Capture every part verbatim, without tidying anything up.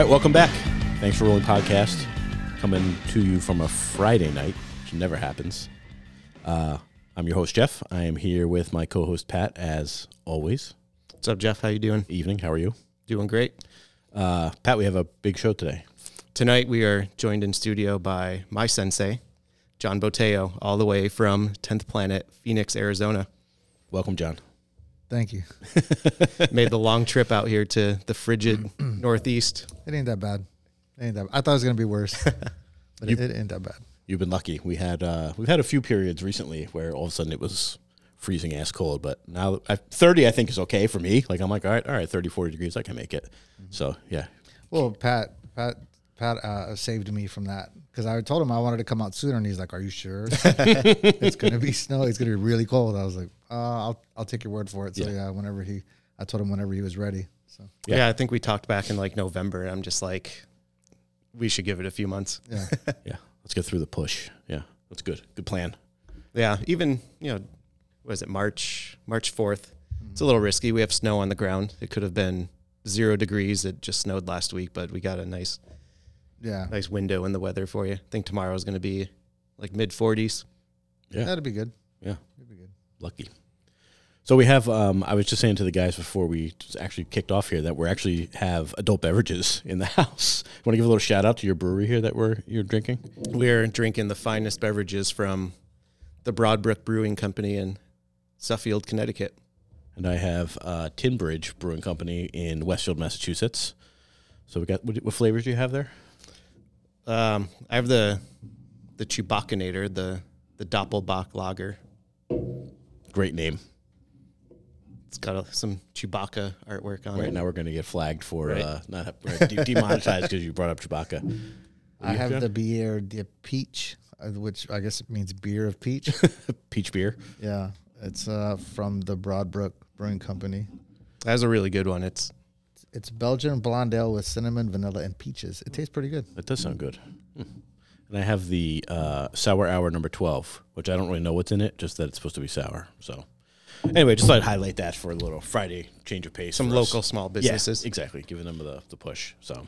All right, welcome back. Thanks for rolling podcast. Coming to you from a Friday night, which never happens. Uh, I'm your host, Jeff. I am here with my co-host, Pat, as always. What's up, Jeff? How you doing? Evening. How are you? Doing great. Uh, Pat, we have a big show today. Tonight we are joined in studio by my sensei, John Boteo, all the way from tenth Planet Phoenix, Arizona. Welcome, John. Thank you. Made the long trip out here to the frigid Northeast. It ain't that bad. It ain't that. I thought it was gonna be worse, but you, it, it ain't that bad. You've been lucky. We had uh, we've had a few periods recently where all of a sudden it was freezing ass cold, but now I, thirty I think is okay for me. Like I'm like all right, all right, thirty, forty degrees I can make it. Mm-hmm. So yeah. Well, Pat, Pat, Pat uh, saved me from that because I told him I wanted to come out sooner, and he's like, "Are you sure? It's gonna be snow. It's gonna be really cold." I was like. Uh, I'll I'll take your word for it. So yeah. yeah, whenever he, I told him whenever he was ready. So yeah. yeah, I think we talked back in like November, and I'm just like, we should give it a few months. Yeah, yeah. Let's get through the push. Yeah, that's good. Good plan. Yeah, even you know, was it March March fourth? Mm-hmm. It's a little risky. We have snow on the ground. It could have been zero degrees. It just snowed last week, but we got a nice, yeah, nice window in the weather for you. I think tomorrow is going to be like mid forties. Yeah, that'd be good. Yeah, it'd be good. Lucky. So we have, um, I was just saying to the guys before we just actually kicked off here that we actually have adult beverages in the house. Want to give a little shout out to your brewery here that we're you're drinking? We're drinking the finest beverages from the Broadbrook Brewing Company in Suffield, Connecticut. And I have uh, Tinbridge Brewing Company in Westfield, Massachusetts. So we got, what, what flavors do you have there? Um, I have the the Chewbaccanator, the, the Doppelbock Lager. Great name. It's got a, some Chewbacca artwork on right, it. Right now we're going to get flagged for right. uh, not right, de- demonetized because you brought up Chewbacca. What I have done? The Bière de Peach, which I guess it means beer of peach. Peach beer. Yeah. It's uh, from the Broadbrook Brewing Company. That's a really good one. It's it's Belgian blonde ale with cinnamon, vanilla, and peaches. It tastes pretty good. It does sound good. Mm. And I have the uh, Sour Hour number twelve, which I don't really know what's in it, just that it's supposed to be sour. So. Anyway, just thought I'd highlight that for a little Friday change of pace. Some local us. small businesses. Yeah, exactly. Giving them the, the push. So,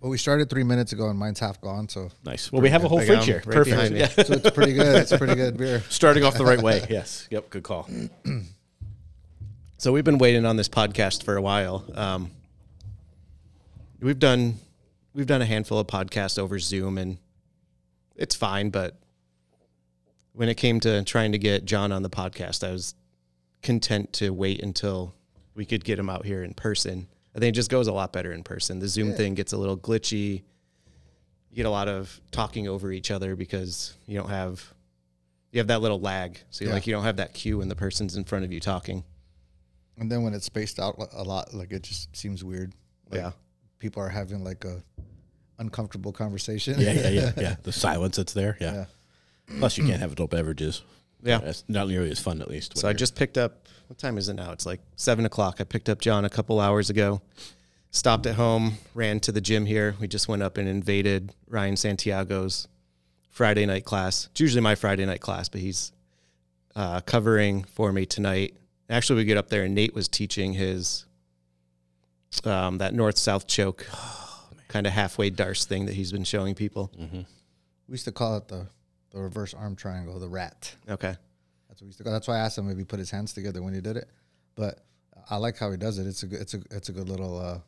well, we started three minutes ago, and mine's half gone. So nice. Well, we have good. a whole like fridge I'm here. Right Perfect. Yeah. So it's pretty good. It's pretty good beer. Starting off the right way. Yes. Yep. Good call. So we've been waiting on this podcast for a while. Um, we've done we've done a handful of podcasts over Zoom, and it's fine. But when it came to trying to get John on the podcast, I was content to wait until we could get him out here in person. I think it just goes a lot better in person. The Zoom yeah. thing gets a little glitchy. You get a lot of talking over each other because you don't have, you have that little lag. So you're yeah. like, you don't have that cue when the person's in front of you talking. And then when it's spaced out a lot, like it just seems weird. Like yeah. people are having like a uncomfortable conversation. Yeah, yeah, yeah. yeah. The silence that's there. Yeah. yeah. Plus you can't have adult beverages. Yeah. That's not nearly as fun, at least. So I just picked up, what time is it now? It's like seven o'clock. I picked up John a couple hours ago, stopped at home, ran to the gym here. We just went up and invaded Ryan Santiago's Friday night class. It's usually my Friday night class, but he's uh, covering for me tonight. Actually, we get up there and Nate was teaching his, um, that north-south choke, oh, kind of halfway darce thing that he's been showing people. Mm-hmm. We used to call it the... The reverse arm triangle, the rat. Okay. That's what we used to go. That's why I asked him if he put his hands together when he did it. But I like how he does it. It's a good, it's a, it's a good little, uh,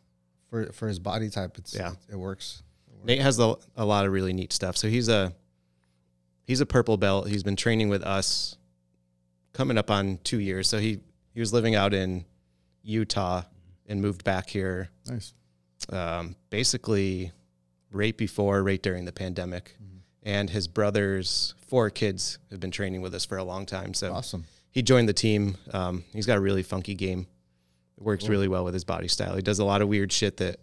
for for his body type, it's, yeah. it, it works. It works. Nate has a, a lot of really neat stuff. So he's a, he's a purple belt. He's been training with us coming up on two years. So he, he was living out in Utah and moved back here. Nice. Um, basically right before, right during the pandemic. Mm-hmm. And his brother's four kids have been training with us for a long time. So awesome. He joined the team. Um, he's got a really funky game. It works cool. really well with his body style. He does a lot of weird shit that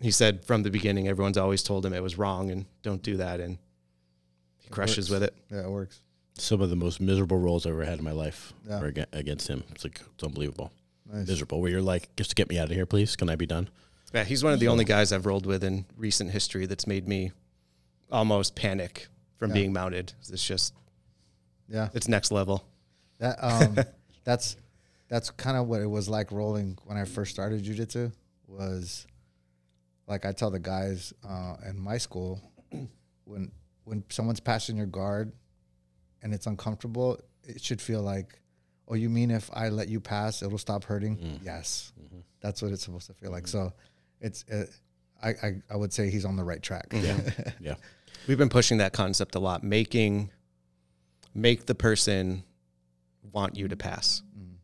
he said from the beginning, everyone's always told him it was wrong and don't do that. And he it crushes works. with it. Yeah, it works. Some of the most miserable roles I've ever had in my life yeah. were against him. It's like, it's unbelievable. Nice. Miserable. Where you're like, just get me out of here, please. Can I be done? Yeah, he's one of the so. only guys I've rolled with in recent history that's made me almost panic from yeah. being mounted. It's just, yeah, it's next level. That um, that's that's kind of what it was like rolling when I first started jiu-jitsu. Was Like I tell the guys uh, in my school, when when someone's passing your guard and it's uncomfortable, it should feel like, oh, you mean if I let you pass, it'll stop hurting? Mm. Yes. Mm-hmm. That's what it's supposed to feel like. Mm-hmm. So it's uh, I, I, I would say he's on the right track. Yeah, yeah. We've been pushing that concept a lot, making make the person want you to pass. Mm.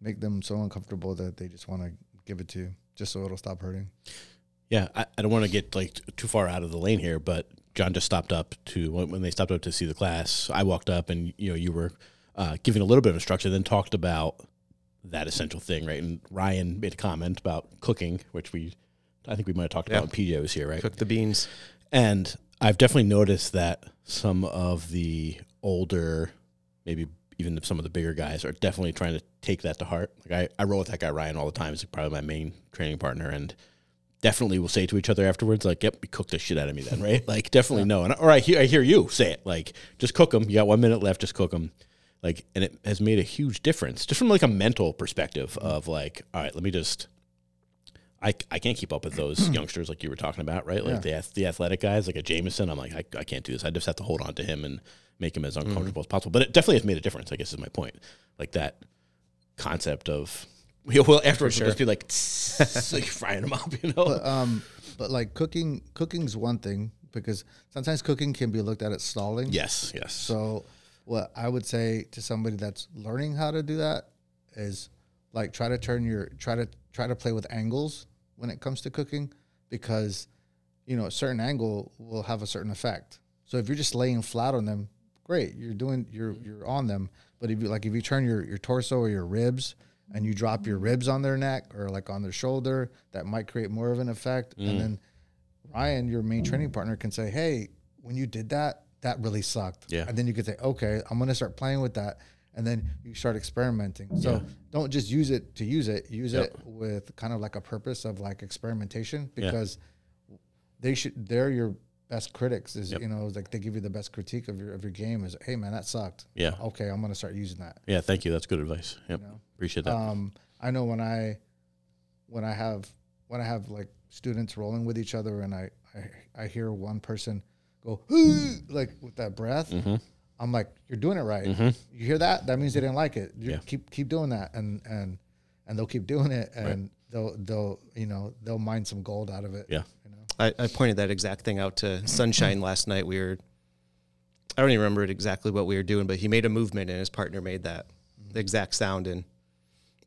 Make them so uncomfortable that they just want to give it to you, just so it'll stop hurting. Yeah, I, I don't want to get like t- too far out of the lane here, but John just stopped up to when, when they stopped up to see the class. I walked up, and you know you were uh, giving a little bit of instruction, then talked about that essential thing, right? And Ryan made a comment about cooking, which we I think we might have talked yeah. about when P J was here, right? Cook the beans. And I've definitely noticed that some of the older, maybe even some of the bigger guys are definitely trying to take that to heart. Like I, I roll with that guy Ryan all the time. He's probably my main training partner, and definitely will say to each other afterwards, like, yep, you cooked the shit out of me then, right? Like, definitely yeah. no. And, or I hear, I hear you say it, like, just cook them. You got one minute left, just cook them. Like, and it has made a huge difference just from like a mental perspective of like, all right, let me just... I, I can't keep up with those youngsters like you were talking about, right? Like yeah. the the athletic guys, like a Jameson, I'm like, I, I can't do this. I just have to hold on to him and make him as uncomfortable mm-hmm. as possible. But it definitely has made a difference, I guess is my point. Like that concept of, you know, well, afterwards sure. we'll just be like, tss, like frying them up, you know? But, um, but like cooking, cooking's one thing because sometimes cooking can be looked at as stalling. Yes, yes. So what I would say to somebody that's learning how to do that is like try to turn your, try to, try to play with angles when it comes to cooking because, you know, a certain angle will have a certain effect. So if you're just laying flat on them, great, you're doing, you're you're on them. But if you, like if you turn your, your torso or your ribs and you drop your ribs on their neck or like on their shoulder, that might create more of an effect. Mm. And then Ryan, your main training partner, can say, hey, when you did that, that really sucked. Yeah. And then you could say, okay, I'm going to start playing with that. And then you start experimenting. So yeah. don't just use it to use it. Use yep. it with kind of like a purpose of like experimentation because yeah. they should. They're your best critics. Is yep. you know like they give you the best critique of your of your game. Is hey man that sucked. Yeah. Okay, I'm gonna start using that. Yeah. Thank you. That's good advice. Yep. You know? Appreciate that. Um, I know when I when I have when I have like students rolling with each other and I I, I hear one person go like with that breath. Mm-hmm. I'm like, you're doing it right. Mm-hmm. You hear that? That means they didn't like it. You yeah. keep keep doing that, and and and they'll keep doing it, and right. they'll they'll you know they'll mine some gold out of it. Yeah, you know? I, I pointed that exact thing out to Sunshine last night. We were, I don't even remember it exactly what we were doing, but he made a movement, and his partner made that mm-hmm. the exact sound, and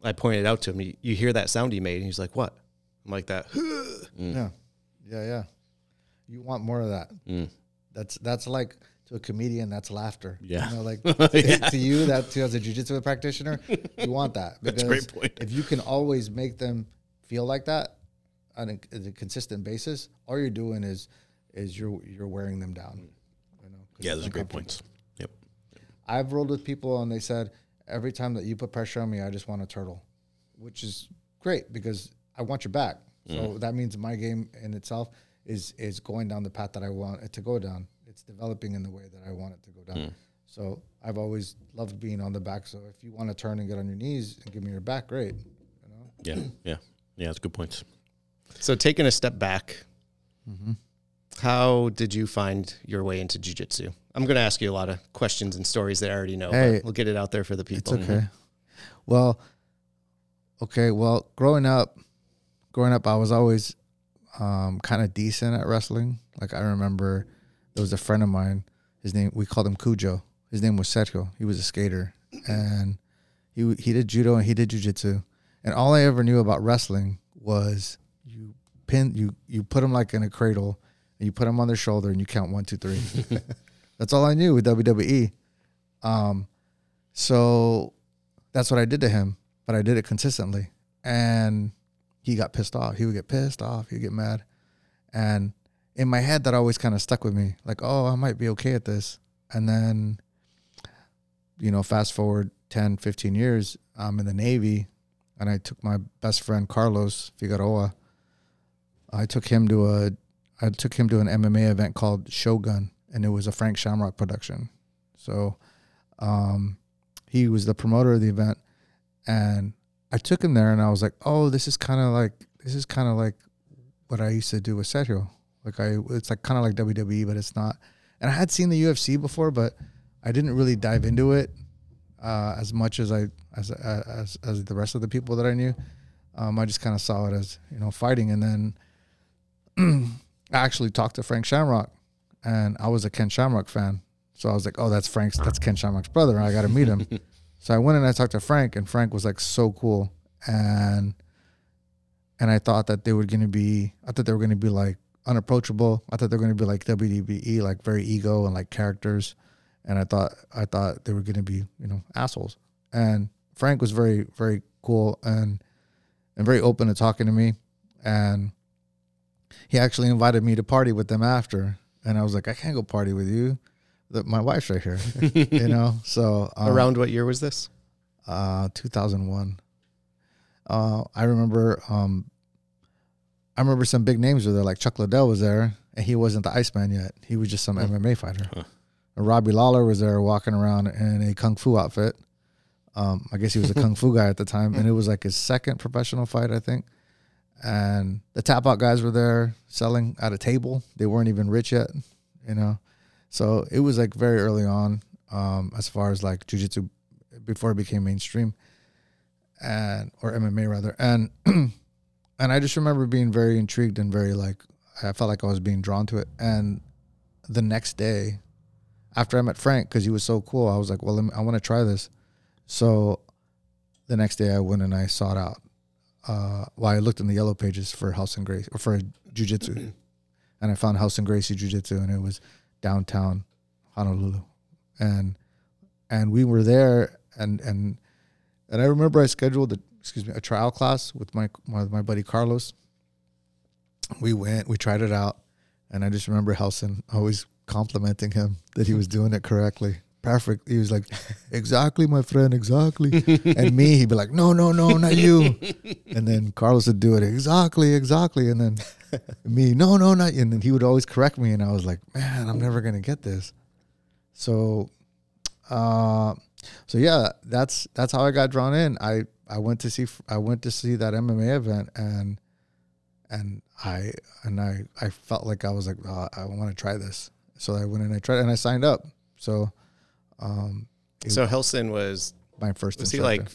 I pointed out to him. You, you hear that sound he made, and he's like, "What?" I'm like that. mm. Yeah, yeah, yeah. You want more of that? Mm. That's that's like. To a comedian, that's laughter. Yeah. You know, like to, yeah. to you, that too, as a jiu-jitsu practitioner, you want that. Because that's a great point. If you can always make them feel like that on a, on a consistent basis, all you're doing is is you're you're wearing them down. You know, yeah, those are great points. Yep. I've rolled with people and they said, every time that you put pressure on me, I just want a turtle, which is great because I want your back. So mm. that means my game in itself is is going down the path that I want it to go down. It's developing in the way that I want it to go down. Mm. So I've always loved being on the back. So if you want to turn and get on your knees and give me your back, great. You know? Yeah, yeah. Yeah, that's good points. So taking a step back, mm-hmm. how did you find your way into jiu-jitsu? I'm going to ask you a lot of questions and stories that I already know. Hey, but we'll get it out there for the people. It's okay. Mm-hmm. Well, okay. Well, growing up, growing up, I was always um, kind of decent at wrestling. Like I remember... There was a friend of mine, his name, we called him Cujo. His name was Sergio. He was a skater. And he he did judo and he did jiu-jitsu. And all I ever knew about wrestling was you pin, you you put them like in a cradle and you put them on their shoulder and you count one, two, three. That's all I knew with W W E. Um, so that's what I did to him, but I did it consistently. And he got pissed off. He would get pissed off. He would get mad. And in my head, that always kind of stuck with me. Like, oh, I might be okay at this. And then, you know, fast forward ten, fifteen years, I'm in the Navy, and I took my best friend, Carlos Figueroa. I took him to a, I took him to an M M A event called Shogun, and it was a Frank Shamrock production. So um, he was the promoter of the event, and I took him there, and I was like, oh, this is kind of like, this is kind of like what I used to do with Sergio. Like I, it's like kind of like W W E, but it's not. And I had seen the U F C before, but I didn't really dive into it uh, as much as I as as as the rest of the people that I knew. Um, I just kind of saw it as, you know, fighting. And then I actually talked to Frank Shamrock, and I was a Ken Shamrock fan, so I was like, oh, that's Frank's, that's Ken Shamrock's brother, and I got to meet him. So I went and I talked to Frank, and Frank was like so cool, and and I thought that they were gonna be, I thought they were gonna be like unapproachable. I thought they were gonna be like W W E, like very ego and like characters, and I thought I thought they were gonna be, you know, assholes. And Frank was very very cool and and very open to talking to me, and he actually invited me to party with them after, and I was like, I can't go party with you. The, my wife's right here, you know. So um, around what year was this? Uh, two thousand one. Uh, I remember. Um, I remember some big names were there, like Chuck Liddell was there, and he wasn't the Iceman yet. He was just some oh. M M A fighter. Huh. And Robbie Lawler was there, walking around in a kung fu outfit. Um, I guess he was a kung fu guy at the time, and it was like his second professional fight, I think. And the Tap Out guys were there selling at a table. They weren't even rich yet, you know. So it was like very early on, um, as far as like jiu-jitsu, before it became mainstream, and or M M A rather. And and I just remember being very intrigued and very like, I felt like I was being drawn to it. And the next day, after I met Frank, because he was so cool, I was like, well, let me, I want to try this. So the next day I went and I sought out. Uh, well, I looked in the yellow pages for House and Gracie, or for jiu-jitsu, and I found House and Gracie jiu-jitsu, and it was downtown Honolulu, and and we were there, and and and I remember I scheduled a, excuse me a trial class with my, my my buddy Carlos. We went, we tried it out, and I just remember Helson always complimenting him that he was doing it correctly, perfect. He was like, exactly, my friend, exactly. And me, he'd be like, no, no, no, not you. And then Carlos would do it, exactly, exactly. And then me, no, no, not you. And then he would always correct me, and I was like, man, I'm never gonna get this. So uh so yeah, that's that's how I got drawn in. I I went to see I went to see that M M A event, and and I and I I felt like I was like, oh, I want to try this. So I went and I tried, and I signed up. So um so Helson was my first was instructor. He like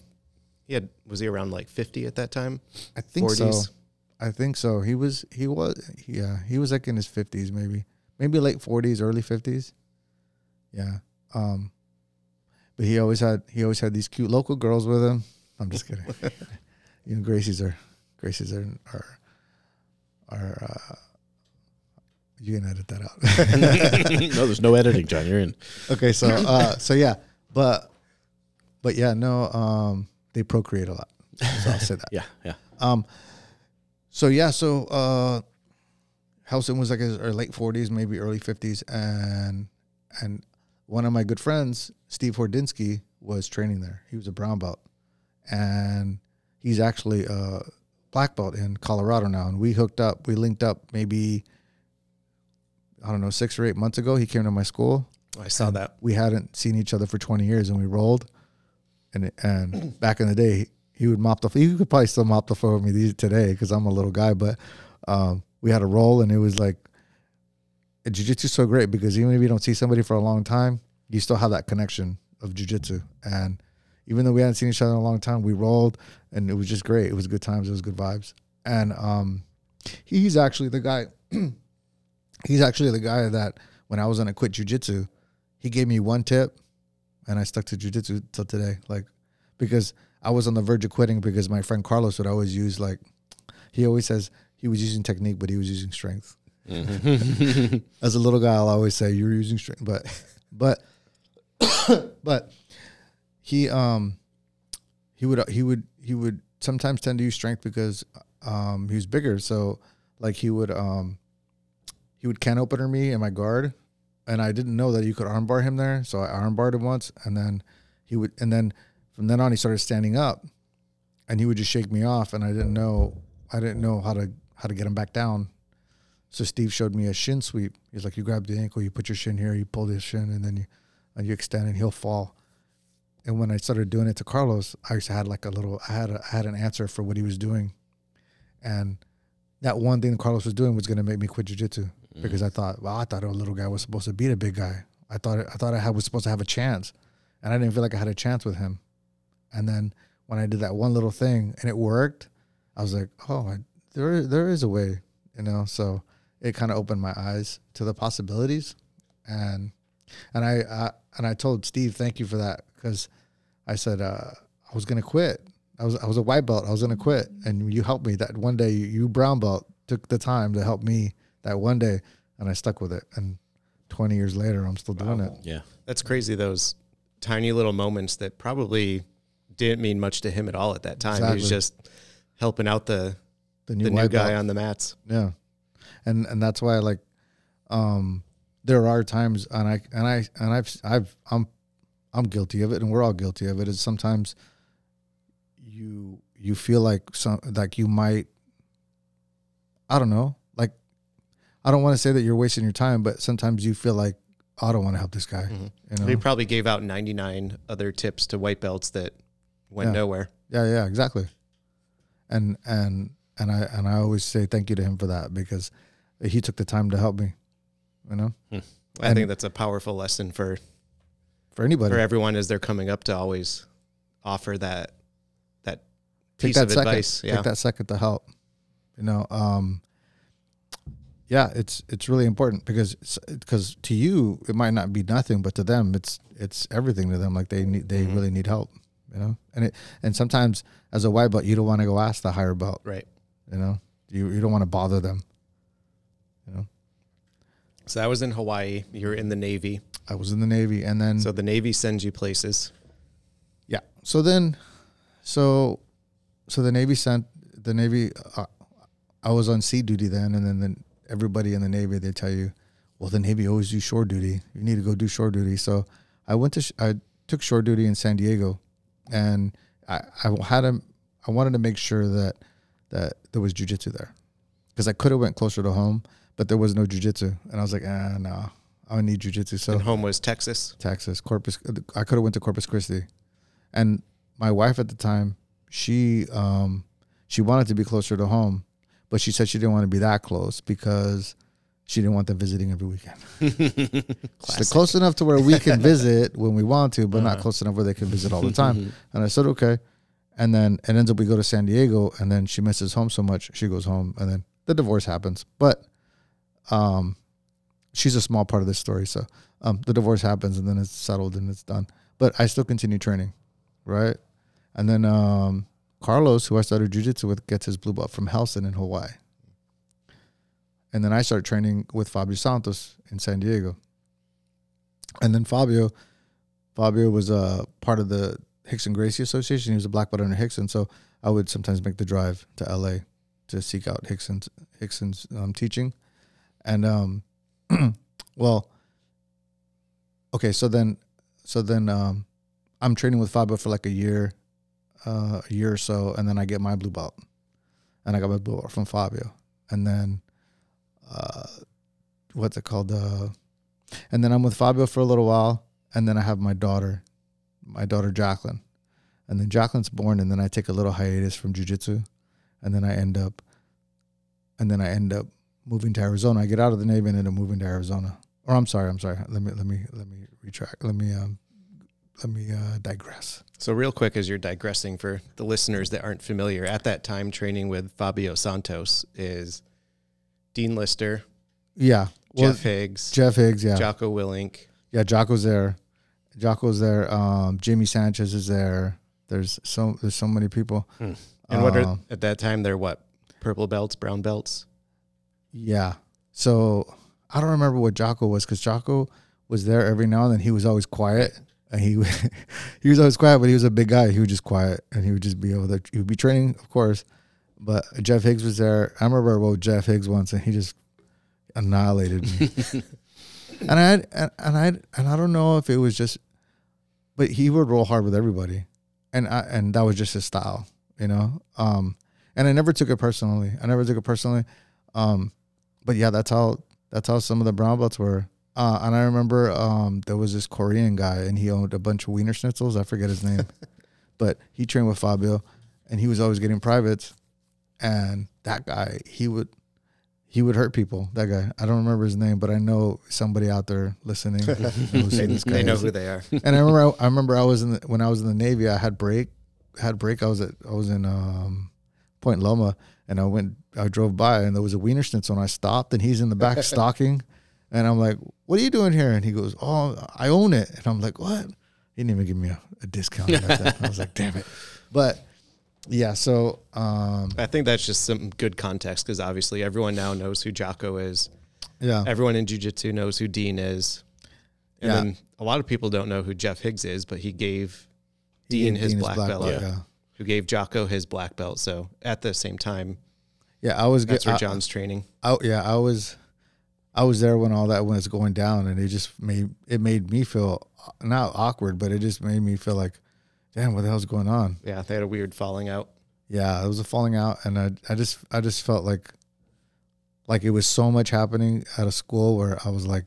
he had was he around like fifty at that time? I think forties? So I think so. He was, he was, yeah, he was like in his fifties, maybe, maybe late forties, early fifties. Yeah. Um, but he always had, he always had these cute local girls with him. I'm just kidding. You know, Gracie's are, Gracie's are, are, are uh, you can edit that out. No, there's no editing, John. You're in. Okay. So, uh, so yeah, but, but yeah, no, um, they procreate a lot. So I'll say that. Yeah. Yeah. Um, So, yeah, so uh, Helson was like his late forties, maybe early fifties. And and one of my good friends, Steve Hordinsky, was training there. He was a brown belt. And he's actually a black belt in Colorado now. And we hooked up. We linked up maybe, I don't know, six or eight months ago. He came to my school. I saw that. We hadn't seen each other for twenty years, and we rolled. And, and back in the day, he would mop the floor. He could probably still mop the floor with me these, today, because I'm a little guy. But um, we had a roll, and it was like, jiu-jitsu is so great because even if you don't see somebody for a long time, you still have that connection of jiu-jitsu. And even though we hadn't seen each other in a long time, we rolled, and it was just great. It was good times. It was good vibes. And um, he's actually the guy. He's actually the guy that when I was gonna quit jiu-jitsu, he gave me one tip, and I stuck to jiu-jitsu till today. Like, because I was on the verge of quitting because my friend Carlos would always use, like, he always says he was using technique, but he was using strength. Mm-hmm. As a little guy, I'll always say you're using strength, but, but, but he, um, he would, he would, he would sometimes tend to use strength because, um, he was bigger. So like he would, um, he would can opener me in my guard, and I didn't know that you could armbar him there. So I armbarred him once, and then he would, and then, from then on, he started standing up, and he would just shake me off, and I didn't know, I didn't know how to how to get him back down. So Steve showed me a shin sweep. He's like, you grab the ankle, you put your shin here, you pull the shin, and then you and you extend, and he'll fall. And when I started doing it to Carlos, I just had like a little, I had a, I had an answer for what he was doing, and that one thing that Carlos was doing was going to make me quit jiu-jitsu mm-hmm. because I thought, well, I thought a little guy was supposed to beat a big guy. I thought I thought I had, was supposed to have a chance, and I didn't feel like I had a chance with him. And then when I did that one little thing and it worked, I was like, oh, I, there there is a way, you know. So it kind of opened my eyes to the possibilities, and and I, I and I told Steve, thank you for that, because I said uh, I was gonna quit. I was I was a white belt. I was gonna quit, and you helped me. That one day, you, you brown belt took the time to help me. That one day, and I stuck with it. And twenty years later, I'm still doing wow. it. Yeah, that's crazy. Those tiny little moments that probably didn't mean much to him at all at that time. Exactly. He was just helping out the the new, the new guy belt. On the mats. Yeah, and and that's why like um, there are times, and I and I and I've I've I'm I'm guilty of it, and we're all guilty of it. Is sometimes. You you feel like some like you might I don't know like I don't want to say that you're wasting your time, but sometimes you feel like oh, I don't want to help this guy. Mm-hmm. You know? They probably gave out ninety-nine other tips to white belts that went yeah. nowhere. Yeah, yeah, exactly. And and and I and I always say thank you to him for that because he took the time to help me. You know, hmm. I and think that's a powerful lesson for for anybody for everyone as they're coming up to always offer that. Take that advice, yeah. Take that second to help, you know. Um, yeah, it's it's really important because because to you it might not be nothing, but to them it's it's everything to them. Like they need, they mm-hmm. really need help, you know. And it and sometimes as a white belt, you don't want to go ask the higher belt, right? You know, you you don't want to bother them, you know. So I was in Hawaii. You're in the Navy. I was in the Navy, and then so the Navy sends you places. Yeah. So then, so. So the Navy sent the Navy. Uh, I was on sea duty then, and then the, everybody in the Navy they tell you, well, the Navy always do shore duty. You need to go do shore duty. So I went to sh- I took shore duty in San Diego, and I, I had a, I wanted to make sure that that there was jiu-jitsu there, because I could have went closer to home, but there was no jiu-jitsu, and I was like, ah, no, I don't need jiu-jitsu. So and home was Texas, Texas, Corpus. I could have went to Corpus Christi, and my wife at the time. She um she wanted to be closer to home, but she said she didn't want to be that close because she didn't want them visiting every weekend. So close enough to where we can visit when we want to, but uh-huh. not close enough where they can visit all the time. And I said, okay. And then it ends up we go to San Diego, and then she misses home so much, she goes home, and then the divorce happens. But um, she's a small part of this story, so um, the divorce happens, and then it's settled, and it's done. But I still continue training, right? And then um, Carlos, who I started jiu-jitsu with, gets his blue belt from Helson in Hawaii. And then I start training with Fabio Santos in San Diego. And then Fabio, Fabio was a uh, part of the Rickson Gracie Association. He was a black belt under Rickson, so I would sometimes make the drive to L A to seek out Rickson's Rickson's um, teaching. And um, well, okay, so then, so then um, I'm training with Fabio for like a year. Uh, a year or so, and then I get my blue belt, and I got my blue belt from Fabio, and then uh, what's it called? Uh, and then I'm with Fabio for a little while, and then I have my daughter, my daughter Jacqueline, and then Jacqueline's born, and then I take a little hiatus from jiu-jitsu, and then I end up, and then I end up moving to Arizona. I get out of the Navy and end up moving to Arizona. Or I'm sorry, I'm sorry. Let me let me let me retract. Let me um. Let me uh, digress. So real quick, as you're digressing, for the listeners that aren't familiar, at that time training with Fabio Santos is Dean Lister. Yeah. Well, Jeff Higgs. Jeff Higgs, yeah. Jocko Willink. Yeah, Jocko's there. Jocko's there. Um, Jimmy Sanchez is there. There's so there's so many people. Hmm. And um, what are, at that time, they're what? Purple belts, brown belts? Yeah. So I don't remember what Jocko was, because Jocko was there every now and then. He was always quiet. And he he was always quiet, but he was a big guy. He was just quiet, and he would just be over there. He would be training, of course, but Jeff Higgs was there. I remember I rode Jeff Higgs once, and he just annihilated me. and I and, and I and I don't know if it was just, but he would roll hard with everybody, and I, and that was just his style, you know. Um, and I never took it personally. I never took it personally. Um, but yeah, that's how that's how some of the brown belts were. Uh, and I remember um, there was this Korean guy, and he owned a bunch of Wiener Schnitzels. I forget his name. But he trained with Fabio, and he was always getting privates. And that guy, he would he would hurt people. That guy, I don't remember his name, but I know somebody out there listening knows who this guy is. They know who they are. And I remember, I, I remember, I was in the, when I was in the Navy, I had break, had break. I was at, I was in um, Point Loma, and I went, I drove by, and there was a Wiener Schnitzel, and I stopped, and he's in the back stocking, and I'm like, "What are you doing here?" And he goes, "Oh, I own it." And I'm like, "What?" He didn't even give me a, a discount like that. I was like, "Damn it!" But yeah, so um, I think that's just some good context, because obviously everyone now knows who Jocko is. Yeah, everyone in jiu-jitsu knows who Dean is, and yeah. then a lot of people don't know who Jeff Higgs is, but he gave he Dean, Dean his, his black, black belt, belt yeah. Yeah. who gave Jocko his black belt. So at the same time, yeah, I was that's get, where I, John's training. Oh yeah, I was, I was there when all that was going down, and it just made it made me feel not awkward, but it just made me feel like, damn, what the hell's going on? Yeah, they had a weird falling out. Yeah, it was a falling out, and I, I just, I just felt like, like it was so much happening at a school where I was like,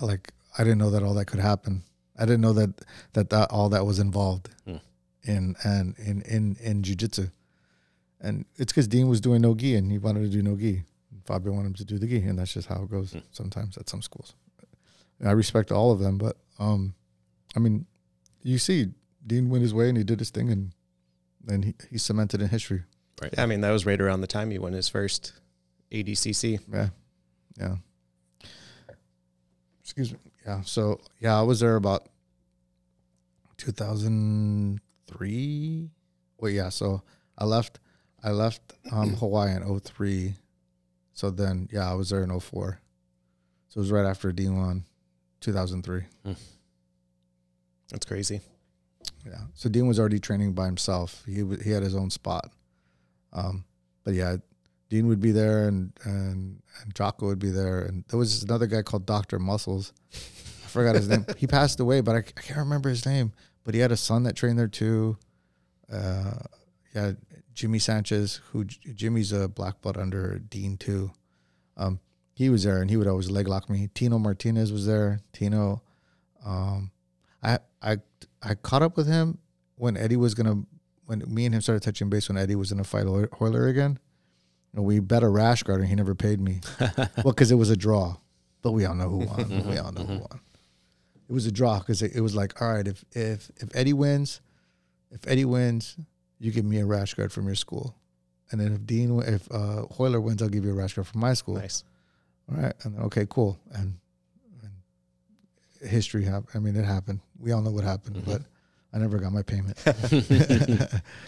like I didn't know that all that could happen. I didn't know that that, that all that was involved mm. in and in in in jiu-jitsu, and it's because Dean was doing no gi and he wanted to do no gi. Fabio wanted him to do the gi, and that's just how it goes mm. sometimes at some schools. And I respect all of them, but um, I mean, you see. Dean went his way and he did his thing, and and he, he cemented in history. Right. I mean, that was right around the time he won his first A D C C. Yeah. Yeah. Excuse me. Yeah. So, yeah, I was there about two thousand three. Well, yeah. So I left, I left um, Hawaii in oh three. So then, yeah, I was there in oh four. So it was right after Dean won two thousand three. Mm. That's crazy. Yeah, so Dean was already training by himself. He w- he had his own spot, um, but yeah, Dean would be there, and and and Jocko would be there, and there was another guy called Doctor Muscles. I forgot his name. He passed away, but I, I can't remember his name. But he had a son that trained there too. Uh, yeah, Jimmy Sanchez, who J- Jimmy's a black belt under Dean too. Um, he was there, and he would always leg lock me. Tino Martinez was there. Tino, um, I I. I caught up with him when Eddie was going to, when me and him started touching base when Eddie was going to fight Hoyler again. And we bet a rash guard and he never paid me. Well, because it was a draw. But we all know who won. We all know who won. It was a draw because it, it was like, all right, if, if if Eddie wins, if Eddie wins, you give me a rash guard from your school. And then if Dean, if uh, Hoyler wins, I'll give you a rash guard from my school. Nice. All right. And then, okay, cool. And history happened. I mean, it happened. We all know what happened, mm-hmm. but I never got my payment.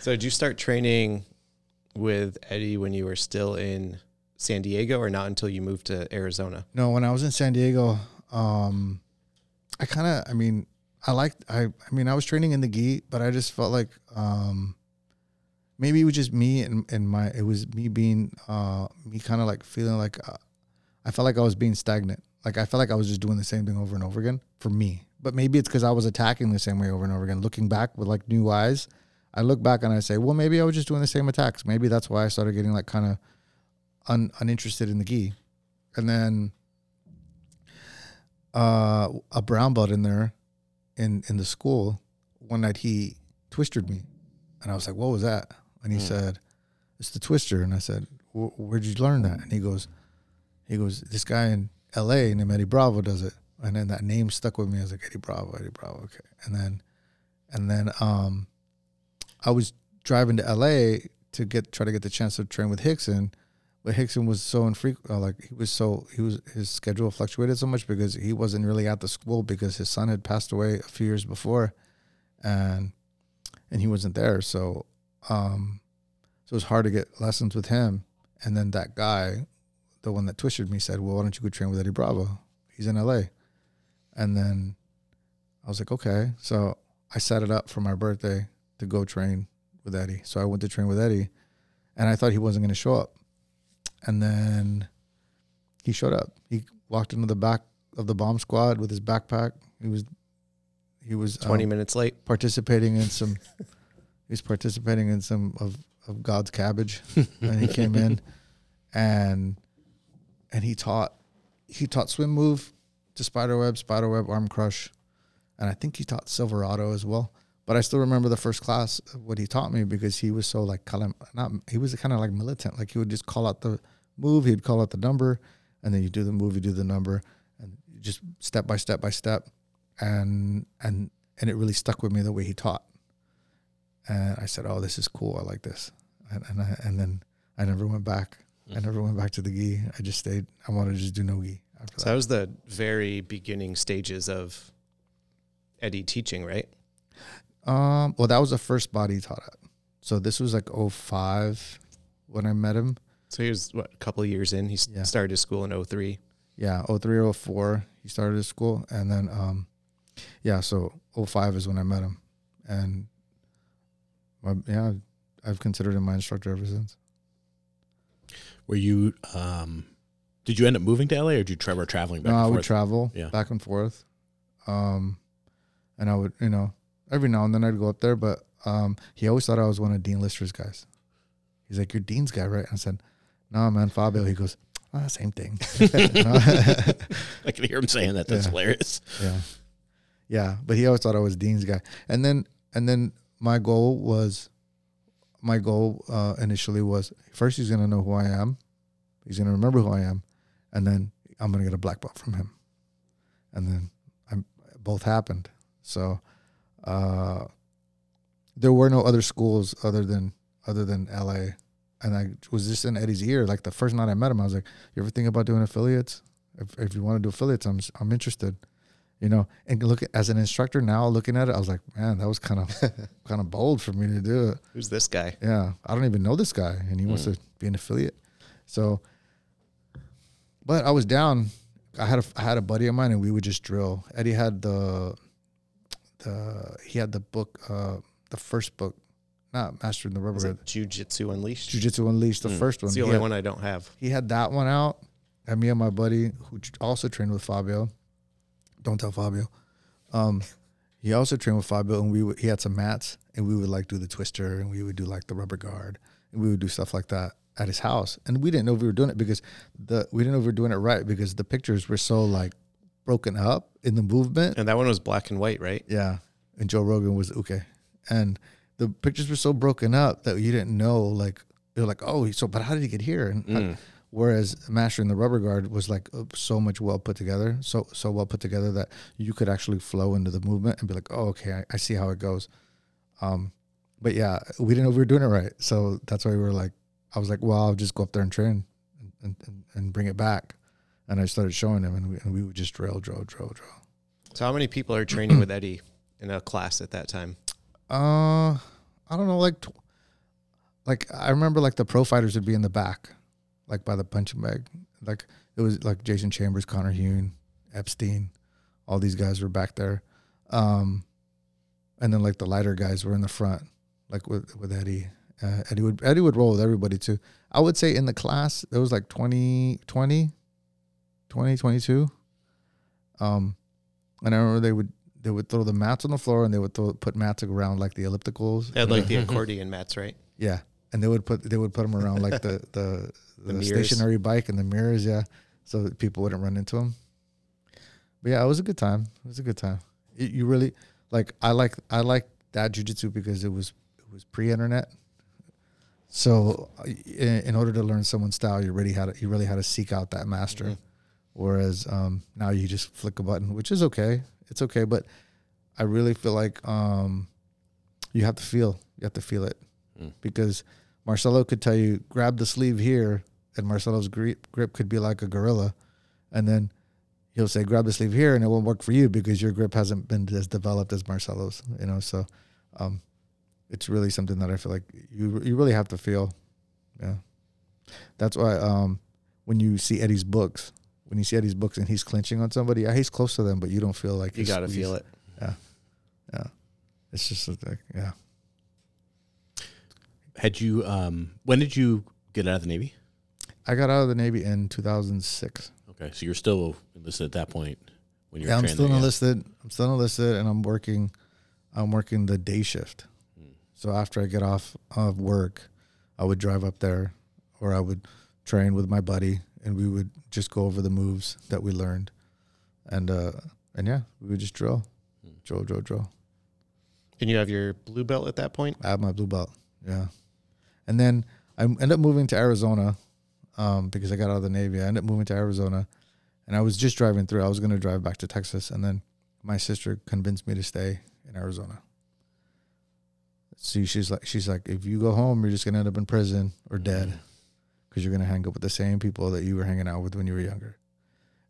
So did you start training with Eddie when you were still in San Diego, or not until you moved to Arizona? No, when I was in San Diego, um, I kind of, I mean, I liked, I, I mean, I was training in the gi, but I just felt like um, maybe it was just me and, and my, it was me being, uh, me kind of like feeling like, uh, I felt like I was being stagnant. Like, I felt like I was just doing the same thing over and over again for me. But maybe it's because I was attacking the same way over and over again. Looking back with, like, new eyes, I look back and I say, well, maybe I was just doing the same attacks. Maybe that's why I started getting, like, kind of un- uninterested in the gi. And then uh, a brown belt in there in, in the school, one night he twisted me. And I was like, what was that? And he mm. said, it's the twister. And I said, where'd you learn that? And he goes, he goes, this guy in L A named Eddie Bravo does it. And then that name stuck with me. I was like, Eddie Bravo, Eddie Bravo. Okay. And then, and then, um, I was driving to L A to get, try to get the chance to train with Rickson, but Rickson was so infrequent. Uh, like he was so, he was, his schedule fluctuated so much because he wasn't really at the school because his son had passed away a few years before and, and he wasn't there. So, um, so it was hard to get lessons with him. And then that guy, the one that twisted me, said, well, why don't you go train with Eddie Bravo? He's in L A. And then I was like, okay. So I set it up for my birthday to go train with Eddie. So I went to train with Eddie, and I thought he wasn't going to show up. And then he showed up. He walked into the back of the bomb squad with his backpack. He was he was twenty um, minutes late. Participating in some he was participating in some of, of God's cabbage. And he came in and And he taught, he taught swim move to spiderweb, spiderweb arm crush, and I think he taught Silverado as well. But I still remember the first class, what he taught me, because he was so like, calling, not he was kind of like militant. Like he would just call out the move, he'd call out the number, and then you do the move, you do the number, and just step by step by step. And and and it really stuck with me the way he taught. And I said, oh, this is cool. I like this. And and, I, and then I never went back. I never went back to the gi. I just stayed. I wanted to just do no gi. After that. So that was the very beginning stages of Eddie teaching, right? Um, well, that was the first body he taught at. So this was like oh five when I met him. So he was, what, a couple of years in? He yeah. started his school in oh three. Yeah, oh three or oh four he started his school. And then, um, yeah, so oh five is when I met him. And, my, yeah, I've considered him my instructor ever since. Were you, um, did you end up moving to L A, or did you travel traveling back no, and forth? I would travel yeah. back and forth. Um, and I would, you know, every now and then I'd go up there, but um, he always thought I was one of Dean Lister's guys. He's like, you're Dean's guy, right? And I said, no, nah, man, Fabio. He goes, ah, same thing. I can hear him saying that. That's yeah. hilarious. Yeah. Yeah. But he always thought I was Dean's guy. And then, and then my goal was, my goal uh, initially was, first he's going to know who I am. He's going to remember who I am. And then I'm going to get a black belt from him. And then I'm, both happened. So uh, there were no other schools other than other than L A. And I was just in Eddie's ear. Like the first night I met him, I was like, you ever think about doing affiliates? If, if you want to do affiliates, I'm I'm interested. You know, and look, as an instructor now, looking at it, I was like, man, that was kind of kind of bold for me to do it. Who's this guy? Yeah, I don't even know this guy, and he mm. wants to be an affiliate. So, but I was down. I had a I had a buddy of mine, and we would just drill. Eddie had the the he had the book, uh, the first book, not Mastering the Rubber. Jiu-Jitsu Unleashed. Jiu-Jitsu Unleashed, the mm. first one. It's the only had, one I don't have. He had that one out, and me and my buddy, who also trained with Fabio. Don't tell Fabio. Um, he also trained with Fabio, and we would, he had some mats, and we would like do the twister, and we would do like the rubber guard, and we would do stuff like that at his house. And we didn't know if we were doing it because the we didn't know if we were doing it right because the pictures were so like broken up in the movement. And that one was black and white, right? Yeah. And Joe Rogan was okay. And the pictures were so broken up that you didn't know, like you're like, oh, so but how did he get here? And mm. I, Whereas Mastering the Rubber Guard was like so much well put together, so so well put together that you could actually flow into the movement and be like, oh, okay, I, I see how it goes. Um, but yeah, we didn't know we were doing it right. So that's why we were like, I was like, well, I'll just go up there and train and and, and bring it back. And I started showing him, and we, and we would just drill, drill, drill, drill. So how many people are training with Eddie in a class at that time? Uh, I don't know, like, tw- like I remember like the pro fighters would be in the back. Like by the punching bag, like it was like Jason Chambers, Connor Hune, Epstein, all these guys were back there, um, and then like the lighter guys were in the front, like with with Eddie. Uh, Eddie would Eddie would roll with everybody too. I would say in the class there was like twenty, twenty, twenty, twenty-two, um, and I remember they would they would throw the mats on the floor, and they would throw put mats around like the ellipticals. They had like the accordion mats, right? Yeah. And they would put they would put them around like the the, the, the stationary bike and the mirrors, yeah, so that people wouldn't run into them. But yeah, it was a good time. It was a good time. It, you really like I like I like that jiu-jitsu because it was it was pre-internet. So in, in order to learn someone's style, you really had to, you really had to seek out that master. Mm-hmm. Whereas um, now you just flick a button, which is okay. It's okay, but I really feel like um, you have to feel you have to feel it. Because Marcelo could tell you, grab the sleeve here, and Marcelo's grip, grip could be like a gorilla. And then he'll say, grab the sleeve here, and it won't work for you because your grip hasn't been as developed as Marcelo's. You know, so um, it's really something that I feel like you you really have to feel. Yeah. That's why um, when you see Eddie's books, when you see Eddie's books and he's clinching on somebody, yeah, he's close to them, but you don't feel like you got to feel it. Yeah. Yeah. It's just like, yeah. Had you, um, when did you get out of the Navy? I got out of the Navy in two thousand six. Okay, so you're still enlisted at that point when you're yeah, I'm still enlisted. I'm still enlisted, and I'm working, I'm working the day shift. Hmm. So after I get off of work, I would drive up there, or I would train with my buddy, and we would just go over the moves that we learned, and uh, and yeah, we would just drill, hmm. drill, drill, drill. And you have your blue belt at that point? I have my blue belt, yeah. And then I ended up moving to Arizona um, because I got out of the Navy. I ended up moving to Arizona, and I was just driving through. I was going to drive back to Texas, and then my sister convinced me to stay in Arizona. So she's like, she's like, if you go home, you're just going to end up in prison or dead because you're going to hang up with the same people that you were hanging out with when you were younger.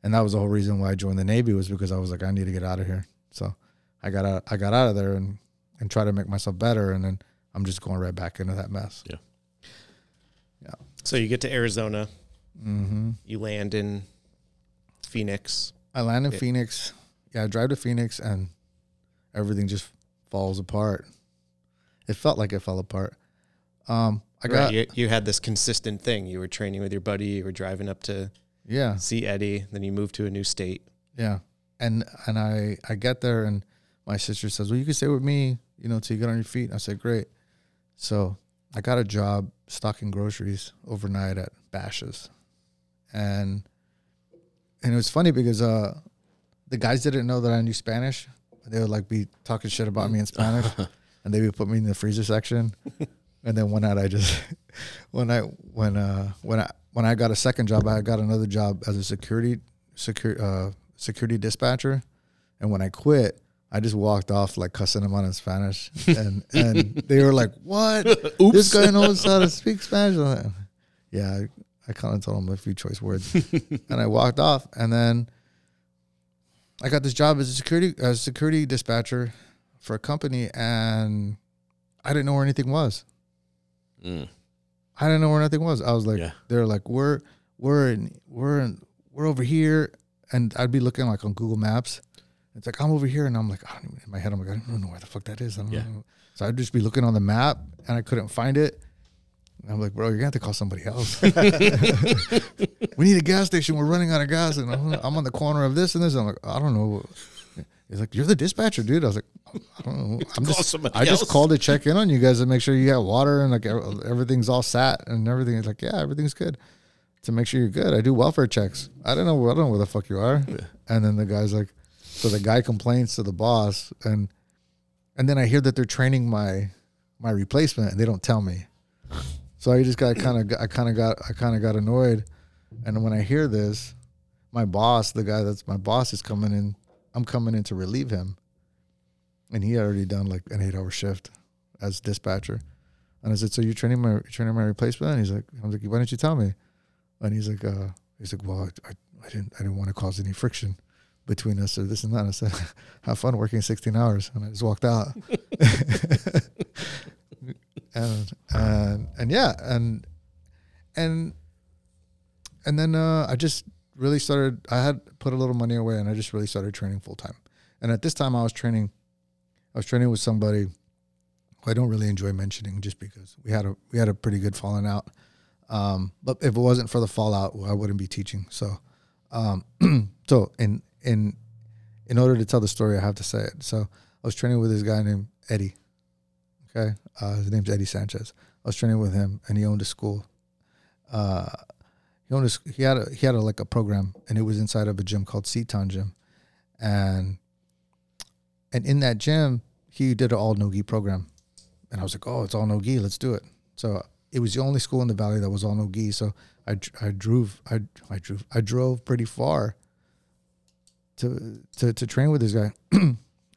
And that was the whole reason why I joined the Navy, was because I was like, I need to get out of here. So I got out, I got out of there and, and try to make myself better. And then I'm just going right back into that mess. Yeah. Yeah. So you get to Arizona. Mm-hmm. You land in Phoenix. I land in it, Phoenix. Yeah, I drive to Phoenix, and everything just falls apart. It felt like it fell apart. Um, I right, got you, you had this consistent thing. You were training with your buddy. You were driving up to yeah see Eddie. Then you moved to a new state. Yeah, and and I I get there, and my sister says, "Well, you can stay with me, you know, till you get on your feet." And I said, "Great." So I got a job stocking groceries overnight at Bash's, and and it was funny because uh, the guys didn't know that I knew Spanish. They would like be talking shit about me in Spanish. And they would put me in the freezer section, and then one night I just, when I when uh when I when I got a second job, I got another job as a security secure uh, security dispatcher, and when I quit, I just walked off like cussing them out in Spanish, and and they were like, "What? Oops. This guy knows how to speak Spanish." I'm like, yeah, I, I kind of told him a few choice words, and I walked off, and then I got this job as a security as security dispatcher for a company, and I didn't know where anything was. Mm. I didn't know where nothing was. I was like, yeah. They're like, we're we're in, we're in, we're over here, and I'd be looking like on Google Maps. It's like, I'm over here, and I'm like, I don't even, in my head, I'm like, I don't know where the fuck that is. I don't yeah. know. So I'd just be looking on the map, and I couldn't find it. And I'm like, bro, you're gonna have to call somebody else. We need a gas station. We're running out of gas, and I'm, I'm on the corner of this and this. And I'm like, I don't know. He's like, you're the dispatcher, dude. I was like, I don't know. I'm just, I just else. called to check in on you guys to make sure you got water and like everything's all sat and everything. It's like, yeah, everything's good. To make sure you're good. I do welfare checks. I don't know. I don't know where the fuck you are. Yeah. And then the guy's like, so the guy complains to the boss, and and then I hear that they're training my my replacement, and they don't tell me. So I just got kind of, I kind of got, I kind of got annoyed. And when I hear this, my boss, the guy that's my boss, is coming in. I'm coming in to relieve him, and he had already done like an eight-hour shift as dispatcher. And I said, "So you're training my you're training my replacement?" And he's like, "I was like, why didn't you tell me?" And he's like, uh, "He's like, well, I, I didn't I didn't want to cause any friction between us or this and that." And I said, "Have fun working sixteen hours," and I just walked out. and and and yeah, and and and then uh, I just. Really started, I had put a little money away, and I just really started training full time. And at this time I was training, I was training with somebody who I don't really enjoy mentioning just because we had a, we had a pretty good falling out. Um, but if it wasn't for the fallout, well, I wouldn't be teaching. So, um, so in, in, in order to tell the story, I have to say it. So I was training with this guy named Eddie. Okay. Uh, his name's Eddie Sanchez. I was training with him, and he owned a school, uh, He, owned a, he had a he had a, like a program, and it was inside of a gym called Sityodtong Gym, and and in that gym he did an all no gi program, and I was like, oh, it's all no gi, let's do it. So it was the only school in the valley that was all no gi. So I I drove I I drove I drove pretty far to to to train with this guy,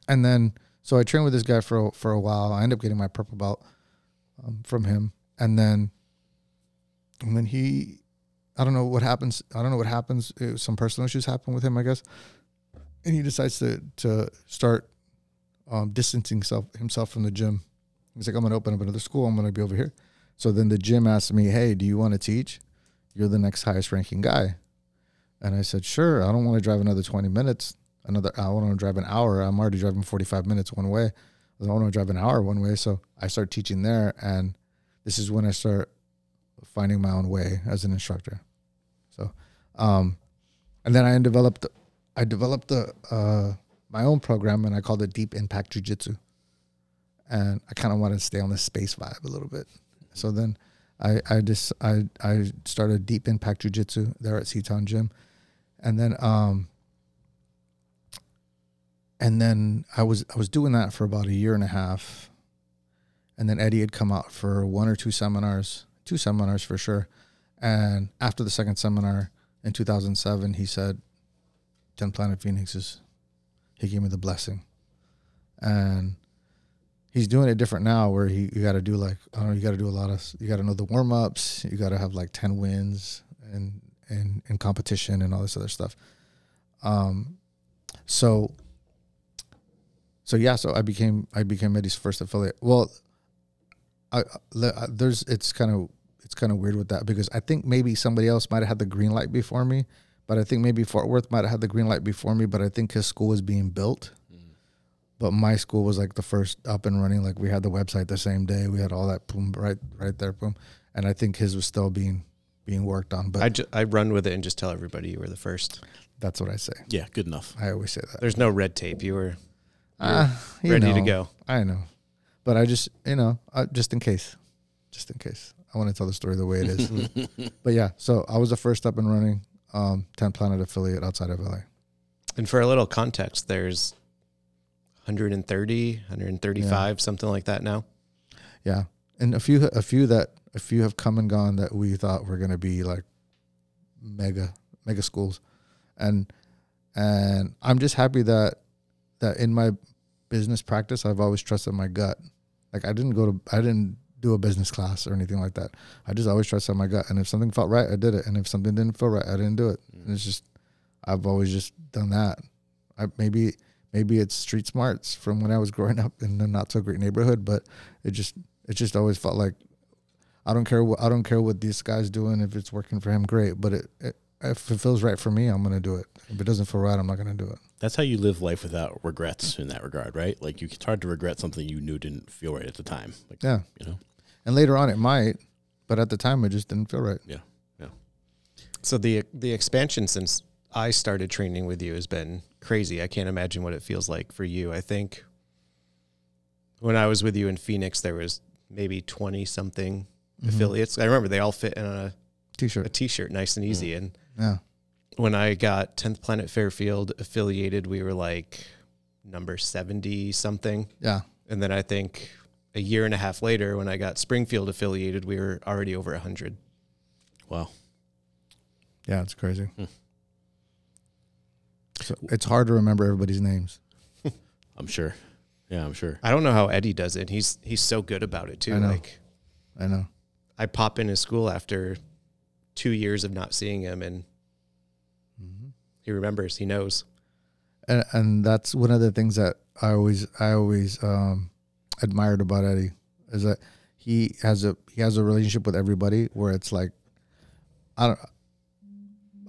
and then so I trained with this guy for for a while. I ended up getting my purple belt um, from him, and then and then he. I don't know what happens. I don't know what happens. It was some personal issues happen with him, I guess. And he decides to to start um, distancing himself, himself from the gym. He's like, I'm going to open up another school. I'm going to be over here. So then the gym asked me, hey, do you want to teach? You're the next highest ranking guy. And I said, sure. I don't want to drive another twenty minutes, another hour. I want to drive an hour. I'm already driving forty-five minutes one way. I don't want to drive an hour one way. So I start teaching there. And this is when I start finding my own way as an instructor. So, um, and then I developed, I developed the, uh, my own program, and I called it Deep Impact Jiu Jitsu. And I kind of wanted to stay on the space vibe a little bit. So then I, I just, I, I started Deep Impact Jiu Jitsu there at Sityodtong Gym. And then, um, And then I was I was doing that for about a year and a half. And then Eddie had come out for one or two seminars, two seminars for sure. And after the second seminar in two thousand seven, he said, tenth Planet Phoenix is, he gave me the blessing. And he's doing it different now where he you got to do like, I don't know, you got to do a lot of, you got to know the warm-ups. You got to have like ten wins and, and, and competition and all this other stuff. Um, so, so yeah, so I became, I became Eddie's first affiliate. Well, I, I, there's, it's kind of, it's kind of weird with that because I think maybe somebody else might've had the green light before me, but I think maybe Fort Worth might've had the green light before me, but I think his school was being built, mm-hmm. but my school was like the first up and running. Like we had the website the same day, we had all that boom, right, right there. Boom. And I think his was still being, being worked on, but I, ju- I run with it and just tell everybody you were the first. That's what I say. Yeah. Good enough. I always say that. There's no red tape. You were uh, you ready know, to go. I know. But I just, you know, uh, just in case, just in case. I want to tell the story the way it is. But yeah, so I was the first up and running um, tenth Planet affiliate outside of L A. And for a little context, there's one hundred thirty, one hundred thirty-five, yeah. something like that now. Yeah. And a few a few that a few have come and gone that we thought were going to be like mega, mega schools. And and I'm just happy that that in my business practice, I've always trusted my gut. Like I didn't go to, I didn't do a business class or anything like that. I just always trusted my gut. And if something felt right, I did it. And if something didn't feel right, I didn't do it. Mm. And it's just, I've always just done that. I, maybe, maybe it's street smarts from when I was growing up in a not so great neighborhood, but it just, it just always felt like I don't care what, I don't care what this guy's doing. If it's working for him, great. But it, it if it feels right for me, I'm going to do it. If it doesn't feel right, I'm not going to do it. That's how you live life without regrets in that regard, right? Like, you, it's hard to regret something you knew didn't feel right at the time. Like, yeah. You know? And later on, it might, but at the time, it just didn't feel right. Yeah, yeah. So the the expansion since I started training with you has been crazy. I can't imagine what it feels like for you. I think when I was with you in Phoenix, there was maybe twenty-something mm-hmm. affiliates. I remember they all fit in a T-shirt. A T-shirt, nice and easy. Mm. And yeah. When I got tenth Planet Fairfield affiliated, we were like number seventy-something. Yeah. And then I think a year and a half later, when I got Springfield affiliated, we were already over one hundred. Wow. Yeah, it's crazy. Hmm. So it's hard to remember everybody's names. I'm sure. Yeah, I'm sure. I don't know how Eddie does it. He's he's so good about it, too. I know. Like, I know. I pop into school after two years of not seeing him, and mm-hmm. he remembers, he knows. And, and that's one of the things that I always, I always um, admired about Eddie is that he has a, he has a relationship with everybody where it's like, I don't,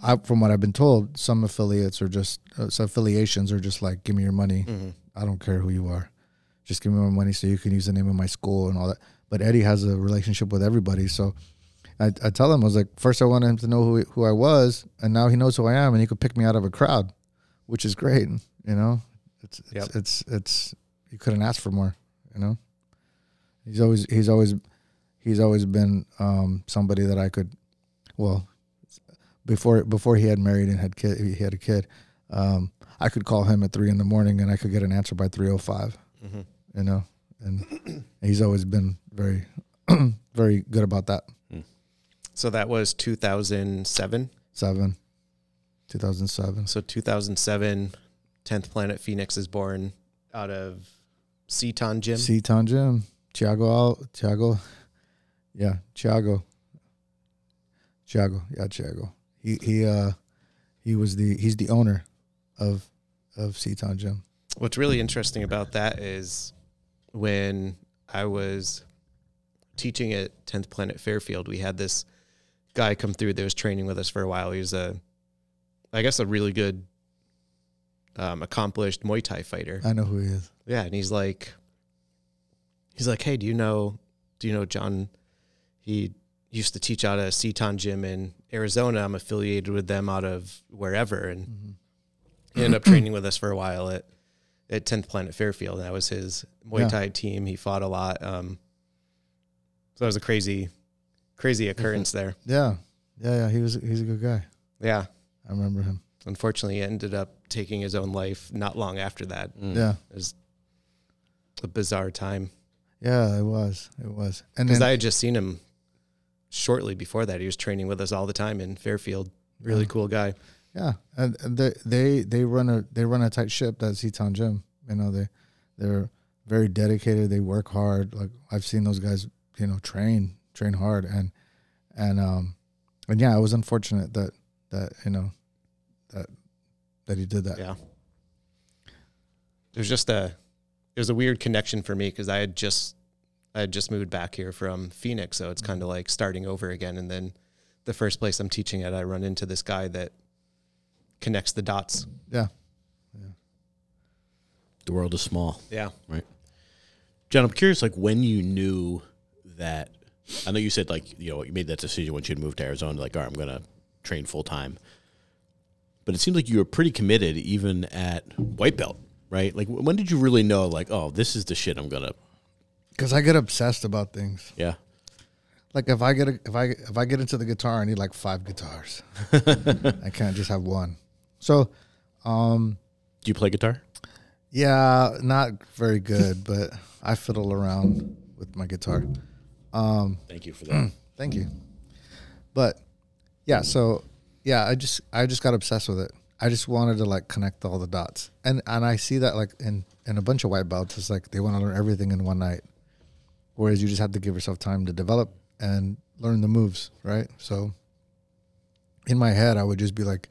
I, from what I've been told, some affiliates are just, uh, some affiliations are just like, give me your money. Mm-hmm. I don't care who you are. Just give me my money so you can use the name of my school and all that. But Eddie has a relationship with everybody. So I, I tell him, I was like, first I wanted him to know who he, who I was, and now he knows who I am, and he could pick me out of a crowd, which is great. You know, it's it's yep. it's, it's it's you couldn't ask for more. You know, he's always he's always he's always been um, somebody that I could. Well, before before he had married and had kid, he had a kid. Um, I could call him at three in the morning, and I could get an answer by three o five. You know, and he's always been very very good about that. So that was two thousand seven? Seven. two thousand seven. So two thousand seven, tenth Planet Phoenix is born out of Sityodtong Gym. Sityodtong Gym. Tiago, Tiago. Yeah, Tiago. Tiago, yeah, Tiago. He he uh he was the he's the owner of of Sityodtong Gym. What's really interesting about that is when I was teaching at tenth Planet Fairfield, we had this guy come through that was training with us for a while. He was a, I guess, a really good, um, accomplished Muay Thai fighter. I know who he is. Yeah. And he's like, he's like, hey, do you know, do you know John? He used to teach out of Sityodtong Gym in Arizona. I'm affiliated with them out of wherever. And mm-hmm. he ended up training with us for a while at, at tenth Planet Fairfield. And that was his Muay yeah. Thai team. He fought a lot. Um, so that was a crazy, crazy occurrence there. Yeah. Yeah, yeah, he was he's a good guy. Yeah. I remember him. unfortunately ended up taking his own life not long after that. Mm. Yeah. It was a bizarre time. Yeah, it was. It was. And because I had just seen him shortly before that. He was training with us all the time in Fairfield. Really yeah. cool guy. Yeah. And they, they they run a they run a tight ship, that Sityodtong Gym. You know, they they're very dedicated, they work hard. Like I've seen those guys, you know, train, train hard and and um and yeah, it was unfortunate that that, you know, that that he did that. Yeah. It was just a it was a weird connection for me because I had just I had just moved back here from Phoenix, so it's mm-hmm. kind of like starting over again. And then the first place I'm teaching at, I run into this guy that connects the dots. Yeah, yeah. The world is small. Yeah, right. John, I'm curious, like when you knew that. I know you said like you know you made that decision once you moved to Arizona, like all right, I'm gonna train full time. But it seems like you were pretty committed even at white belt, right? Like when did you really know, like, oh, this is the shit I'm gonna. Because I get obsessed about things. Yeah. Like if I get a, if I if I get into the guitar, I need like five guitars. I can't just have one. So, um, do you play guitar? Yeah, not very good, but I fiddle around with my guitar. Um, thank you for that. Thank you. But yeah, so yeah, I just I just got obsessed with it. I just wanted to like connect all the dots, and and I see that like in in a bunch of white belts, it's like they want to learn everything in one night, whereas you just have to give yourself time to develop and learn the moves, right? So in my head, I would just be like,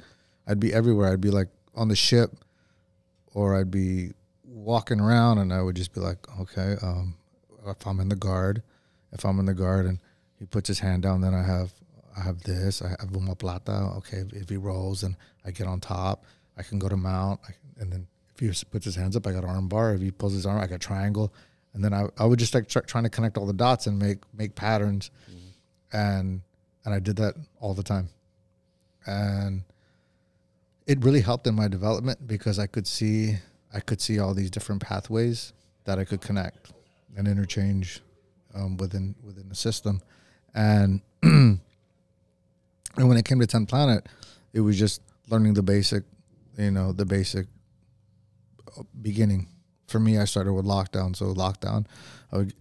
I'd be everywhere. I'd be like on the ship, or I'd be walking around, and I would just be like, okay, um, if I'm in the guard, if I'm in the guard, and he puts his hand down, then I have I have this, I have uma plata. Okay, if, if he rolls and I get on top, I can go to mount, I can, and then if he puts his hands up, I got arm bar. If he pulls his arm, I got triangle. And then I, I would just like tr- trying to connect all the dots and make make patterns, mm-hmm. and and I did that all the time, and it really helped in my development because I could see I could see all these different pathways that I could connect and interchange um, within within the system, and and when it came to tenth Planet, it was just learning the basic, you know, the basic beginning. For me, I started with lockdown. So lockdown, I would,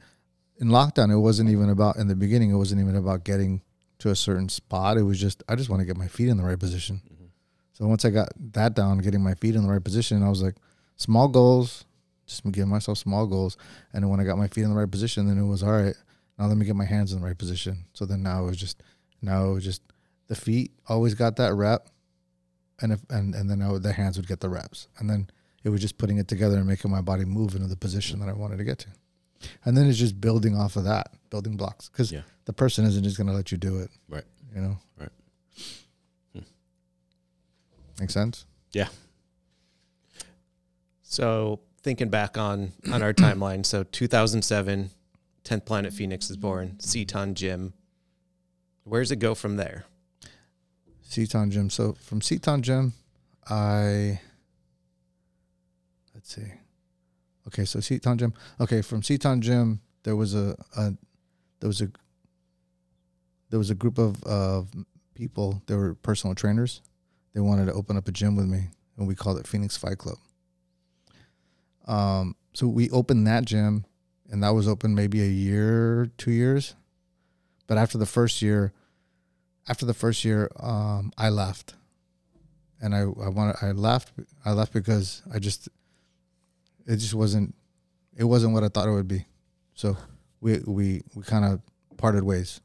in lockdown, it wasn't even about, in the beginning, it wasn't even about getting to a certain spot. It was just, I just want to get my feet in the right position. Mm-hmm. So once I got that down, getting my feet in the right position, I was like, small goals, just give myself small goals. And then when I got my feet in the right position, then it was, all right, now let me get my hands in the right position. So then now it was just, now it was just the feet always got that rep. And if, and, and then I would, the hands would get the reps. And then it was just putting it together and making my body move into the position that I wanted to get to. And then it's just building off of that, building blocks. Because yeah. the person isn't just going to let you do it. Right. You know? Right. Hmm. Make sense? Yeah. So thinking back on, on our timeline, so two thousand seven, tenth Planet Phoenix is born, Sityodtong Gym. Where does it go from there? Sityodtong Gym. So from Sityodtong Gym, I... Let's see. Okay, so Sityodtong Gym. Okay, from Sityodtong Gym, there was a, a there was a there was a group of of people. They were personal trainers. They wanted to open up a gym with me, and we called it Phoenix Fight Club. Um, so we opened that gym, and that was open maybe a year, two years. But after the first year, after the first year, um, I left, and I I wanted I left I left because I just. It just wasn't, it wasn't what I thought it would be. So we we, we kind of parted ways.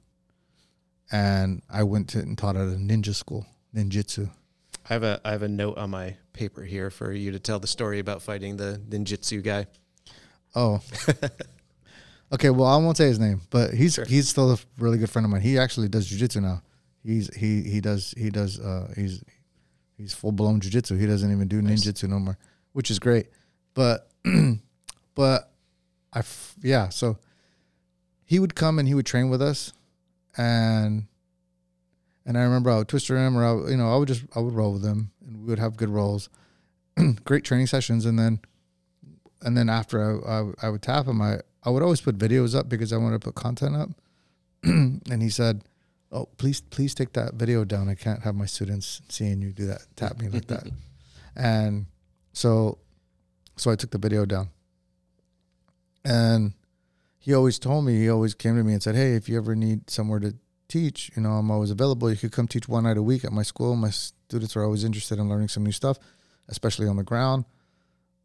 And I went to and taught at a ninja school, ninjutsu. I have a I have a note on my paper here for you to tell the story about fighting the ninjutsu guy. Oh. Okay, well, I won't say his name, but he's sure. he's still a really good friend of mine. He actually does jiu-jitsu now. He's he he does he does uh he's he's full-blown jiu-jitsu. He doesn't even do ninjutsu nice. No more, which is great. But, but I, f- yeah, so he would come and he would train with us. And, and I remember I would twist him or I would, you know, I would just, I would roll with him and we would have good rolls, great training sessions. And then, and then after I, I, I would tap him, I, I would always put videos up because I wanted to put content up. And he said, oh, please, please take that video down. I can't have my students seeing you do that, tap me like that. And so, so I took the video down. And he always told me, he always came to me and said, hey, if you ever need somewhere to teach, you know, I'm always available. You could come teach one night a week at my school. My students are always interested in learning some new stuff, especially on the ground.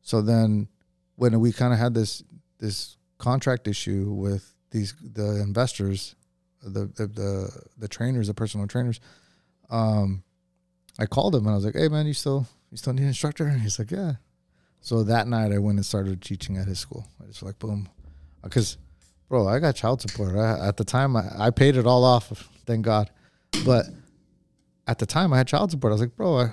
So then when we kind of had this, this contract issue with these, the investors, the, the, the, the trainers, the personal trainers, um, I called him and I was like, hey man, you still, you still need an instructor? And he's like, yeah. So that night I went and started teaching at his school. I just like, boom. Cause bro, I got child support. I, at the time I, I paid it all off. Thank God. But at the time I had child support. I was like, bro, I,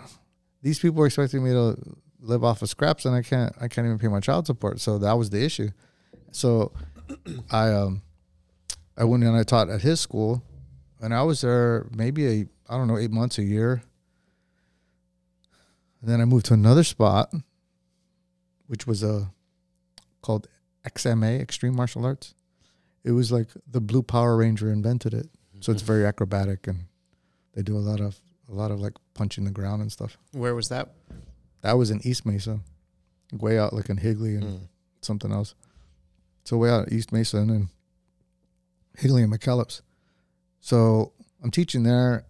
these people are expecting me to live off of scraps and I can't, I can't even pay my child support. So that was the issue. So I, um, I went and I taught at his school and I was there maybe a, I don't know, eight months, a year. And then I moved to another spot, which was a, called X M A, Extreme Martial Arts. It was like the Blue Power Ranger invented it. So it's very acrobatic and they do a lot of, a lot of like punching the ground and stuff. Where was that? That was in East Mesa, way out like in Higley and mm. something else. So way out East Mesa and then Higley and McKellips. So I'm teaching there,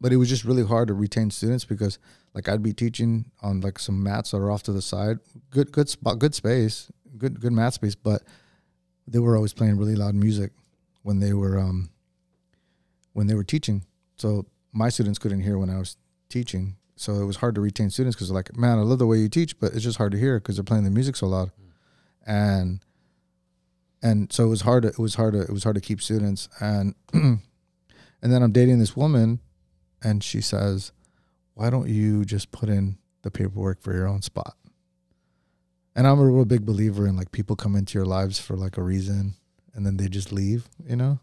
but it was just really hard to retain students because like I'd be teaching on like some mats that are off to the side, good good spot, good space, good good mat space, but they were always playing really loud music when they were um, when they were teaching. So my students couldn't hear when I was teaching. So it was hard to retain students because they're like, man, I love the way you teach, but it's just hard to hear because they're playing the music so loud. Mm. And and so it was hard to, it was hard to, it was hard to keep students. And and then I'm dating this woman and she says, why don't you just put in the paperwork for your own spot? And I'm a real big believer in like people come into your lives for like a reason and then they just leave, you know,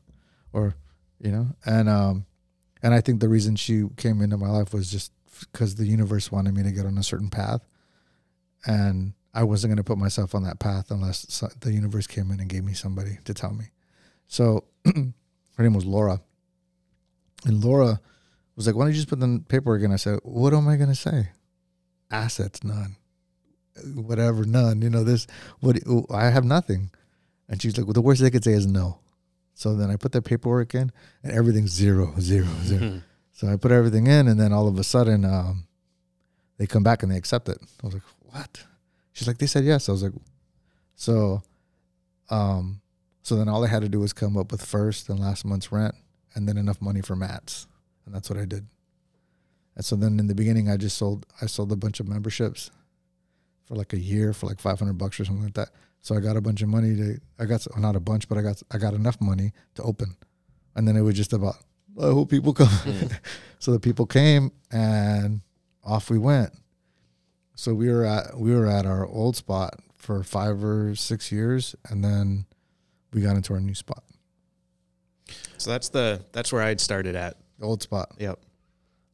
or, you know, and, um, and I think the reason she came into my life was just because the universe wanted me to get on a certain path and I wasn't going to put myself on that path unless the universe came in and gave me somebody to tell me. So her name was Laura, and Laura was like, why don't you just put the paperwork in? I said, what am I going to say? Assets, none. Whatever, none, you know, this, what, I have nothing. And she's like, well, the worst they could say is no. So then I put that paperwork in and everything's zero, zero, zero. Mm-hmm. So I put everything in and then all of a sudden um, they come back and they accept it. I was like, what? She's like, they said yes. I was like, so, um, so then all I had to do was come up with first and last month's rent and then enough money for mats. And that's what I did. And so then in the beginning, I just sold, I sold a bunch of memberships for like a year for like five hundred bucks or something like that. So I got a bunch of money to, I got, well, not a bunch, but I got, I got enough money to open. And then it was just about, oh, I hope people come. Yeah. So the people came and off we went. So we were at, we were at our old spot for five or six years. And then we got into our new spot. So that's the, that's where I'd started at. The old spot. Yep.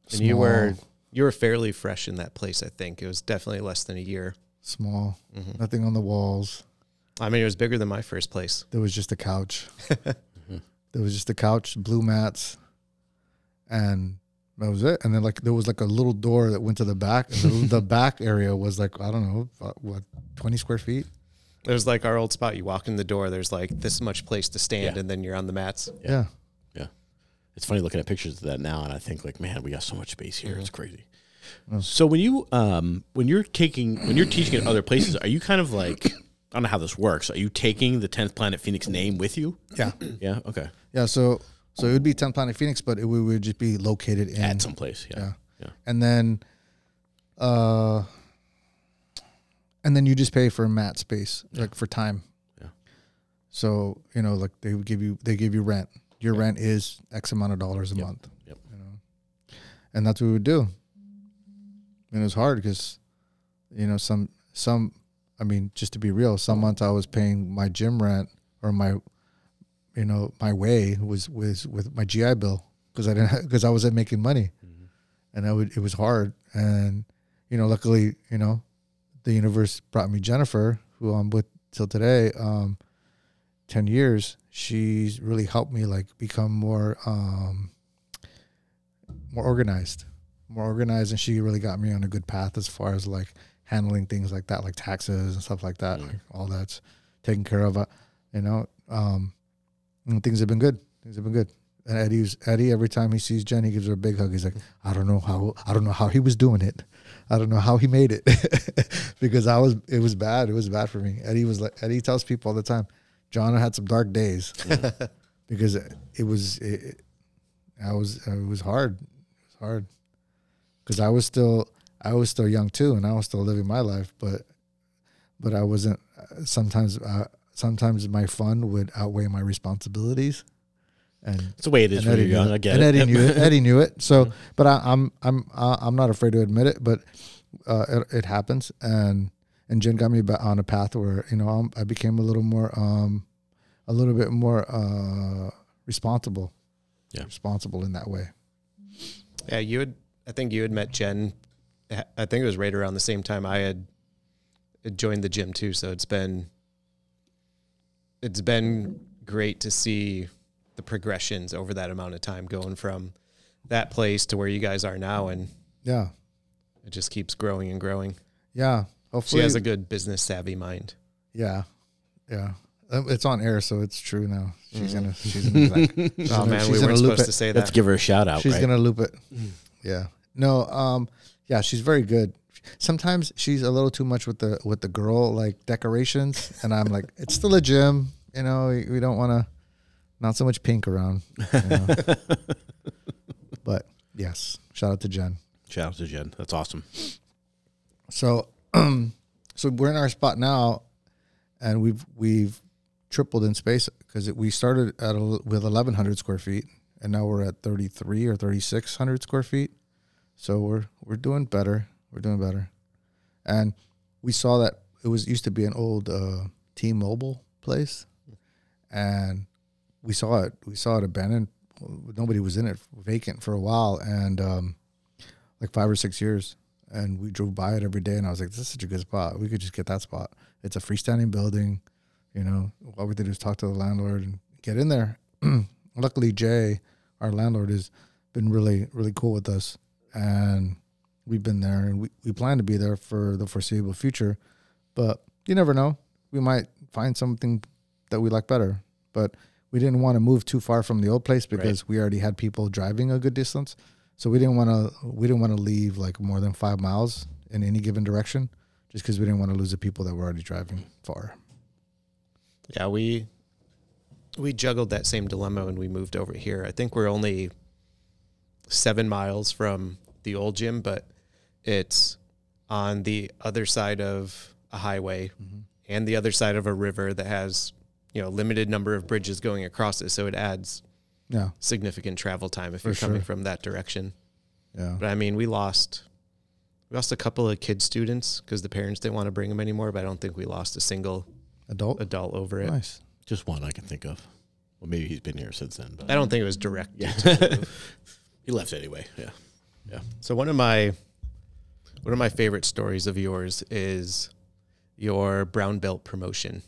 Small. And you were, you were fairly fresh in that place. I think it was definitely less than a year. Small, mm-hmm. Nothing on the walls. I mean, it was bigger than my first place. There was just a couch. mm-hmm. There was just a couch, blue mats, and that was it. And then like there was like a little door that went to the back, and the, the back area was like I don't know what twenty square feet. There's like our old spot. You walk in the door. There's like this much place to stand, yeah. And then you're on the mats. Yeah. yeah. It's funny looking at pictures of that now, and I think like, man, we got so much space here. Mm-hmm. It's crazy. Mm-hmm. So when you um, when you're taking when you're teaching at other places, are you kind of like, I don't know how this works. Are you taking the tenth Planet Phoenix name with you? Yeah. Yeah. Okay. Yeah. So so it would be tenth Planet Phoenix, but it would, it would just be located in at some place. Yeah. Yeah. yeah. And then, uh, and then you just pay for mat space, yeah. like for time. Yeah. So you know, like they would give you they give you rent. Your yep. rent is X amount of dollars a yep. month. Yep. You know? And that's what we would do. And it was hard because, you know, some, some, I mean, just to be real, some months I was paying my gym rent or my, you know, my way was, was with my G I bill because I didn't, because I wasn't making money. Mm-hmm. And I would, it was hard. And, you know, luckily, you know, the universe brought me Jennifer, who I'm with till today, um, ten years. She's really helped me like become more um, more organized, more organized. And she really got me on a good path as far as like handling things like that, like taxes and stuff like that. Mm-hmm. Like all that's taken care of, uh, you know, um, and things have been good. Things have been good. And Eddie's Eddie, every time he sees Jen, he gives her a big hug. He's like, I don't know how, I don't know how he was doing it. I don't know how he made it because I was, it was bad. It was bad for me. Eddie was like, Eddie tells people all the time, John had some dark days mm. because it, it was, it, it, I was, it was hard. It was hard because I was still, I was still young too. And I was still living my life, but, but I wasn't, sometimes, uh, sometimes my fun would outweigh my responsibilities. And it's the way it is. And Eddie, young, I get and it. Eddie knew it. Eddie knew it. So, mm-hmm. but I, I'm, I'm, I'm not afraid to admit it. But uh, it, it happens. And and Jen got me on a path where you know I'm, I became a little more, um, a little bit more uh, responsible. Yeah, responsible in that way. Yeah, you had. I think you had met Jen. I think it was right around the same time I had joined the gym too. So it's been, it's been great to see the progressions over that amount of time, going from that place to where you guys are now. And yeah, it just keeps growing and growing. Yeah. Hopefully she has a good business savvy mind. Yeah. Yeah. It's on air. So it's true now. She's mm-hmm. going to, she's gonna be like, oh man, we weren't supposed it. to say that. Let's give her a shout out. She's right? going to loop it. Mm. Yeah. No. Um, yeah. She's very good. Sometimes she's a little too much with the, with the girl, like decorations. And I'm like, it's still a gym. You know, we, we don't want to, not so much pink around, you know. But yes, shout out to Jen. Shout out to Jen. That's awesome. So, um, so we're in our spot now, and we've we've tripled in space because we started at a, with eleven hundred square feet, and now we're at thirty-three or thirty-six hundred square feet. So we're we're doing better. We're doing better, and we saw that it was used to be an old uh, T-Mobile place, and we saw it. We saw it abandoned. Nobody was in it, vacant for a while, and um, like five or six years. And we drove by it every day, and I was like, "This is such a good spot. We could just get that spot. It's a freestanding building, you know. All we did was talk to the landlord and get in there." Luckily, Jay, our landlord, has been really, really cool with us, and we've been there, and we, we plan to be there for the foreseeable future. But you never know; we might find something that we like better. But we didn't want to move too far from the old place because right. we already had people driving a good distance. So we didn't want to we didn't want to leave like more than five miles in any given direction just because we didn't want to lose the people that were already driving far. Yeah, we we juggled that same dilemma when we moved over here. I think we're only seven miles from the old gym, but it's on the other side of a highway mm-hmm. and the other side of a river that has, you know, limited number of bridges going across it. So it adds yeah. significant travel time if For you're coming sure. from that direction. Yeah. But I mean, we lost, we lost a couple of kid students because the parents didn't want to bring them anymore, but I don't think we lost a single adult adult over it. Nice. Just one I can think of. Well, maybe he's been here since then, but I don't think it was direct. Yeah. He left anyway. Yeah. Yeah. So one of my, one of my favorite stories of yours is your brown belt promotion.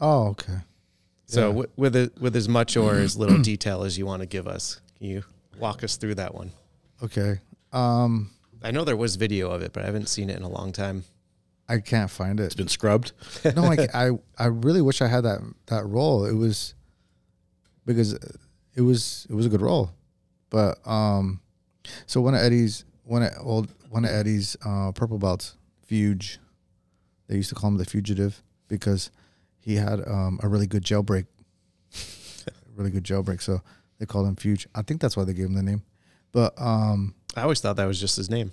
Oh, okay. So yeah. w- with a, with as much or as little detail as you want to give us, can you walk us through that one? Okay. Um, I know there was video of it, but I haven't seen it in a long time. I can't find it. It's been scrubbed. No, I, I I really wish I had that that role. It was because it was it was a good role, but um, so one of Eddie's one of old one of Eddie's uh, purple belts, Fuge. They used to call him the Fugitive because he had um, a really good jailbreak, really good jailbreak. So they called him Fuge. I think that's why they gave him the name. But um, I always thought that was just his name.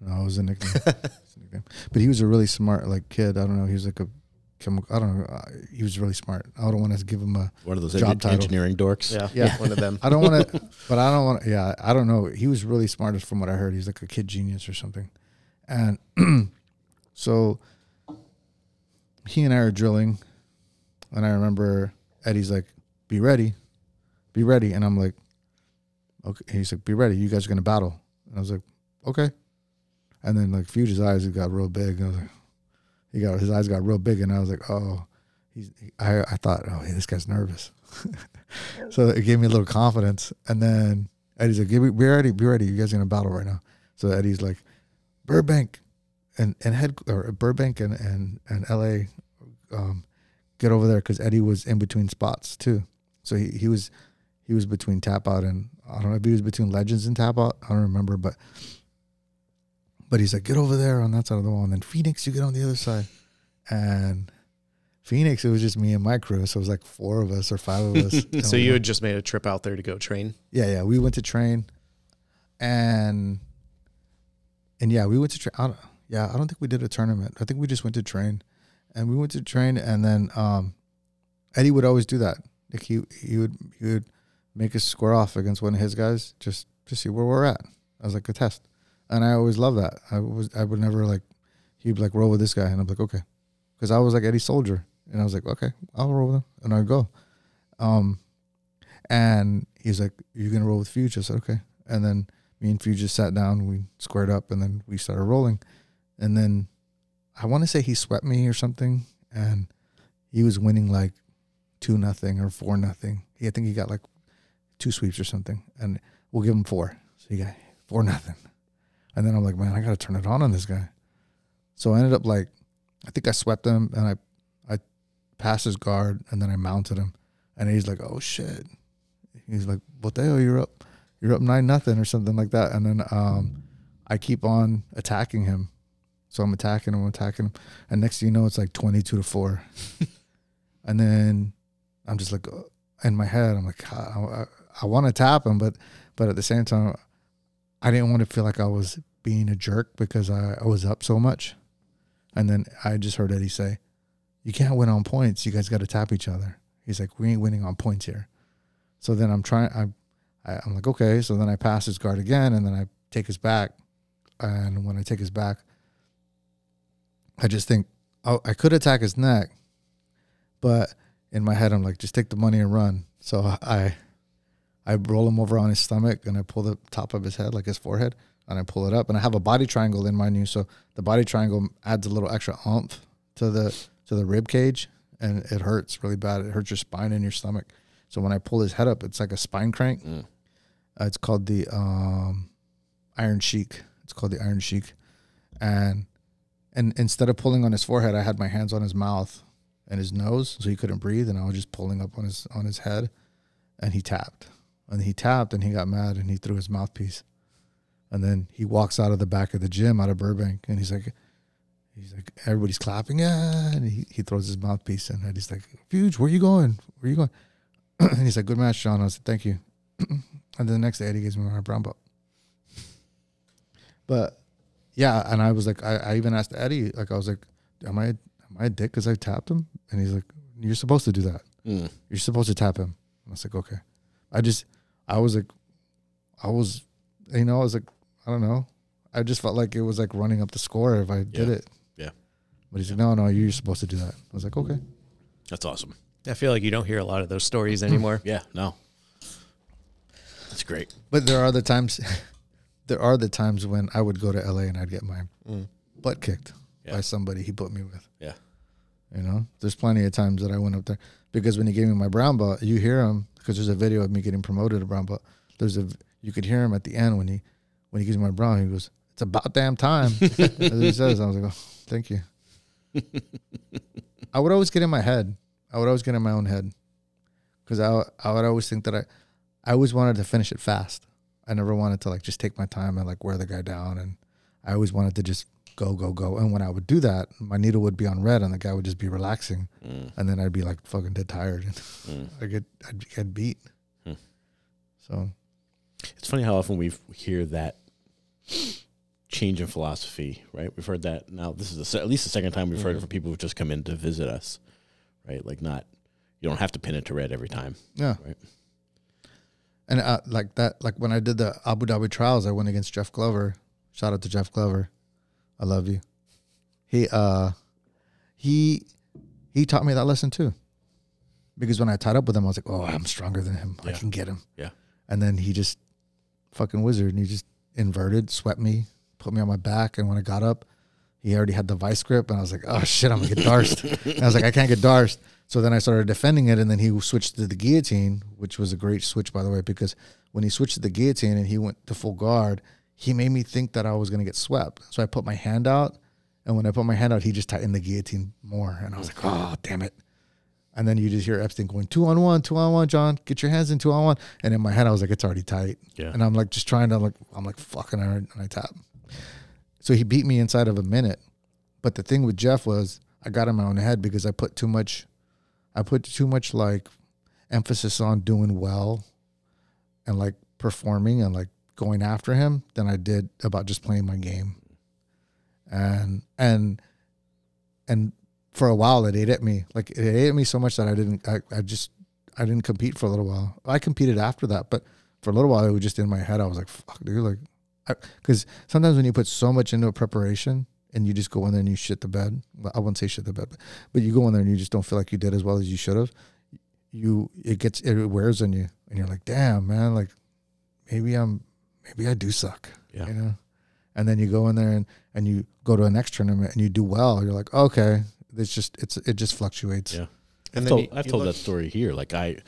No, it was a nickname. was a nickname. But he was a really smart like kid. I don't know. He was like a chemical. I don't know. He was really smart. I don't want to give him a one of those job title. Engineering dorks. Yeah, yeah, yeah, one of them. I don't want to. But I don't want to. Yeah, I don't know. He was really smart from what I heard. He's like a kid genius or something. And so he and I are drilling, and I remember Eddie's like, be ready, be ready. And I'm like, okay. He's like, be ready. You guys are going to battle. And I was like, okay. And then like Fuge's eyes got real big. And I was like, he got, his eyes got real big. And I was like, oh, he's, I, I thought, oh, hey, this guy's nervous. So it gave me a little confidence. And then Eddie's like, yeah, be ready, be ready. You guys are gonna battle right now. So Eddie's like, Burbank and and head or Burbank and and and L A, um, get over there, because Eddie was in between spots too. So he he was he was between Tap Out and I don't know if he was between Legends and Tap Out. I don't remember, but but he's like, get over there on that side of the wall, and then Phoenix, you get on the other side. And Phoenix, it was just me and my crew, so it was like four of us or five of us. So you had just made a trip out there to go train? Yeah, yeah, we went to train, and and yeah, we went to train. Yeah, I don't think we did a tournament. I think we just went to train, and we went to train, and then um, Eddie would always do that. Like he he would he would make us square off against one of his guys just to see where we're at. I was like a test, and I always loved that. I was I would never like he'd like roll with this guy, and I'm like okay, because I was like Eddie's soldier. And I was like, okay, I'll roll with him. And I'd go. Um, and he's like, you're going to roll with Fuge? I said, okay. And then me and Fuge just sat down. We squared up. And then we started rolling. And then I want to say he swept me or something. And he was winning like two nothing or four nothing. He, I think he got like two sweeps or something. And we'll give him four. So he got four nothing. And then I'm like, man, I got to turn it on on this guy. So I ended up like, I think I swept him. And I passed his guard, and then I mounted him, and he's like, "Oh shit!" He's like, "Boteo, you're up, you're up nine nothing or something like that." And then um, I keep on attacking him, so I'm attacking him, I'm attacking him, and next thing you know, it's like twenty-two to four, and then I'm just like, oh, in my head, I'm like, I, I, I want to tap him, but but at the same time, I didn't want to feel like I was being a jerk because I, I was up so much, and then I just heard Eddie say, you can't win on points. You guys got to tap each other. He's like, we ain't winning on points here. So then I'm trying, I'm, I'm like, okay. So then I pass his guard again, and then I take his back. And when I take his back, I just think, oh, I could attack his neck. But in my head, I'm like, just take the money and run. So I, I roll him over on his stomach, and I pull the top of his head, like his forehead, and I pull it up. And I have a body triangle in my new. So the body triangle adds a little extra oomph to the, to the rib cage, and it hurts really bad. It hurts your spine and your stomach. So when I pull his head up, it's like a spine crank. Mm. Uh, it's called the um, Iron Sheik. It's called the Iron Sheik. And and instead of pulling on his forehead, I had my hands on his mouth and his nose, so he couldn't breathe, and I was just pulling up on his on his head, and he tapped. And he tapped, and he got mad, and he threw his mouthpiece. And then he walks out of the back of the gym, out of Burbank, and he's like, He's like, everybody's clapping, yeah. And he, he throws his mouthpiece in, and he's like, Fuge, where you going? Where you going? And he's like, good match, John. I said, thank you. And then the next day, Eddie gives me my brown belt. But yeah, and I was like, I, I even asked Eddie, like, I was like, am I, am I a dick because I tapped him? And he's like, you're supposed to do that. Mm. You're supposed to tap him. And I was like, okay. I just, I was like, I was, you know, I was like, I don't know. I just felt like it was like running up the score if I yeah. did it. But he's like, no, no, you're supposed to do that. I was like, okay. That's awesome. I feel like you don't hear a lot of those stories anymore. Yeah, no. That's great. But there are the times there are the times when I would go to L A and I'd get my mm. butt kicked yeah. by somebody he put me with. Yeah. You know? There's plenty of times that I went up there. Because when he gave me my brown belt, you hear him, because there's a video of me getting promoted to brown belt. There's a, you could hear him at the end when he when he gives me my brown, he goes, it's about damn time. As he says, I was like, oh, thank you. I would always get in my head. I would always get in my own head, because I I would always think that I, I always wanted to finish it fast. I never wanted to like just take my time and like wear the guy down, and I always wanted to just go go go. And when I would do that, my needle would be on red, and the guy would just be relaxing, mm. and then I'd be like fucking dead tired, and mm. I get I'd get beat. Hmm. So, it's funny how often we hear that. Change in philosophy, right? We've heard that now. This is the se- at least the second time we've mm-hmm. heard it from people who just come in to visit us, right? Like, not you don't have to pin it to red every time. Yeah, right. And uh, like that, like when I did the Abu Dhabi trials, I went against Jeff Glover. Shout out to Jeff Glover, I love you. He uh, he he taught me that lesson too, because when I tied up with him, I was like, oh, I'm stronger than him. Yeah. I can get him. Yeah. And then he just fucking wizard, and he just inverted, swept me. Put me on my back, and when I got up, he already had the vice grip, and I was like, oh shit, I'm gonna get darsed. And I was like, I can't get darsed. So then I started defending it, and then he switched to the guillotine, which was a great switch, by the way, because when he switched to the guillotine and he went to full guard, he made me think that I was going to get swept. So I put my hand out, and when I put my hand out, he just tightened the guillotine more. And I was like, oh, damn it. And then you just hear Epstein going, two on one, two on one, John, get your hands in, two on one. And in my head, I was like, it's already tight. Yeah. And I'm like, just trying to, like, I'm like, fucking, and I tap. So he beat me inside of a minute. But the thing with Jeff was I got in my own head because I put too much, I put too much, like, emphasis on doing well and, like, performing and, like, going after him than I did about just playing my game. And, and, and, for a while, it ate at me. Like, it ate at me so much that I didn't, I, I just, I didn't compete for a little while. I competed after that, but for a little while, it was just in my head. I was like, fuck, dude. Like, because sometimes when you put so much into a preparation and you just go in there and you shit the bed, well, I wouldn't say shit the bed, but, but you go in there and you just don't feel like you did as well as you should have, you, it gets, it wears on you. And you're like, damn, man, like, maybe I'm, maybe I do suck. Yeah. You know? And then you go in there and, and you go to a next tournament and you do well. You're like, okay. It's just it's it just fluctuates. Yeah, and I've told, he, I've told that story here. Like I,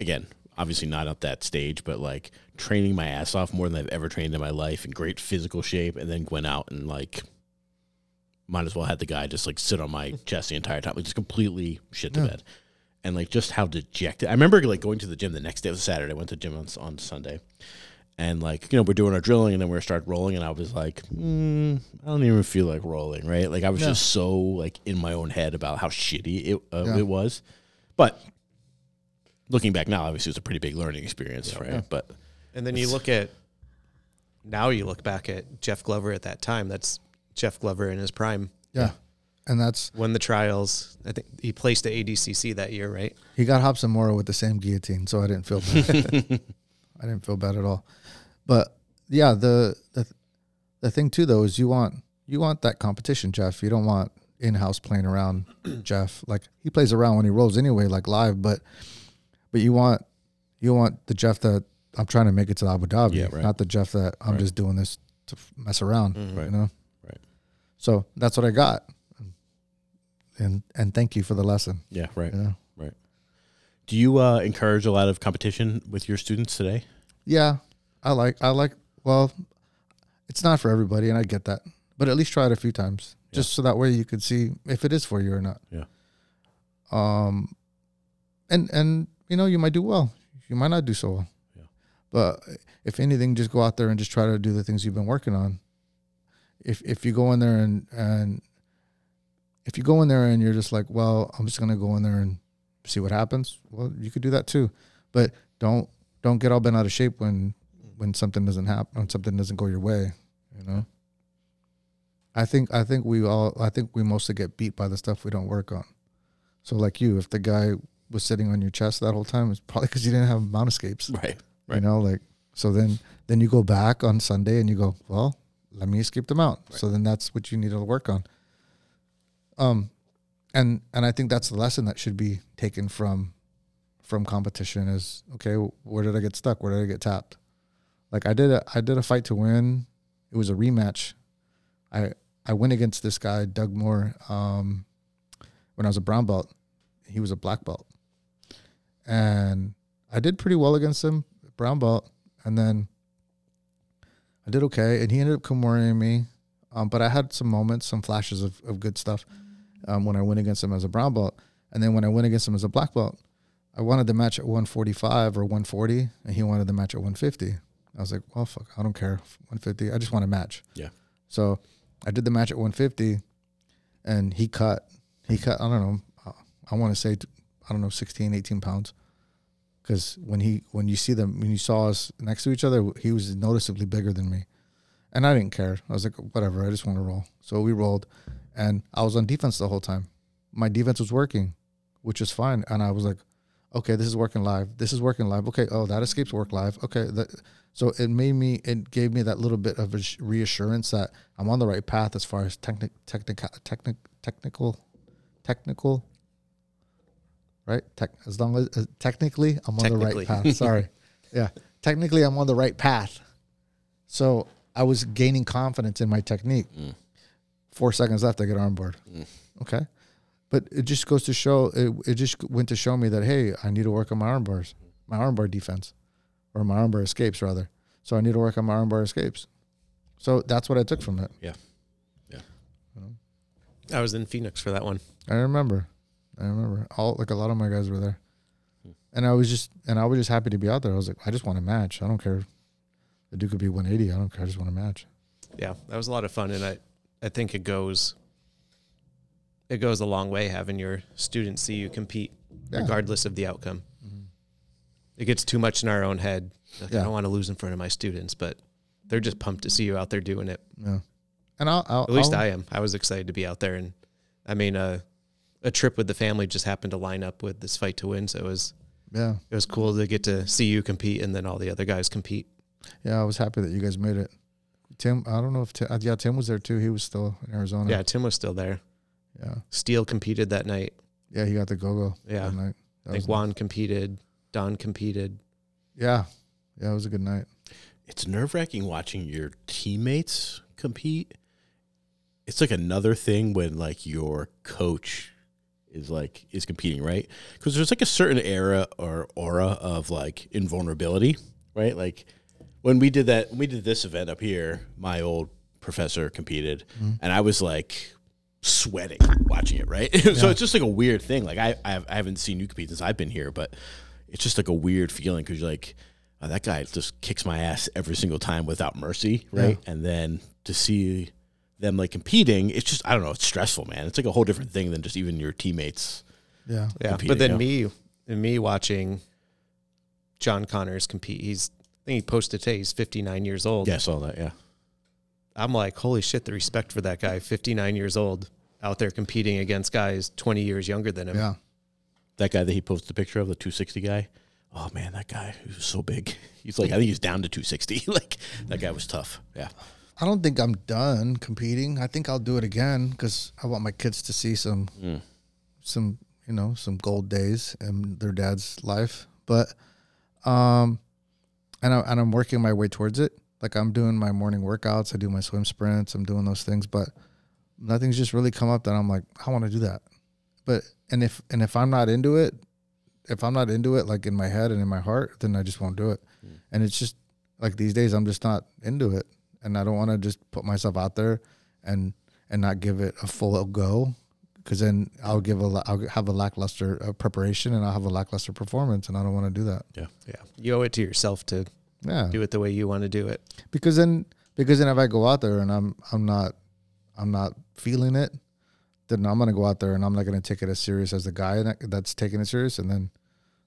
again, obviously not at that stage, but like training my ass off more than I've ever trained in my life, in great physical shape, and then went out and like, might as well had the guy just like sit on my chest the entire time, like just completely shit to yeah. bed, and like just how dejected. I remember like going to the gym the next day. It was Saturday. I went to the gym on, on Sunday. And, like, you know, we're doing our drilling, and then we're start rolling, and I was like, mm, I don't even feel like rolling, right? Like, I was yeah. just so, like, in my own head about how shitty it uh, yeah. it was. But looking back now, obviously, it's a pretty big learning experience, yeah, right? Yeah. But and then you look at, now you look back at Jeff Glover at that time. That's Jeff Glover in his prime. Yeah. And that's... Won the trials. I think he placed at A D C C that year, right? He got Hobson Mora with the same guillotine, so I didn't feel bad. I didn't feel bad at all. But yeah, the, the the thing too though is you want you want that competition, Jeff. You don't want in-house playing around, Jeff. Like he plays around when he rolls anyway, like live. But but you want you want the Jeff that I'm trying to make it to Abu Dhabi, yeah, right. not the Jeff that I'm right. just doing this to mess around. Mm-hmm. Right. You know, right. So that's what I got, and and thank you for the lesson. Yeah, right, you know? Right. Do you uh, encourage a lot of competition with your students today? Yeah. I like, I like, well, it's not for everybody, and I get that. But at least try it a few times, yeah. just so that way you can see if it is for you or not. Yeah. Um, and, and you know, you might do well. You might not do so well. Yeah. But if anything, just go out there and just try to do the things you've been working on. If if you go in there and, and if you go in there and you're just like, well, I'm just going to go in there and see what happens, well, you could do that too. But don't don't get all bent out of shape when when something doesn't happen, when something doesn't go your way, you know. I think I think we all I think we mostly get beat by the stuff we don't work on. So like you, if the guy was sitting on your chest that whole time, it's probably because you didn't have mount escapes, right? Right. You know, like so then then you go back on Sunday and you go, well, let me escape the mount. Right. So then that's what you need to work on. Um, and and I think that's the lesson that should be taken from from competition is okay, where did I get stuck? Where did I get tapped? Like I did a I did a fight to win. It was a rematch. I I went against this guy, Doug Moore, um, when I was a brown belt. He was a black belt. And I did pretty well against him, brown belt. And then I did okay. And he ended up comoriing me. Um, but I had some moments, some flashes of, of good stuff um, when I went against him as a brown belt. And then when I went against him as a black belt, I wanted the match at one forty-five or one forty, and he wanted the match at one fifty. I was like, well, fuck, I don't care. one fifty, I just want a match. Yeah. So I did the match at one fifty, and he cut. He cut, I don't know, I want to say, I don't know, sixteen, eighteen pounds. Because when he, when you see them, when you saw us next to each other, he was noticeably bigger than me. And I didn't care. I was like, whatever, I just want to roll. So we rolled, and I was on defense the whole time. My defense was working, which is fine. And I was like, okay, this is working live. This is working live. Okay, oh, that escapes work live. Okay, that... So it made me, it gave me that little bit of reassurance that I'm on the right path as far as technic, technic, technic, technical, technical, right? Tech, as long as uh, technically I'm on the right path. Sorry. Yeah. Technically I'm on the right path. So I was gaining confidence in my technique. Mm. Four seconds left, I get armboard. Mm. Okay. But it just goes to show, it, it just went to show me that, hey, I need to work on my arm bars, my armbar defense. or my armbar escapes rather. So I need to work on my armbar escapes. So that's what I took from it. Yeah. Yeah. Um, I was in Phoenix for that one. I remember. I remember. All like a lot of my guys were there. Hmm. And I was just and I was just happy to be out there. I was like, I just want a match. I don't care. The dude could be one eighty. I don't care. I just want a match. Yeah. That was a lot of fun. And I, I think it goes it goes a long way having your students see you compete yeah. regardless of the outcome. Mm-hmm. It gets too much in our own head. Like, yeah. I don't want to lose in front of my students, but they're just pumped to see you out there doing it. Yeah. And I'll, I'll at least I'll, I am. I was excited to be out there. And I mean, uh, a trip with the family just happened to line up with this Fight to Win. So it was, yeah, it was cool to get to see you compete and then all the other guys compete. Yeah. I was happy that you guys made it. Tim, I don't know if Tim, yeah, Tim was there too. He was still in Arizona. Yeah. Tim was still there. Yeah. Steele competed that night. Yeah. He got the go-go. Yeah. That that I think Juan nice. competed. Don competed. Yeah. Yeah. It was a good night. It's nerve-wracking watching your teammates compete. It's like another thing when like your coach is like is competing, right? Because there's like a certain era or aura of like invulnerability, right? Like when we did that, we did this event up here. My old professor competed, mm-hmm. and I was like sweating watching it, right? Yeah. So it's just like a weird thing. Like I I haven't seen you compete since I've been here, but it's just like a weird feeling because you're like. Uh, that guy just kicks my ass every single time without mercy, right? Yeah. And then to see them, like, competing, it's just, I don't know, it's stressful, man. It's, like, a whole different thing than just even your teammates. Yeah. Yeah. But then you know? me me watching John Connors compete, he's, I think he posted today, he's fifty-nine years old. Yeah, I saw that, yeah. I'm like, holy shit, the respect for that guy, fifty-nine years old, out there competing against guys twenty years younger than him. Yeah. That guy that he posted a picture of, the two sixty guy. Oh, man, that guy who's so big. He's like, I think he's down to two sixty. Like, that guy was tough. Yeah. I don't think I'm done competing. I think I'll do it again because I want my kids to see some, mm. some, you know, some gold days in their dad's life. But, um, and, I, and I'm working my way towards it. Like, I'm doing my morning workouts. I do my swim sprints. I'm doing those things. But nothing's just really come up that I'm like, I want to do that. But, and if, and if I'm not into it, If I'm not into it, like in my head and in my heart, then I just won't do it. Mm. And it's just like these days, I'm just not into it, and I don't want to just put myself out there and and not give it a full go, because then I'll give a I'll have a lackluster uh, preparation and I'll have a lackluster performance, and I don't want to do that. Yeah, yeah. You owe it to yourself to yeah. do it the way you want to do it. Because then because then if I go out there and I'm I'm not I'm not feeling it. Then I'm gonna go out there and I'm not gonna take it as serious as the guy that's taking it serious, and then,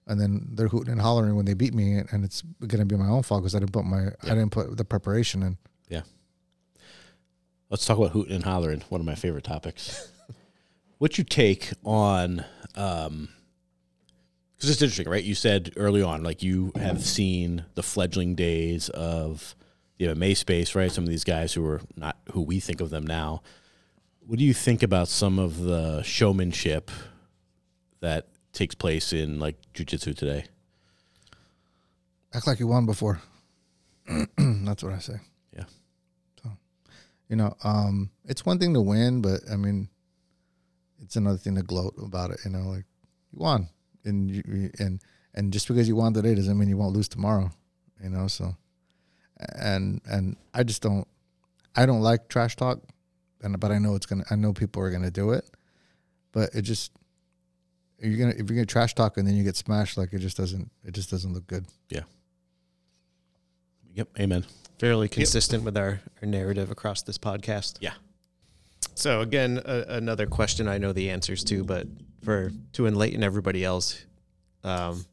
and then they're hooting and hollering when they beat me, and it's gonna be my own fault because I didn't put my yeah. I didn't put the preparation in. Yeah. Let's talk about hooting and hollering. One of my favorite topics. What's your take on? Um, because it's interesting, right? You said early on, like you have seen the fledgling days of the M M A space, right? Some of these guys who are not who we think of them now. What do you think about some of the showmanship that takes place in, like, jiu-jitsu today? Act like you won before. That's what I say. Yeah. So, you know, um, it's one thing to win, but, I mean, it's another thing to gloat about it, you know, like, you won. And you, and and just because you won today doesn't mean you won't lose tomorrow, you know, so. And and I just don't, I don't like trash talk. And, but I know it's gonna. I know people are gonna do it, but it just you're gonna if you're gonna trash talk and then you get smashed. Like it just doesn't. It just doesn't look good. Yeah. Yep. Amen. Fairly consistent yep. with our, our narrative across this podcast. Yeah. So again, uh, another question I know the answers to, but for to enlighten and everybody else, um,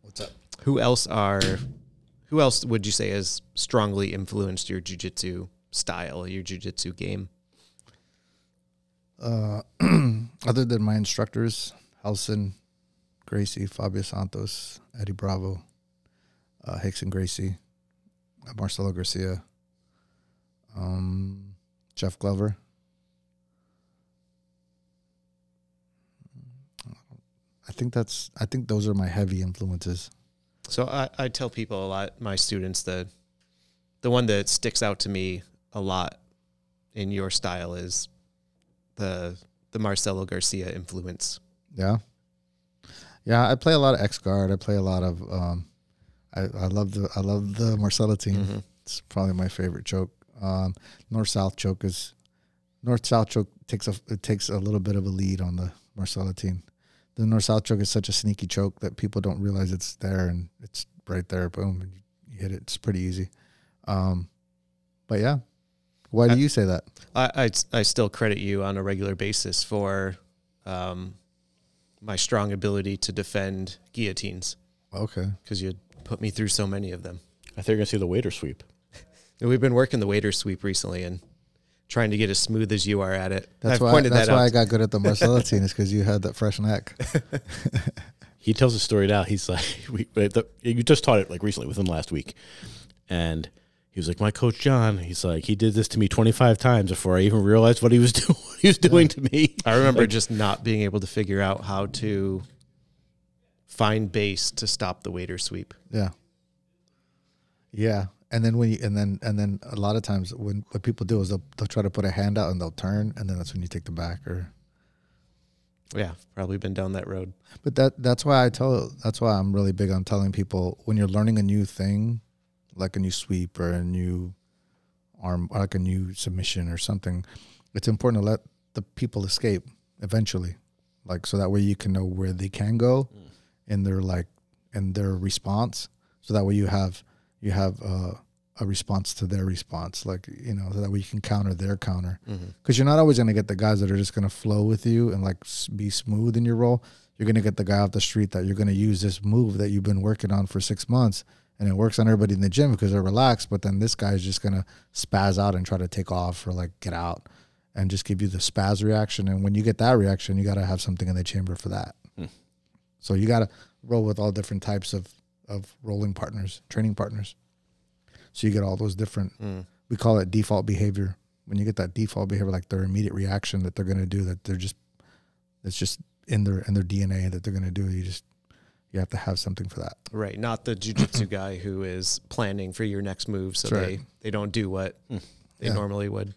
what's up? Who else are? Who else would you say has strongly influenced your jiu-jitsu style, your jiu-jitsu game? Uh, other than my instructors, Helson, Gracie, Fabio Santos, Eddie Bravo, uh, Rickson Gracie, uh, Marcelo Garcia, um, Jeff Glover. I think that's. I think those are my heavy influences. So I, I tell people a lot, my students, that the one that sticks out to me a lot in your style is. The the Marcelo Garcia influence. Yeah. Yeah, I play a lot of X guard. I play a lot of um, I, I love the I love the Marcelo team. Mm-hmm. It's probably my favorite choke. Um, North South choke is North South choke takes a it takes a little bit of a lead on the Marcelo team. The North South choke is such a sneaky choke that people don't realize it's there, and it's right there. Boom, and you hit it. It's pretty easy. Um, but yeah, why I, do you say that? I, I I still credit you on a regular basis for um, my strong ability to defend guillotines. Okay, because you put me through so many of them. I think you're gonna see the waiter sweep. We've been working the waiter sweep recently and trying to get as smooth as you are at it. That's I've why. Pointed that's that why out. I got good at the Marcelo team is because you had that fresh neck. He tells the story now. He's like, we, the, you just taught it like recently, within last week, and he was like, my coach John. He's like, he did this to me twenty-five times before I even realized what he was doing. He was doing yeah. to me. I remember like, just not being able to figure out how to find base to stop the waiter sweep. Yeah. Yeah. And then when you, and then and then a lot of times when what people do is they'll they'll try to put a hand out and they'll turn, and then that's when you take the back. Or yeah, probably been down that road. But that that's why I tell that's why I'm really big on telling people when you're learning a new thing, like a new sweep or a new arm, like a new submission or something, it's important to let the people escape eventually, like so that way you can know where they can go, mm. in their like in their response, so that way you have. You have uh, a response to their response, like, you know, so that way you can counter their counter. Because mm-hmm. you're not always going to get the guys that are just going to flow with you and, like, be smooth in your role. You're going to get the guy off the street that you're going to use this move that you've been working on for six months, and it works on everybody in the gym because they're relaxed, but then this guy is just going to spaz out and try to take off or, like, get out and just give you the spaz reaction. And when you get that reaction, you got to have something in the chamber for that. Mm. So you got to roll with all different types of, of rolling partners, training partners. So you get all those different, mm. we call it default behavior. When you get that default behavior, like their immediate reaction that they're going to do, that they're just, it's just in their, in their D N A that they're going to do. You just, you have to have something for that. Right. Not the jiu-jitsu guy who is planning for your next move. So That's they, right. they don't do what mm. they yeah. normally would.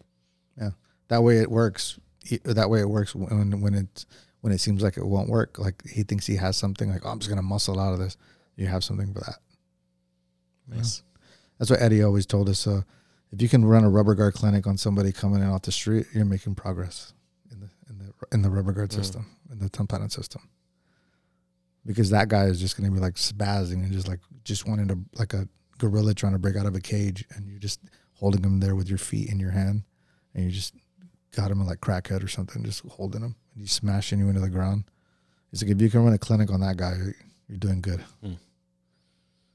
Yeah. That way it works. That way it works when, when it's, when it seems like it won't work. Like he thinks he has something like, oh, I'm just going to muscle out of this. You have something for that. Nice. Yeah. That's what Eddie always told us. Uh, if you can run a rubber guard clinic on somebody coming in off the street, you're making progress in the in the in the rubber guard yeah. system, in the tenth planet system. Because that guy is just going to be like spazzing and just like just wanting to like a gorilla trying to break out of a cage, and you're just holding him there with your feet in your hand, and you just got him in like crackhead or something, just holding him, and he's smashing you into the ground. It's like if you can run a clinic on that guy, you're doing good. Mm.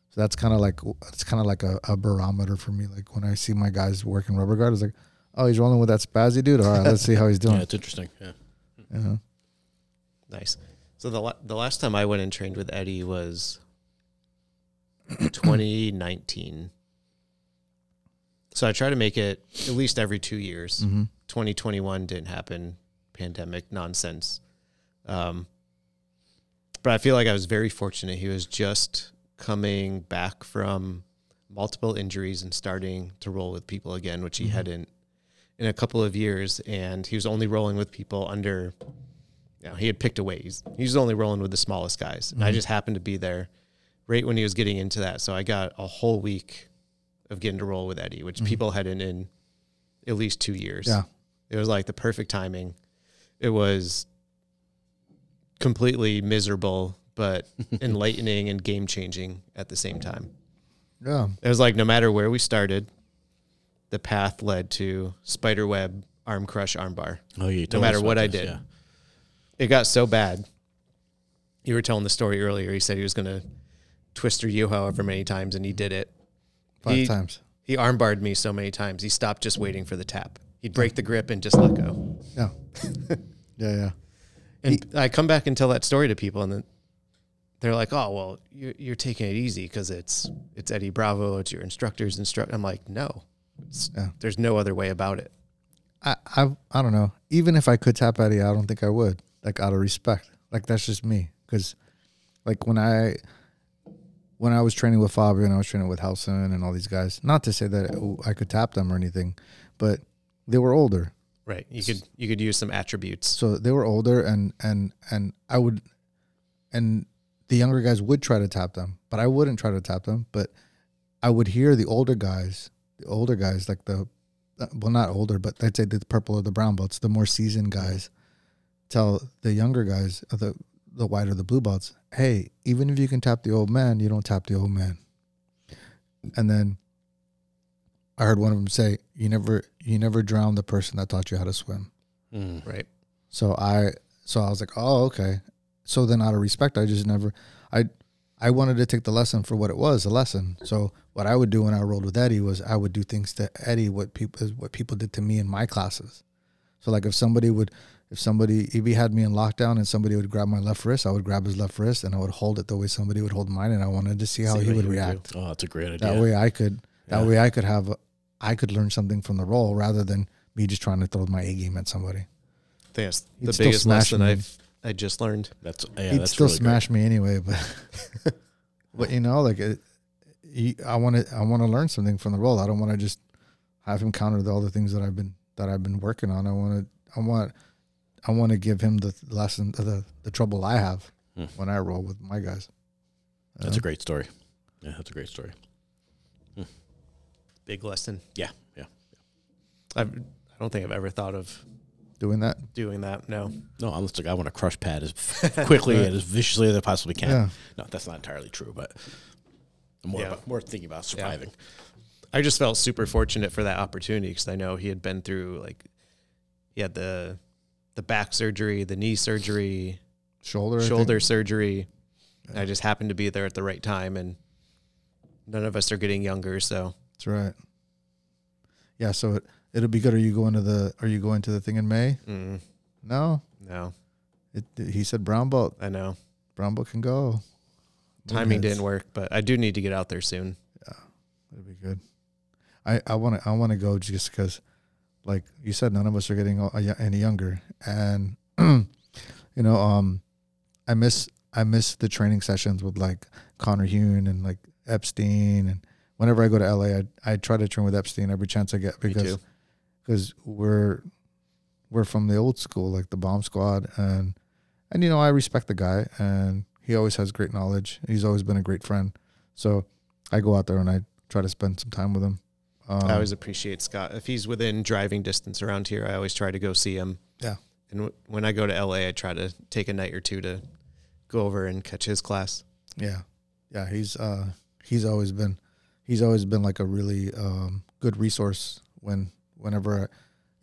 So that's kind of like it's kind of like a, a barometer for me. Like when I see my guys working rubber guard, it's like, oh, he's rolling with that spazzy dude. All right, let's see how he's doing. Yeah, it's interesting. Yeah. Uh-huh. Nice. So the la- the last time I went and trained with Eddie was twenty nineteen. So I try to make it at least every two years. Mm-hmm. twenty twenty-one didn't happen. Pandemic nonsense. Um. But I feel like I was very fortunate. He was just coming back from multiple injuries and starting to roll with people again, which he mm-hmm. hadn't in a couple of years. And he was only rolling with people under, you know, he had picked a way. He's, he was only rolling with the smallest guys. And mm-hmm. I just happened to be there right when he was getting into that. So I got a whole week of getting to roll with Eddie, which mm-hmm. people hadn't in at least two years. Yeah. It was like the perfect timing. It was completely miserable, but enlightening and game-changing at the same time. Yeah. It was like no matter where we started, the path led to spiderweb, arm crush, arm bar. Oh, you No matter what I did. Yeah. It got so bad. You were telling the story earlier. He said he was going to twist through you however many times, and he did it. Five he, times. He arm barred me so many times. He stopped just waiting for the tap. He'd break the grip and just let go. Yeah. yeah, yeah. And he, I come back and tell that story to people, and then they're like, "Oh, well, you're, you're taking it easy because it's it's Eddie Bravo, it's your instructor's instructor." I'm like, "No, yeah. there's no other way about it." I, I I don't know. Even if I could tap Eddie, I don't think I would. Like out of respect, like that's just me. Because like when I when I was training with Fabio and I was training with Helson and all these guys, not to say that I could tap them or anything, but they were older. Right. You could you could use some attributes. So they were older and, and, and I would and the younger guys would try to tap them, but I wouldn't try to tap them. But I would hear the older guys, the older guys, like the, well, not older, but I'd say the purple or the brown belts, the more seasoned guys, tell the younger guys, the the white or the blue belts, hey, even if you can tap the old man, you don't tap the old man. And then I heard one of them say, you never you never drown the person that taught you how to swim. Mm. Right. So I so I was like, oh, okay. So then out of respect, I just never, I I wanted to take the lesson for what it was, a lesson. So what I would do when I rolled with Eddie was I would do things to Eddie, what people what people did to me in my classes. So like if somebody would, if somebody, if he had me in lockdown and somebody would grab my left wrist, I would grab his left wrist and I would hold it the way somebody would hold mine. And I wanted to see how see he would react. Would oh, that's a great idea. That way I could, that yeah. way I could have, a, I could learn something from the role rather than me just trying to throw my A game at somebody. I think that's He'd the biggest lesson me. I've, I just learned. That's, yeah, He'd that's still really smash great. me anyway, but, but you know, like it, he, I want to, I want to learn something from the role. I don't want to just have him counter the, all the things that I've been, that I've been working on. I want to, I want I want to give him the lesson, the the trouble I have mm. when I roll with my guys. Uh, that's a great story. Yeah, that's a great story. Mm. Big lesson. Yeah, yeah. yeah. I I don't think I've ever thought of doing that. Doing that, no. No, I'm just like, I want to crush Pat as quickly and as viciously as I possibly can. Yeah. No, that's not entirely true, but I'm more yeah. about, more thinking about surviving. Yeah. I just felt super fortunate for that opportunity because I know he had been through, like, he had the... the back surgery, the knee surgery, shoulder shoulder surgery. Yeah. I just happened to be there at the right time, and none of us are getting younger, so that's right. Yeah, so it, it'll be good. Are you going to the? Are you going to the thing in May? Mm. No, no. It, it, he said brown belt. I know brown belt can go. Timing didn't work, but I do need to get out there soon. Yeah, that'd be good. I I want to I want to go just because. Like you said, none of us are getting any younger, and you know, um, I miss I miss the training sessions with like Connor Hune and like Epstein, and whenever I go to L A, I I try to train with Epstein every chance I get because because we're we're from the old school, like the Bomb Squad, and and you know I respect the guy, and he always has great knowledge. He's always been a great friend, so I go out there and I try to spend some time with him. Um, I always appreciate Scott. If he's within driving distance around here, I always try to go see him. Yeah. And w- when I go to L A, I try to take a night or two to go over and catch his class. Yeah. Yeah. He's, uh, he's always been, he's always been like a really, um, good resource when, whenever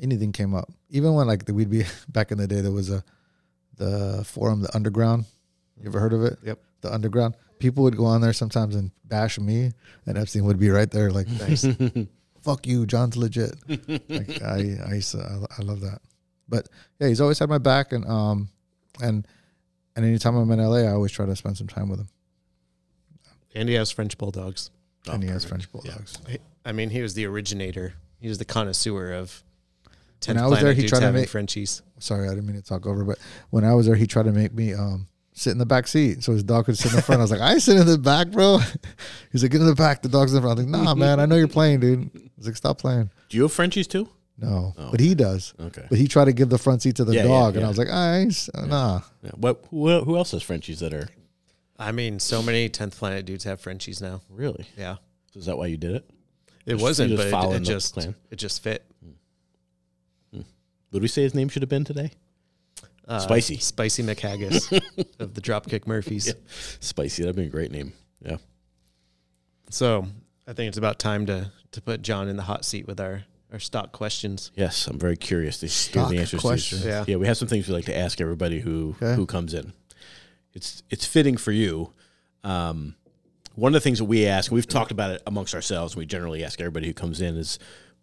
anything came up, even when like the, we'd be back in the day, there was a, the forum, the underground, you ever heard of it? Yep. The underground. People would go on there sometimes and bash me, and Epstein would be right there like, thanks. Fuck you, John's legit. Like, I I, used to, I I love that. But yeah, he's always had my back, and um and and anytime I'm in L A, I always try to spend some time with him. And he has French bulldogs. Oh, and he perfect. has French bulldogs. Yeah. I mean, he was the originator. He was the connoisseur of. When I was there, he tried to make Frenchies. Sorry, I didn't mean to talk over, but when I was there, he tried to make me um. sit in the back seat. So his dog could sit in the front. I was like, I sit in the back, bro. He's like, get in the back. The dog's in the front. I was like, nah, man, I know you're playing, dude. I was like, stop playing. Do you have Frenchies too? No, oh, but he does. Okay. But he tried to give the front seat to the yeah, dog. Yeah, yeah. And I was like, I yeah. nah. Yeah. What, who, who else has Frenchies that are? I mean, so many tenth Planet dudes have Frenchies now. Really? Yeah. So is that why you did it? It just, wasn't, but it, it just, plan. it just fit. Hmm. Hmm. Would we say his name should have been today? Uh, spicy. Spicy McHaggis of the Dropkick Murphys. Yeah. Spicy. That'd be a great name. Yeah. So I think it's about time to, to put John in the hot seat with our, our stock questions. Yes. I'm very curious to stock hear the answers questions. to these. Yeah. yeah. We have some things we like to ask everybody who, okay. who comes in. It's, it's fitting for you. Um, one of the things that we ask, we've talked about it amongst ourselves, and we generally ask everybody who comes in is,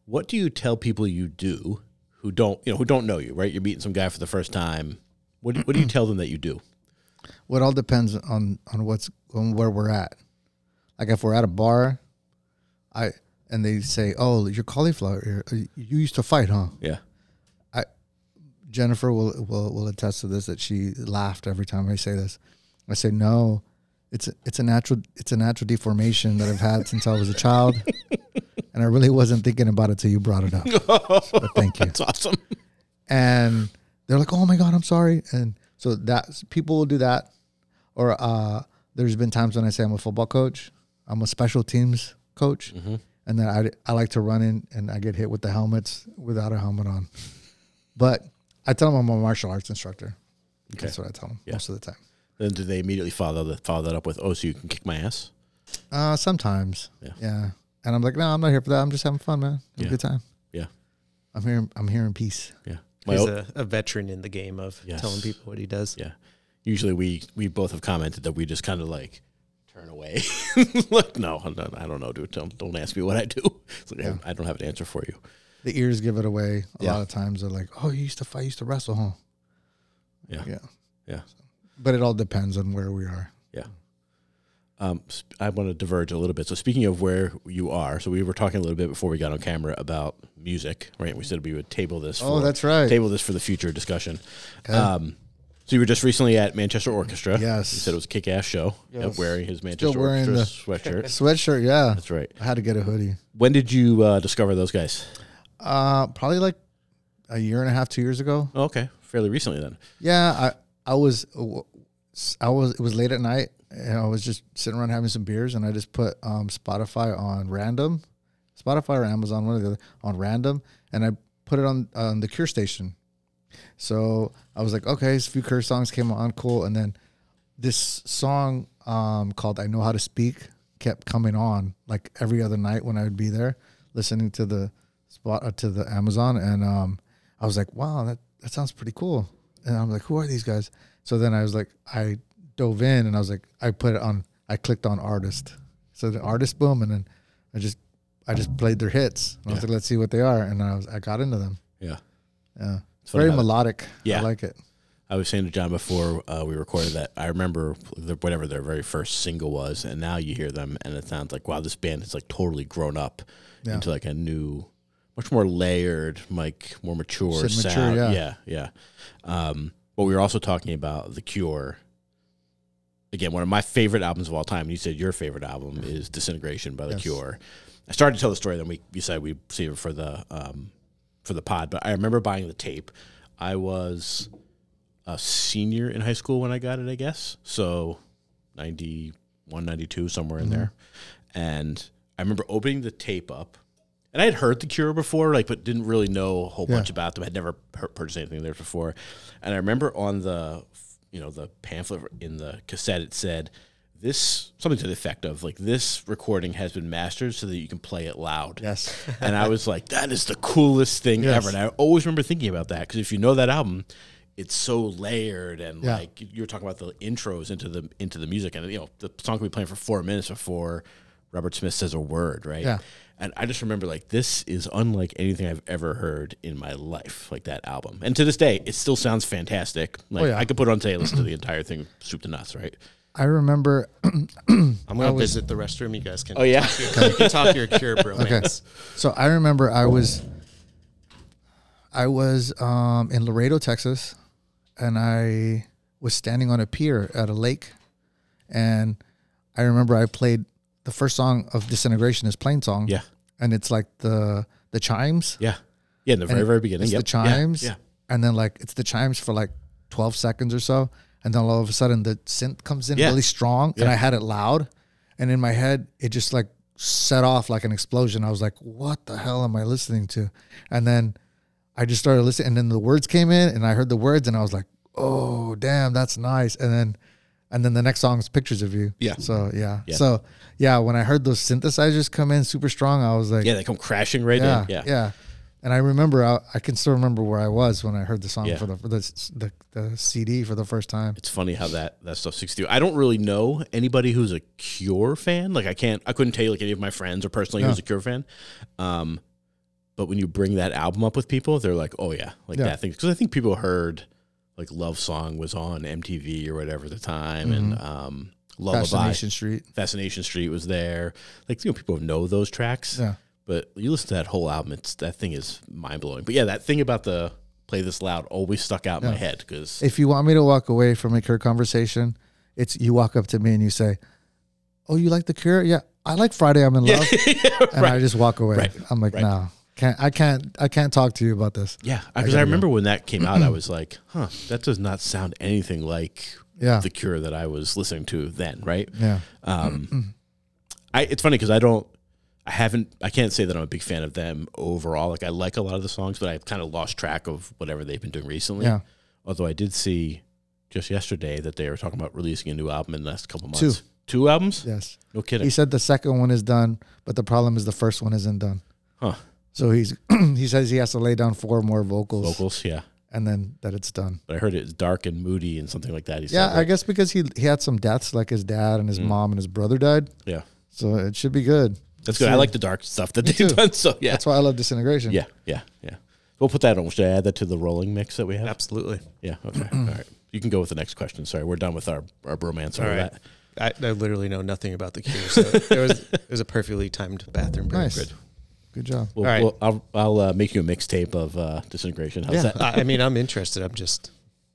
what do you tell people you do who don't, you know, who don't know you, right? You're meeting some guy for the first time. What do, what do you tell them that you do? Well, it all depends on, on what's on where we're at. Like if we're at a bar, I and they say, "Oh, you're cauliflower. You used to fight, huh?" Yeah. I Jennifer will will will attest to this, that she laughed every time I say this. I say, "No, it's a, it's a natural it's a natural deformation that I've had since I was a child." And I really wasn't thinking about it till you brought it up. But thank you. That's awesome. And they're like, "Oh my God, I'm sorry." And so that people will do that, or uh, there's been times when I say I'm a football coach, I'm a special teams coach, mm-hmm. and then I, I like to run in and I get hit with the helmets without a helmet on. But I tell them I'm a martial arts instructor. Okay. That's what I tell them yeah. most of the time. Then do they immediately follow the, follow that up with, oh, so you can kick my ass? Uh, sometimes, yeah. yeah. And I'm like, no, I'm not here for that. I'm just having fun, man. Have yeah. a good time. Yeah. I'm here. I'm here in peace. Yeah. My He's o- a, a veteran in the game of yes. telling people what he does. Yeah. Usually we, we both have commented that we just kind of like turn away. Like, no, I don't know, dude. Don't, don't ask me what I do. Like, yeah. I don't have an answer for you. The ears give it away. A yeah. lot of times they're like, oh, you used to fight, you used to wrestle, huh? Yeah. Yeah. Yeah. So, but it all depends on where we are. Yeah. Um, I want to diverge a little bit. So speaking of where you are, so we were talking a little bit before we got on camera about music, right? We said we would table this. For, oh, that's right. Table this for the future discussion. Okay. Um, so you were just recently at Manchester Orchestra. Yes. You said it was a kick-ass show. Yes. Wearing his Manchester Still wearing Orchestra the sweatshirt. Sweatshirt, yeah. That's right. I had to get a hoodie. When did you uh, discover those guys? Uh, probably like a year and a half, two years ago. Oh, okay, fairly recently then. Yeah, I I was I was it was late at night. And I was just sitting around having some beers, and I just put um, Spotify on random, Spotify or Amazon, one or the other, on random, and I put it on on the Cure station. So I was like, okay, a few Cure songs came on, cool. And then this song um, called "I Know How to Speak" kept coming on like every other night when I would be there listening to the spot uh, to the Amazon, and um, I was like, wow, that that sounds pretty cool. And I'm like, who are these guys? So then I was like, I. dove in and I was like, I put it on, I clicked on artist. So the artist boom, and then I just, I just played their hits. And yeah. I was like, let's see what they are. And I was, I got into them. Yeah. Yeah. It's very melodic. It. Yeah. I like it. I was saying to John before uh, we recorded that I remember the, whatever their very first single was. And now you hear them and it sounds like, wow, this band has like totally grown up yeah. into like a new, much more layered, like more mature Said sound. Mature, yeah. Yeah. Yeah. Um, but we were also talking about The Cure. Again, one of my favorite albums of all time. You said your favorite album is "Disintegration" by The yes. Cure. I started to tell the story, then we you said we saved it for the um, for the pod. But I remember buying the tape. I was a senior in high school when I got it, I guess. So ninety-one, ninety-two, somewhere in mm-hmm. there. And I remember opening the tape up, and I had heard The Cure before, like, but didn't really know a whole yeah. bunch about them. I'd never purchased anything there before. And I remember on the you know, the pamphlet in the cassette, it said this, something to the effect of like, this recording has been mastered so that you can play it loud. Yes. And I was like, that is the coolest thing yes. ever. And I always remember thinking about that. Cause if you know that album, it's so layered and yeah. like you were talking about the intros into the, into the music and you know, the song could be playing for four minutes before Robert Smith says a word. Right. Yeah. And I just remember like, this is unlike anything I've ever heard in my life, like that album. And to this day, it still sounds fantastic. Like oh, yeah. I could put it on today, listen to the entire thing, soup to nuts, right? I remember. I'm going to visit the restroom. You guys can, oh, yeah? talk, your, you can talk your Cure bromance. Okay. So I remember I was, I was um, in Laredo, Texas, and I was standing on a pier at a lake. And I remember I played. The first song of Disintegration is Plain Song. Yeah. And it's like the the chimes. Yeah. Yeah, in the very, very beginning. It's yep. the chimes. Yeah. yeah. And then like it's the chimes for like twelve seconds or so. And then all of a sudden the synth comes in yeah. really strong. Yeah. And I had it loud. And in my head, it just like set off like an explosion. I was like, what the hell am I listening to? And then I just started listening. And then the words came in and I heard the words and I was like, oh, damn, that's nice. And then And then the next song is Pictures of You. Yeah. So, yeah. yeah. So, yeah, when I heard those synthesizers come in super strong, I was like. Yeah, they come crashing right yeah, in. Yeah. Yeah. And I remember, I, I can still remember where I was when I heard the song yeah. for, the, for the, the the C D for the first time. It's funny how that, that stuff sticks to you. I don't really know anybody who's a Cure fan. Like, I can't, I couldn't tell you, like, any of my friends or personally no. who's a Cure fan. Um, But when you bring that album up with people, they're like, oh, yeah, like yeah. that thing. Because I think people heard. Like Love Song was on M T V or whatever at the time, mm-hmm. and um, Lullaby, Fascination Street, Fascination Street was there. Like you know, people know those tracks, yeah. But you listen to that whole album; it's that thing is mind blowing. But yeah, that thing about the play this loud always stuck out yeah. in my head because if you want me to walk away from a Cure conversation, it's you walk up to me and you say, "Oh, you like The Cure? Yeah, I like Friday I'm in Love," yeah, and right. I just walk away. Right. I'm like, right. no. Can't, I can't I can't talk to you about this. Yeah, because I, I remember know. when that came out, I was like, huh, that does not sound anything like yeah. the Cure that I was listening to then, right? Yeah. Um, I it's funny because I don't, I haven't, I can't say that I'm a big fan of them overall. Like I like a lot of the songs, but I've kind of lost track of whatever they've been doing recently. Yeah. Although I did see just yesterday that they were talking about releasing a new album in the last couple months. Two. Two albums? Yes. No kidding. He said the second one is done, but the problem is the first one isn't done. Huh. So he's he says he has to lay down four more vocals. Vocals, yeah. And then that it's done. But I heard it's dark and moody and something like that. He yeah, said, right? I guess because he he had some deaths, like his dad and his mm. mom and his brother died. Yeah. So it should be good. That's good. So, I like the dark stuff that they've done. So yeah. That's why I love Disintegration. Yeah, yeah, yeah. We'll put that on. Should I add that to the rolling mix that we have? Absolutely. Yeah, okay. All right. You can go with the next question. Sorry, we're done with our, our bromance. All right. That. I, I literally know nothing about the Cure, so it was it was a perfectly timed bathroom break. Nice. Good, good job. Well, all right, well, I'll I'll uh, make you a mixtape of uh, Disintegration. How's yeah. that? I, I mean, I'm interested. I'm just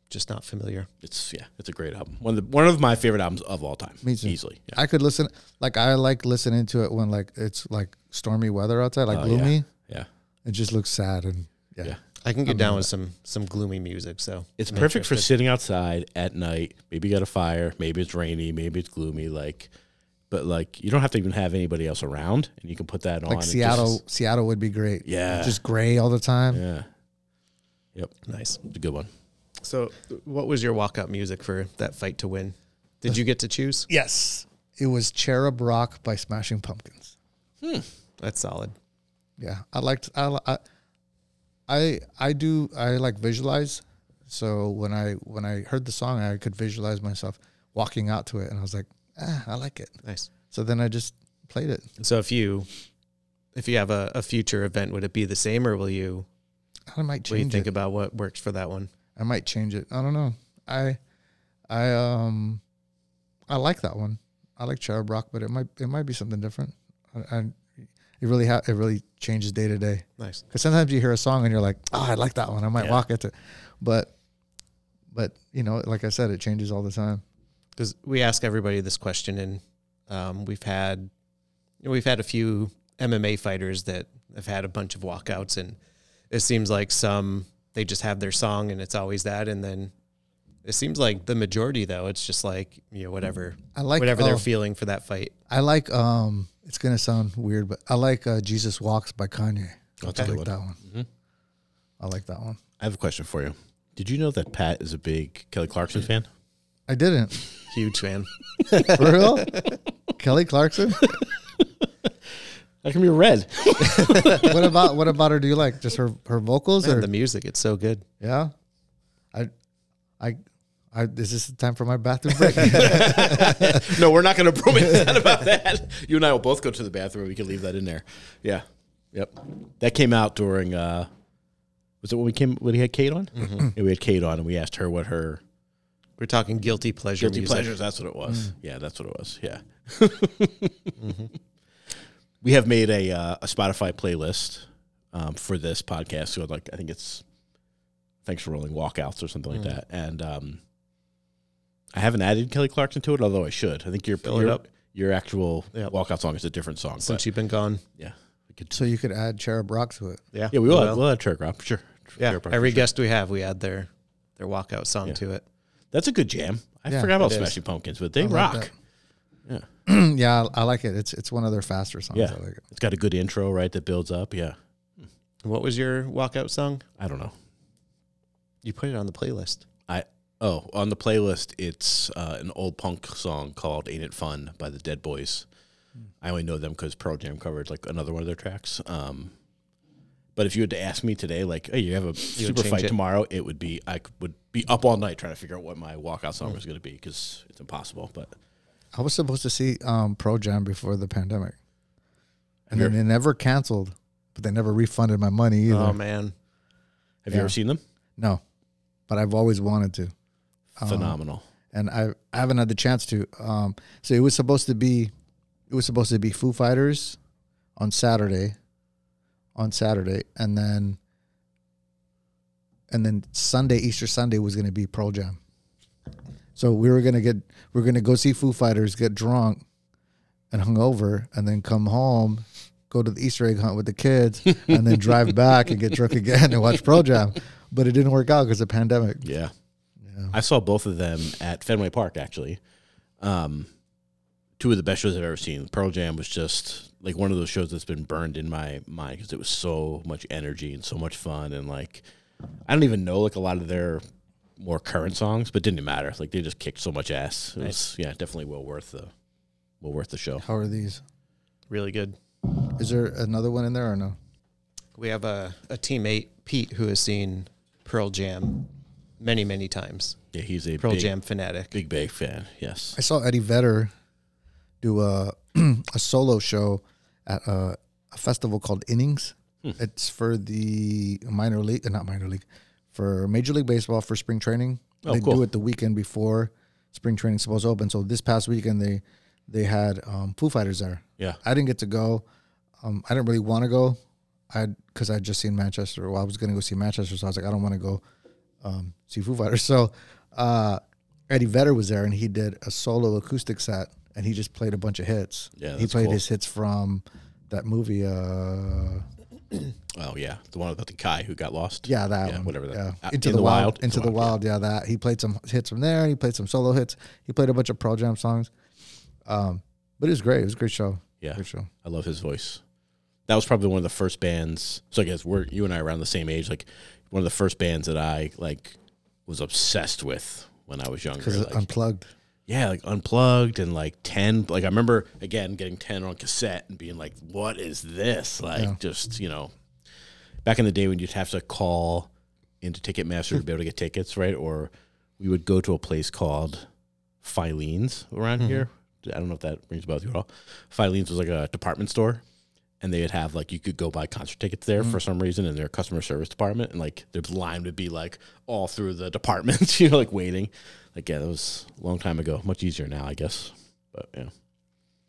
just not familiar. It's yeah, it's a great album. One of the, one of my favorite albums of all time. Me too. Easily, yeah. I could listen. Like I like listening to it when like it's like stormy weather outside, like oh, gloomy. Yeah. yeah, it just looks sad and yeah. yeah. I can get I'm down with that. some some gloomy music, so it's I'm perfect interested. for sitting outside at night. Maybe you got a fire, maybe it's rainy, maybe it's gloomy. Like, but like you don't have to even have anybody else around, and you can put that like on. Like Seattle, just, Seattle would be great. Yeah, just gray all the time. Yeah. Yep. Nice. It's a good one. So, what was your walkout music for that Fight to Win? Did the, you get to choose? Yes, it was Cherub Rock by Smashing Pumpkins. Hmm, that's solid. Yeah, I liked. I. I I I do I like visualize, so when I when I heard the song I could visualize myself walking out to it and I was like ah I like it. Nice. So then I just played it. So if you if you have a, a future event, would it be the same or will you? I might change. Will you think it. about what works for that one? I might change it. I don't know. I I um I like that one. I like Cherub Rock, but it might it might be something different. I, I It really ha- it really changes day to day. Nice. Because sometimes you hear a song and you're like, oh, I like that one. I might yeah. walk into it. But, but you know, like I said, it changes all the time. Because we ask everybody this question, and um, we've had you know, we've had a few M M A fighters that have had a bunch of walkouts, and it seems like some, they just have their song, and it's always that. And then it seems like the majority, though, it's just like, you know, whatever, I like, whatever oh, they're feeling for that fight. I like... um. It's going to sound weird, but I like uh, Jesus Walks by Kanye. Oh, that's I like one. that one. Mm-hmm. I like that one. I have a question for you. Did you know that Pat is a big Kelly Clarkson fan? I didn't. Huge fan. For real? Kelly Clarkson? That can be red. What about what about her do you like? Just her, her vocals? Man, or the music. It's so good. Yeah? I... I I, is this the time for my bathroom break? No, we're not going to promise that about that. You and I will both go to the bathroom. We can leave that in there. Yeah. Yep. That came out during, uh, was it when we came, when he had Kate on? Mm-hmm. Yeah, we had Kate on and we asked her what her. We're talking guilty pleasure. Guilty music. pleasures. That's what it was. Mm. Yeah, that's what it was. Yeah. Mm-hmm. We have made a, uh, a Spotify playlist um, for this podcast. So like, I think it's Thanks for Rolling Walkouts or something mm. like that. And, um, I haven't added Kelly Clarkson to it, although I should. I think your your, your actual yep. walkout song is a different song. Since you've been gone. Yeah. Could, so you could add Cherub Rock to it. Yeah. Yeah, we will. We'll add Cherub Rock. Sure. Yeah. Rock, Every sure. guest we have, we add their, their walkout song yeah. to it. That's a good jam. I yeah, forgot about Smashing Pumpkins, but they I rock. Like yeah. yeah, I like it. It's it's one of their faster songs. Yeah. I like it. It's got a good intro, right, that builds up. Yeah. What was your walkout song? I don't know. You put it on the playlist. I Oh, on the playlist, it's uh, an old punk song called Ain't It Fun by the Dead Boys. Mm. I only know them because Pearl Jam covered like another one of their tracks. Um, but if you had to ask me today, like, hey, you have a you super fight it. tomorrow, it would be, I would be up all night trying to figure out what my walkout song mm. was going to be because it's impossible. But I was supposed to see um, Pearl Jam before the pandemic. And Here. then they never canceled, but they never refunded my money either. Oh, man. Have yeah. you ever seen them? No, but I've always wanted to. Phenomenal, um, and I, I haven't had the chance to. Um, so it was supposed to be, it was supposed to be Foo Fighters on Saturday, on Saturday, and then, and then Sunday, Easter Sunday was going to be Pearl Jam. So we were going to get, we we're going to go see Foo Fighters, get drunk, and hungover, and then come home, go to the Easter egg hunt with the kids, and then drive back and get drunk again and watch Pearl Jam. But it didn't work out because of the pandemic. Yeah. Yeah. I saw both of them at Fenway Park, actually. Um, two of the best shows I've ever seen. Pearl Jam was just like one of those shows that's been burned in my mind because it was so much energy and so much fun. And like, I don't even know like a lot of their more current songs, but it didn't matter. Like they just kicked so much ass. It nice. was, yeah, definitely well worth the well worth the show. How are these? Really good. Is there another one in there or no? We have a, a teammate, Pete, who has seen Pearl Jam many, many times. Yeah, he's a Pearl big, Jam fanatic. Big, big fan, yes. I saw Eddie Vedder do a, a solo show at a, a festival called Innings. Hmm. It's for the minor league, not minor league, for Major League Baseball for spring training. Oh, they cool. do it the weekend before spring training is supposed to open. So this past weekend, they, they had um, Foo Fighters there. Yeah. I didn't get to go. Um, I didn't really want to go. I because I just seen Manchester. Well, I was gonna go see Manchester, so I was like, I don't want to go um, see Foo Fighters. So uh, Eddie Vedder was there, and he did a solo acoustic set, and he just played a bunch of hits. Yeah, that's he played cool. his hits from that movie. Uh, oh yeah, the one about the guy who got lost. Yeah, that yeah, one. Whatever that. Yeah. Into, Into the, the wild. wild. Into the, the Wild. wild. Yeah. yeah, that he played some hits from there. He played some solo hits. He played a bunch of Pearl Jam songs. Um, but it was great. It was a great show. Yeah, great show. I love his voice. That was probably one of the first bands. So I guess we're you and I are around the same age. Like one of the first bands that I like was obsessed with when I was younger. Because like, Unplugged. Yeah, like Unplugged and like ten. Like I remember again getting ten on cassette and being like, "What is this?" Like yeah. just you know, back in the day when you'd have to call into Ticketmaster to be able to get tickets, right? Or we would go to a place called Filene's around mm-hmm. here. I don't know if that rings a bell with you at all. Filene's was like a department store. And they would have, like, you could go buy concert tickets there mm. for some reason in their customer service department. And, like, their line would be, like, all through the departments, you know, like, waiting. Like, yeah, that was a long time ago. Much easier now, I guess. But, yeah.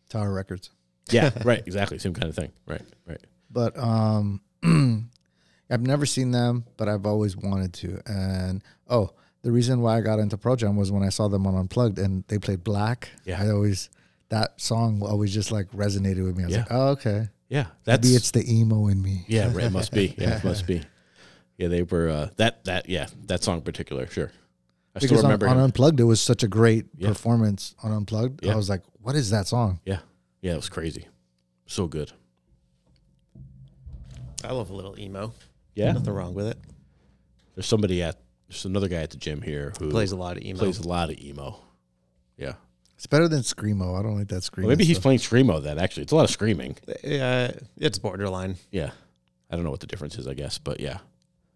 Tower Records. Yeah, right. Exactly. Same kind of thing. Right, right. But um, I've never seen them, but I've always wanted to. And, oh, the reason why I got into Pearl Jam was when I saw them on Unplugged and they played Black. Yeah. I always, that song always just, like, resonated with me. I was yeah. like, oh, okay. Yeah, that's, maybe it's the emo in me. Yeah, right, it must be. Yeah, it must be. Yeah, they were uh, that that yeah that song in particular. Sure, I because still remember on, on Unplugged. It was such a great yeah. performance on Unplugged. Yeah. I was like, what is that song? Yeah, yeah, it was crazy, so good. I love a little emo. Yeah, nothing wrong with it. There's somebody at there's another guy at the gym here who plays a lot of emo. Plays a lot of emo. Yeah. It's better than screamo. I don't like that screamo. Well, maybe he's stuff. playing screamo then. Actually, it's a lot of screaming. Yeah, it's borderline. Yeah, I don't know what the difference is. I guess, but yeah,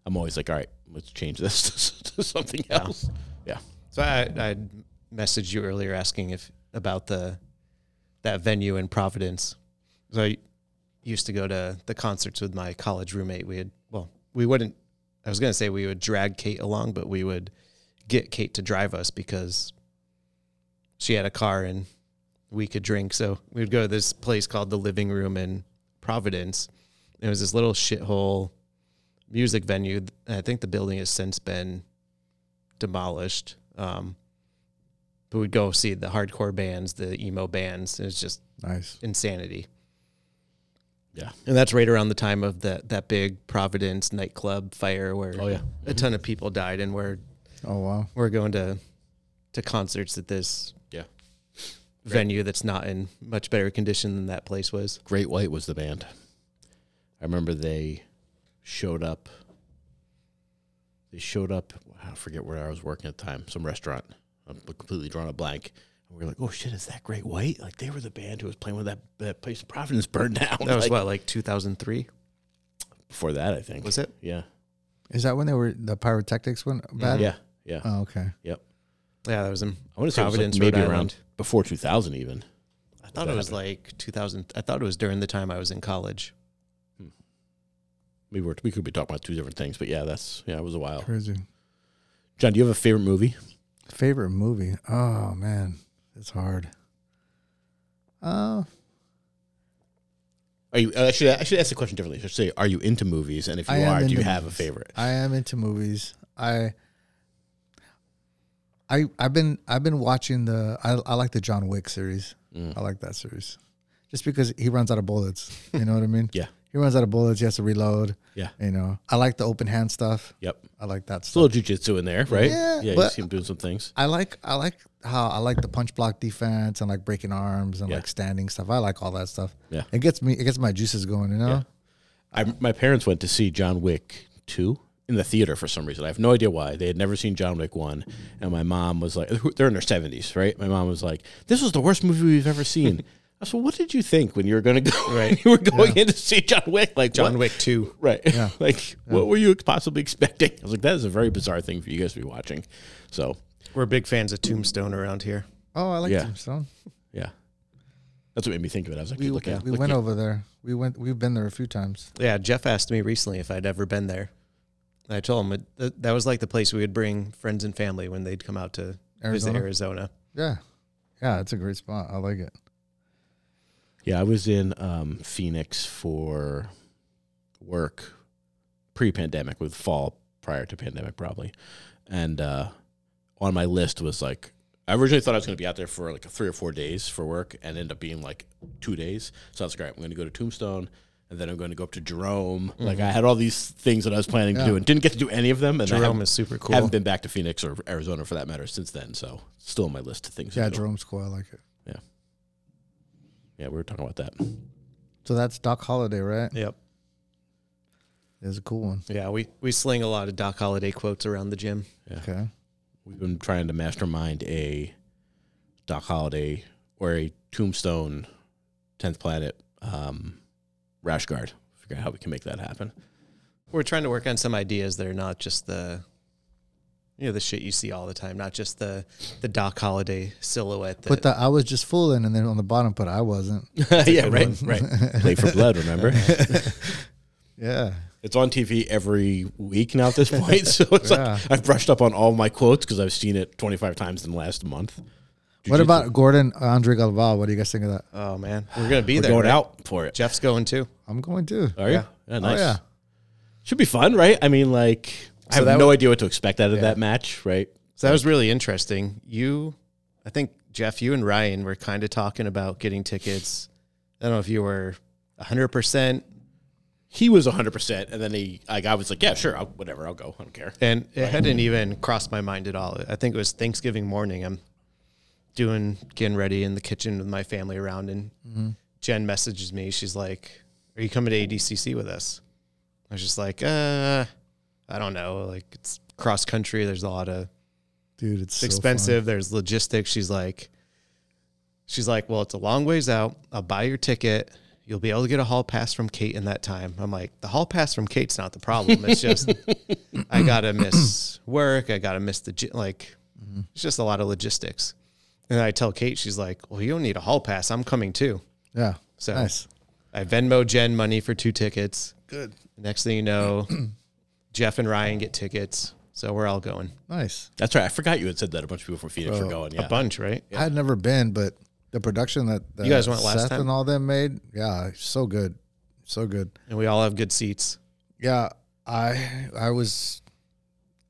I'm always like, all right, let's change this to something else. Yeah. yeah. So I, I messaged you earlier asking if about the that venue in Providence. So I used to go to the concerts with my college roommate. We had well, we wouldn't. I was gonna say we would drag Kate along, but we would get Kate to drive us because. She had a car and we could drink. So we would go to this place called The Living Room in Providence. It was this little shithole music venue. I think the building has since been demolished. Um, but we'd go see the hardcore bands, the emo bands. It's just nice insanity. Yeah. And that's right around the time of that, that big Providence nightclub fire where oh, yeah. a ton of people died. And we're, oh, wow. we're going to, to concerts at this... Great. Venue that's not in much better condition than that place was. Great White was the band. I remember they showed up. They showed up. I forget where I was working at the time. Some restaurant. I'm completely drawn a blank. And we were like, "Oh shit, is that Great White?" Like they were the band who was playing with that, that place in Providence burned down. That was like, what, like two thousand three. Before that, I think. Was it? Yeah. Is that when they were the pyrotechnics one? Bad? Yeah. Yeah. Oh, okay. Yep. Yeah, that was in I want to Providence, say it was like maybe Rhode around before two thousand even. I thought it was happened. Like two thousand. I thought it was during the time I was in college. Hmm. We were we could be talking about two different things, but yeah, that's yeah, it was a while. Crazy. John, do you have a favorite movie? Favorite movie? Oh man, it's hard. Uh Are you? I should I should ask the question differently. I should say, are you into movies? And if you I are, do you movies. have a favorite? I am into movies. I. I, I've been I've been watching the I, I like the John Wick series. Mm. I like that series, just because he runs out of bullets. You know what I mean? Yeah. he runs out of bullets. He has to reload. Yeah. You know, I like the open hand stuff. Yep. I like that stuff. It's a little jujitsu in there, right? Yeah. Yeah. You see him doing some things. I like, I like how I like the punch block defense and like breaking arms and yeah. like standing stuff. I like all that stuff. Yeah. It gets me, it gets my juices going, you know? Yeah. I, my parents went to see John Wick two in the theater for some reason. I have no idea why. They had never seen John Wick one. And my mom was like, they're in their seventies, right? My mom was like, this was the worst movie we've ever seen. So what did you think when you were going to go? Right. You were going yeah. in to see John Wick, like John what? Wick two, right? Yeah. Like, yeah. what were you possibly expecting? I was like, that is a very bizarre thing for you guys to be watching. So we're big fans of Tombstone around here. Oh, I like yeah. Tombstone. Yeah, that's what made me think of it. I was like, we, look at, we look went at. over there. We went. We've been there a few times. Yeah, Jeff asked me recently if I'd ever been there. And I told him it, that, that was like the place we would bring friends and family when they'd come out to Arizona? visit Arizona. Yeah, yeah, it's a great spot. I like it. Yeah, I was in um, Phoenix for work pre-pandemic, with fall prior to pandemic probably. And uh, on my list was like, I originally thought I was going to be out there for like three or four days for work and ended up being like two days. So I was like, all right, I'm going to go to Tombstone and then I'm going to go up to Jerome. Mm-hmm. Like I had all these things that I was planning yeah. to do and didn't get to do any of them. And Jerome is super cool. I haven't been back to Phoenix or Arizona for that matter since then. So still on my list of things. Yeah, Jerome's cool. I like it. Yeah. Yeah, we were talking about that. So that's Doc Holliday, right? Yep. It's a cool one. Yeah, we, we sling a lot of Doc Holliday quotes around the gym. Yeah. Okay. We've been trying to mastermind a Doc Holliday or a Tombstone tenth Planet um, rash guard. Figure out how we can make that happen. We're trying to work on some ideas that are not just the... You know, the shit you see all the time, not just the, the Doc Holliday silhouette. That put the I was just fooling, and then on the bottom put I wasn't. yeah, right, one. right. Play for blood, remember? yeah. It's on T V every week now at this point, so it's yeah. like I've brushed up on all my quotes because I've seen it twenty-five times in the last month. Jiu-Jitsu. What about Gordon Andre Galval? What do you guys think of that? Oh, man. We're going to be We're there. going right? out for it. Jeff's going, too. I'm going, too. Are you? Yeah, yeah nice. Oh, yeah. Should be fun, right? I mean, like... I so have no would, idea what to expect out of yeah. that match, right? So that was really interesting. You, I think, Jeff, you and Ryan were kind of talking about getting tickets. I don't know if you were one hundred percent. He was one hundred percent, and then he, like, I was like, yeah, sure, I'll, whatever, I'll go. I don't care. And right. it hadn't even crossed my mind at all. I think it was Thanksgiving morning. I'm doing, getting ready in the kitchen with my family around, and mm-hmm. Jen messages me. She's like, are you coming to A D C C with us? I was just like, uh... I don't know, like it's cross country. There's a lot of, dude, it's expensive. So there's logistics. She's like, she's like, well, it's a long ways out. I'll buy your ticket. You'll be able to get a hall pass from Kate in that time. I'm like, the hall pass from Kate's not the problem. It's just, I gotta miss work. I gotta miss the, like, mm-hmm. it's just a lot of logistics. And I tell Kate, she's like, well, you don't need a hall pass. I'm coming too. Yeah. So nice. I Venmo Jen money for two tickets. Good. Next thing you know, Jeff and Ryan get tickets, so we're all going. Nice. That's right. I forgot you had said that a bunch of people from Phoenix were going. Yeah. A bunch, right? Yeah. I had never been, but the production that uh, you guys went last Seth time and all them made, yeah, so good, so good. And we all have good seats. Yeah, I I was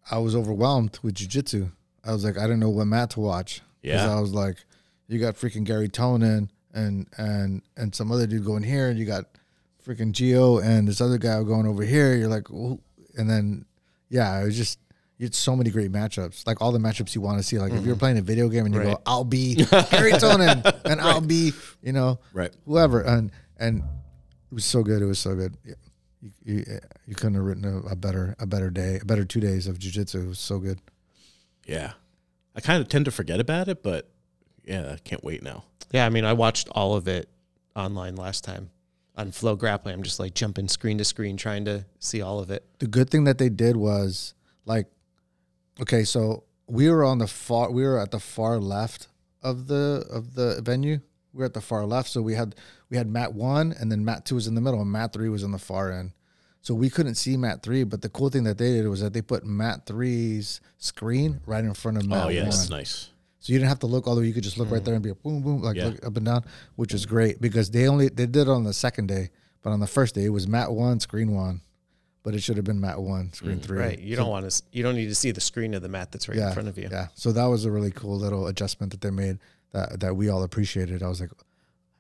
I was overwhelmed with jiu-jitsu. I was like, I didn't know what mat to watch. Yeah, I was like, you got freaking Gary Tonin and and and some other dude going here, and you got freaking Gio and this other guy going over here. You're like, well, and then, yeah, it was just it's so many great matchups, like all the matchups you want to see. Like mm-hmm. if you're playing a video game and you right. go, I'll be Gary Tonin and right. I'll be, you know, right. whoever. And and it was so good. It was so good. You, you, you couldn't have written a, a better a better day, a better two days of jiu-jitsu. It was so good. Yeah. I kind of tend to forget about it, but, yeah, I can't wait now. Yeah, I mean, I watched all of it online last time. On Flow Grappling, I'm just like jumping screen to screen trying to see all of it. The good thing that they did was like, okay, so we were on the far, we were at the far left of the of the venue. We were at the far left, so we had we had mat one, and then mat two was in the middle, and mat three was on the far end. So we couldn't see mat three, but the cool thing that they did was that they put mat three's screen right in front of mat one. Oh yeah, that's nice. So you didn't have to look all the way. You could just look mm. right there and be a boom, boom, like yeah. look up and down, which was great because they only they did it on the second day, but on the first day it was mat one, screen one, but it should have been mat one, screen mm. three. Right. You so, don't want to. You don't need to see the screen of the mat that's right yeah, in front of you. Yeah. So that was a really cool little adjustment that they made that that we all appreciated. I was like,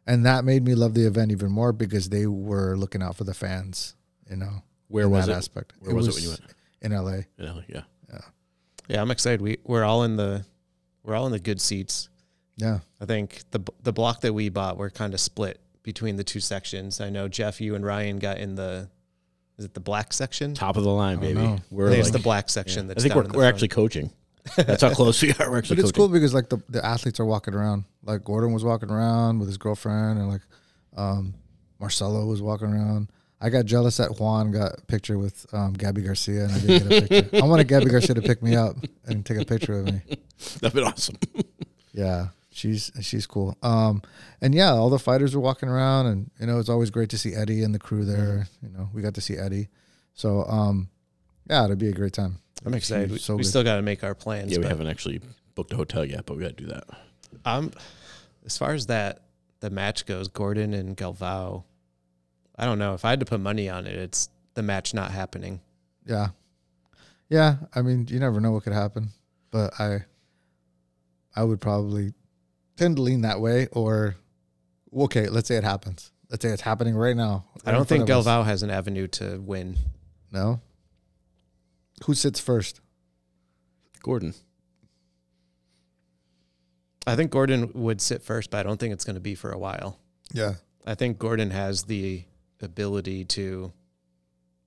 And that made me love the event even more because they were looking out for the fans, you know. Where was it? Aspect. Where it was, was it when you went? In L A. In L A, yeah. Yeah. Yeah, I'm excited. We we're all in the we're all in the good seats. Yeah. I think the the block that we bought, we're kind of split between the two sections. I know Jeff, you and Ryan got in the is it the black section? Top of the line, baby. Oh, no. We're there's like, the black section. Yeah. That's I think down we're in the we're front. Actually coaching. That's how close we are. We're actually but it's coaching. Cool because like the, the athletes are walking around. Like Gordon was walking around with his girlfriend, and like um, Marcelo was walking around. I got jealous that Juan got a picture with um, Gabby Garcia, and I didn't get a picture. I wanted Gabby Garcia to pick me up and take a picture of me. That'd been awesome. Yeah, she's she's cool. Um, and yeah, all the fighters were walking around, and you know it's always great to see Eddie and the crew there. You know, we got to see Eddie, so um, yeah, it'll be a great time. I'm excited. We, so we still got to make our plans. Yeah, we haven't actually booked a hotel yet, but we got to do that. Um, as far as that the match goes, Gordon and Galvao. I don't know. If I had to put money on it, it's the match not happening. Yeah. Yeah. I mean, you never know what could happen. But I I would probably tend to lean that way. Or, okay, let's say it happens. Let's say it's happening right now. Right I don't think Galvao has an avenue to win. No? Who sits first? Gordon. I think Gordon would sit first, but I don't think it's going to be for a while. Yeah. I think Gordon has the ability to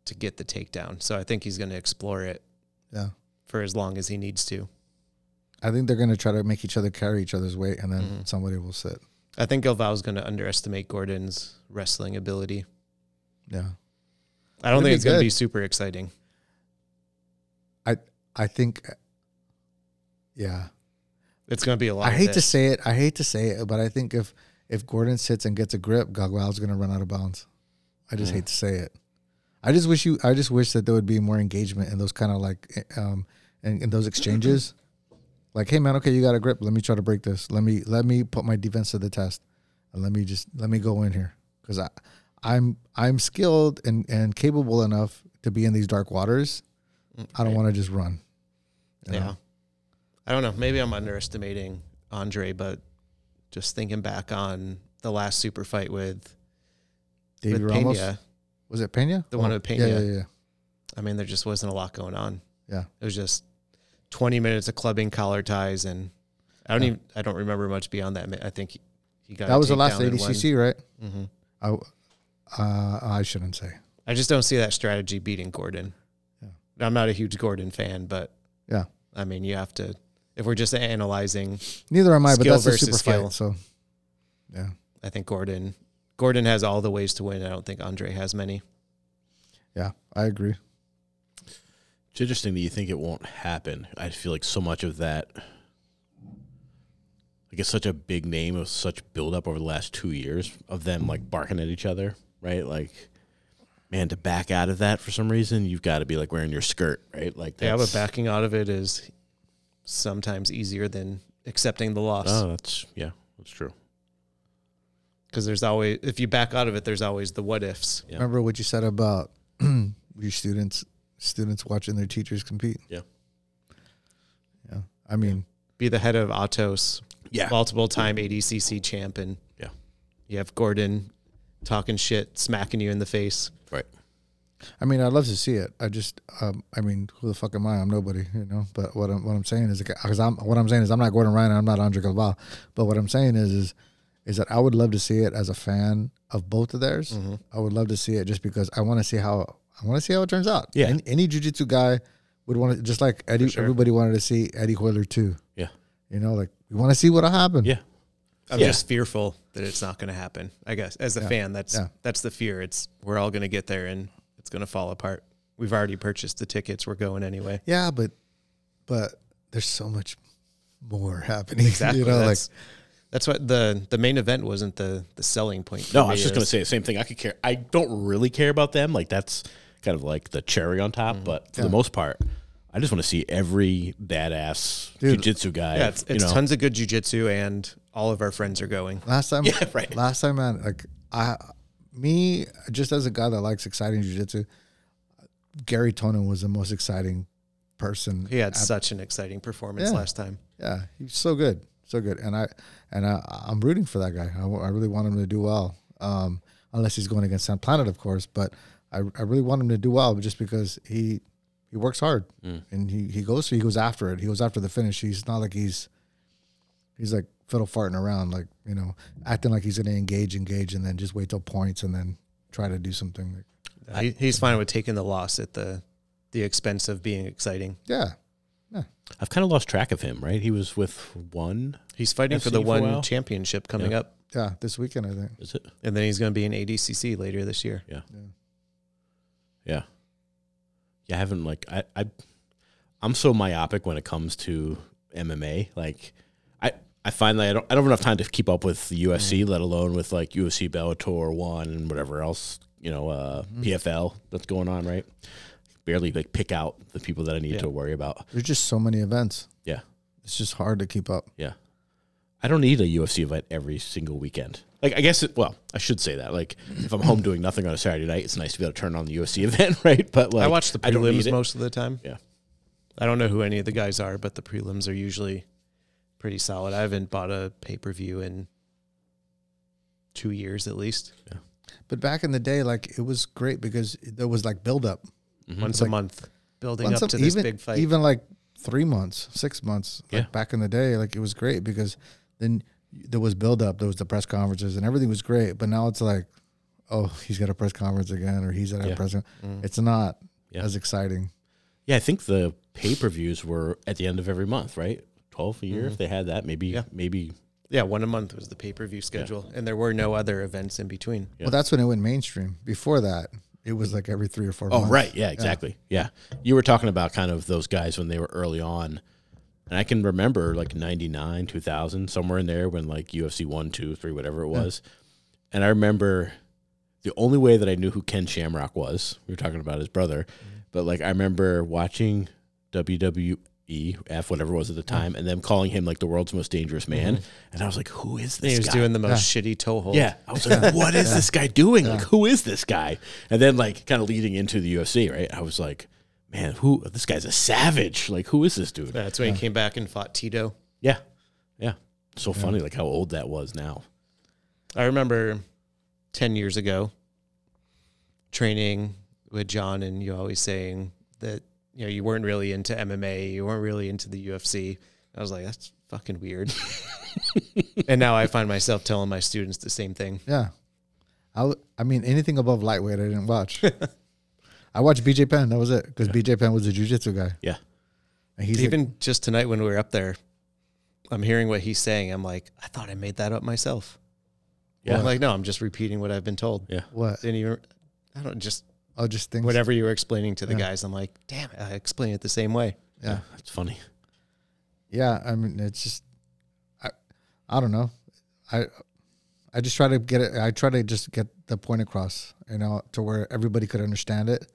to get the takedown. So I think he's going to explore it yeah. for as long as he needs to. I think they're going to try to make each other carry each other's weight, and then mm-hmm. somebody will sit. I think Galvao's going to underestimate Gordon's wrestling ability. Yeah. I don't It'd think it's going to be super exciting. I I think, yeah. It's going to be a lot. I hate to say it. I hate to say it, but I think if... If Gordon sits and gets a grip, Galvao's going to run out of bounds. I just yeah. hate to say it. I just wish you. I just wish that there would be more engagement in those kind of like, um, in, in those exchanges. Like, hey man, okay, you got a grip. Let me try to break this. Let me let me put my defense to the test, and let me just let me go in here because I, I'm I'm skilled and, and capable enough to be in these dark waters. Right. I don't want to just run. Yeah, know? I don't know. Maybe I'm underestimating Andre, but. Just thinking back on the last super fight with, with Peña. Was it Peña? The oh, one with Peña. Yeah, yeah, yeah. I mean, there just wasn't a lot going on. Yeah. It was just twenty minutes of clubbing, collar ties, and I don't yeah. even, I don't remember much beyond that. I think he, he got That was the last A D C C, right? Mm-hmm. I, uh, I shouldn't say. I just don't see that strategy beating Gordon. Yeah. I'm not a huge Gordon fan, but yeah. I mean, you have to. If we're just analyzing, neither am I. But that's a super skill. Fight, so, yeah, I think Gordon, Gordon has all the ways to win. I don't think Andre has many. Yeah, I agree. It's interesting that you think it won't happen. I feel like so much of that, like it's such a big name of such buildup over the last two years of them like barking at each other, right? Like, man, to back out of that for some reason, you've got to be like wearing your skirt, right? Like, yeah, but backing out of it is. Sometimes easier than accepting the loss. Oh, that's, yeah, that's true. Because there's always, if you back out of it, there's always the what ifs. Yeah. Remember what you said about your students, students watching their teachers compete? Yeah. Yeah. I mean. Be the head of Atos. Yeah. Multiple time A D C C champ. And yeah. You have Gordon talking shit, smacking you in the face. Right. I mean, I'd love to see it. I just, um, I mean, who the fuck am I? I'm nobody, you know. But what I'm, what I'm saying is, because I'm, what I'm saying is, I'm not Gordon Ryan, I'm not Andre Galvao. But what I'm saying is, is, is that I would love to see it as a fan of both of theirs. Mm-hmm. I would love to see it just because I want to see how, I want to see how it turns out. Yeah. Any, any jiu-jitsu guy would want to, just like Eddie. Sure. Everybody wanted to see Eddie Hoiler too. Yeah. You know, like we want to see what'll happen. Yeah. I'm yeah. just fearful that it's not going to happen. I guess as a yeah. fan, that's yeah. that's the fear. It's we're all going to get there and. It's going to fall apart. We've already purchased the tickets. We're going anyway. Yeah, but but there's so much more happening. Exactly. You know, that's, like, that's what the, the main event wasn't the, the selling point. No, I was just going to say the same thing. I could care. I don't really care about them. Like that's kind of like the cherry on top. Mm-hmm. But for yeah. the most part, I just want to see every badass Dude, jiu-jitsu guy. Yeah, it's, it's you know. Tons of good jiu-jitsu, and all of our friends are going. Last time, yeah, right. Last time, man, like I. Me, just as a guy that likes exciting jiu-jitsu, Gary Tonin was the most exciting person. He had at, such an exciting performance yeah, last time. Yeah, he was so good. so good. And I and I, I'm rooting for that guy. I, I really want him to do well, um, unless he's going against Tenth Planet, of course. But I, I really want him to do well, just because he he works hard mm. and he he goes he goes after it. He goes after the finish. He's not like he's he's like fiddle farting around, like, you know, acting like he's going to engage, engage, and then just wait till points and then try to do something. Like, I, he's fine with taking the loss at the the expense of being exciting. Yeah. Yeah. I've kind of lost track of him, right? He was with one. He's fighting F C for the for one championship coming yeah. up. Yeah, this weekend, I think. Is it? And then he's going to be in A D C C later this year. Yeah. Yeah. Yeah. Yeah, I haven't, like, I, I, I'm so myopic when it comes to M M A. Like, I, I find that I don't, I don't have enough time to keep up with the U F C, mm-hmm. let alone with, like, U F C, Bellator, One, and whatever else, you know, uh, mm-hmm. P F L that's going on, right? Barely like pick out the people that I need yeah. to worry about. There's just so many events. Yeah. It's just hard to keep up. Yeah. I don't need a U F C event every single weekend. Like, I guess, it, well, I should say that. Like, if I'm home doing nothing on a Saturday night, it's nice to be able to turn on the U F C event, right? But, like, I watch the prelims most of the time. Yeah. I don't know who any of the guys are, but the prelims are usually pretty solid. I haven't bought a pay-per-view in two years at least. Yeah. But back in the day, like, it was great because there was, like, build-up. Mm-hmm. Once like, a month, building up to this even, big fight. Even like three months, six months, like yeah. back in the day, like it was great because then there was build up, there was the press conferences, and everything was great. But now it's like, oh, he's got a press conference again, or he's at a yeah. press conference. Mm. It's not yeah. as exciting. Yeah, I think the pay per views were at the end of every month, right? Twelve a year, mm-hmm. if they had that, maybe, yeah. maybe. Yeah, one a month was the pay per view schedule, yeah. and there were no other events in between. Yeah. Well, that's when it went mainstream. Before that, it was like every three or four oh, months. Oh, right. Yeah, exactly. Yeah. yeah. You were talking about kind of those guys when they were early on. And I can remember like ninety-nine, two thousand, somewhere in there when like U F C one, two, three, whatever it was. Yeah. And I remember the only way that I knew who Ken Shamrock was, we were talking about his brother, mm-hmm. but like I remember watching W W E F, whatever it was at the time, mm-hmm. and them calling him like the world's most dangerous man. Mm-hmm. And I was like, who is this guy? He was guy? doing the most yeah. shitty toe hold. Yeah. I was like, what is yeah. this guy doing? Yeah. Like, who is this guy? And then, like, kind of leading into the U F C, right? I was like, man, who, this guy's a savage. Like, who is this dude? That's when yeah. he came back and fought Tito. Yeah. Yeah. So yeah. funny, like, how old that was now. I remember ten years ago training with John, and you always saying that, you know, you weren't really into M M A, you weren't really into the U F C. I was like, that's fucking weird. And now I find myself telling my students the same thing. Yeah. I, I mean, anything above lightweight I didn't watch. I watched B J Penn, that was it, because yeah. B J Penn was a jiu-jitsu guy. Yeah. And he's Even like, just tonight when we were up there, I'm hearing what he's saying. I'm like, I thought I made that up myself. Yeah. I'm like, no, I'm just repeating what I've been told. Yeah. What? And you, I don't just... Oh, just things. Whatever you were explaining to the yeah. guys, I'm like, damn it, I explain it the same way. Yeah. It's funny. Yeah. I mean, it's just, I, I don't know. I, I just try to get it. I try to just get the point across, you know, to where everybody could understand it.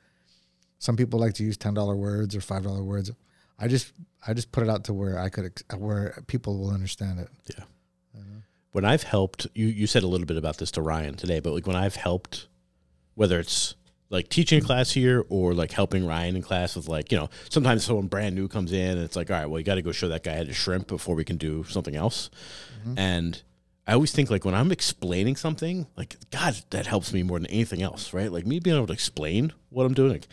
Some people like to use ten dollar words or five dollar words. I just, I just put it out to where I could, where people will understand it. Yeah. You know? When I've helped you, you said a little bit about this to Ryan today, but like when I've helped, whether it's, like teaching class here or like helping Ryan in class with like, you know, sometimes someone brand new comes in and it's like, all right, well, you got to go show that guy how to shrimp before we can do something else. Mm-hmm. And I always think like when I'm explaining something, like, God, that helps me more than anything else, right? Like me being able to explain what I'm doing. Like,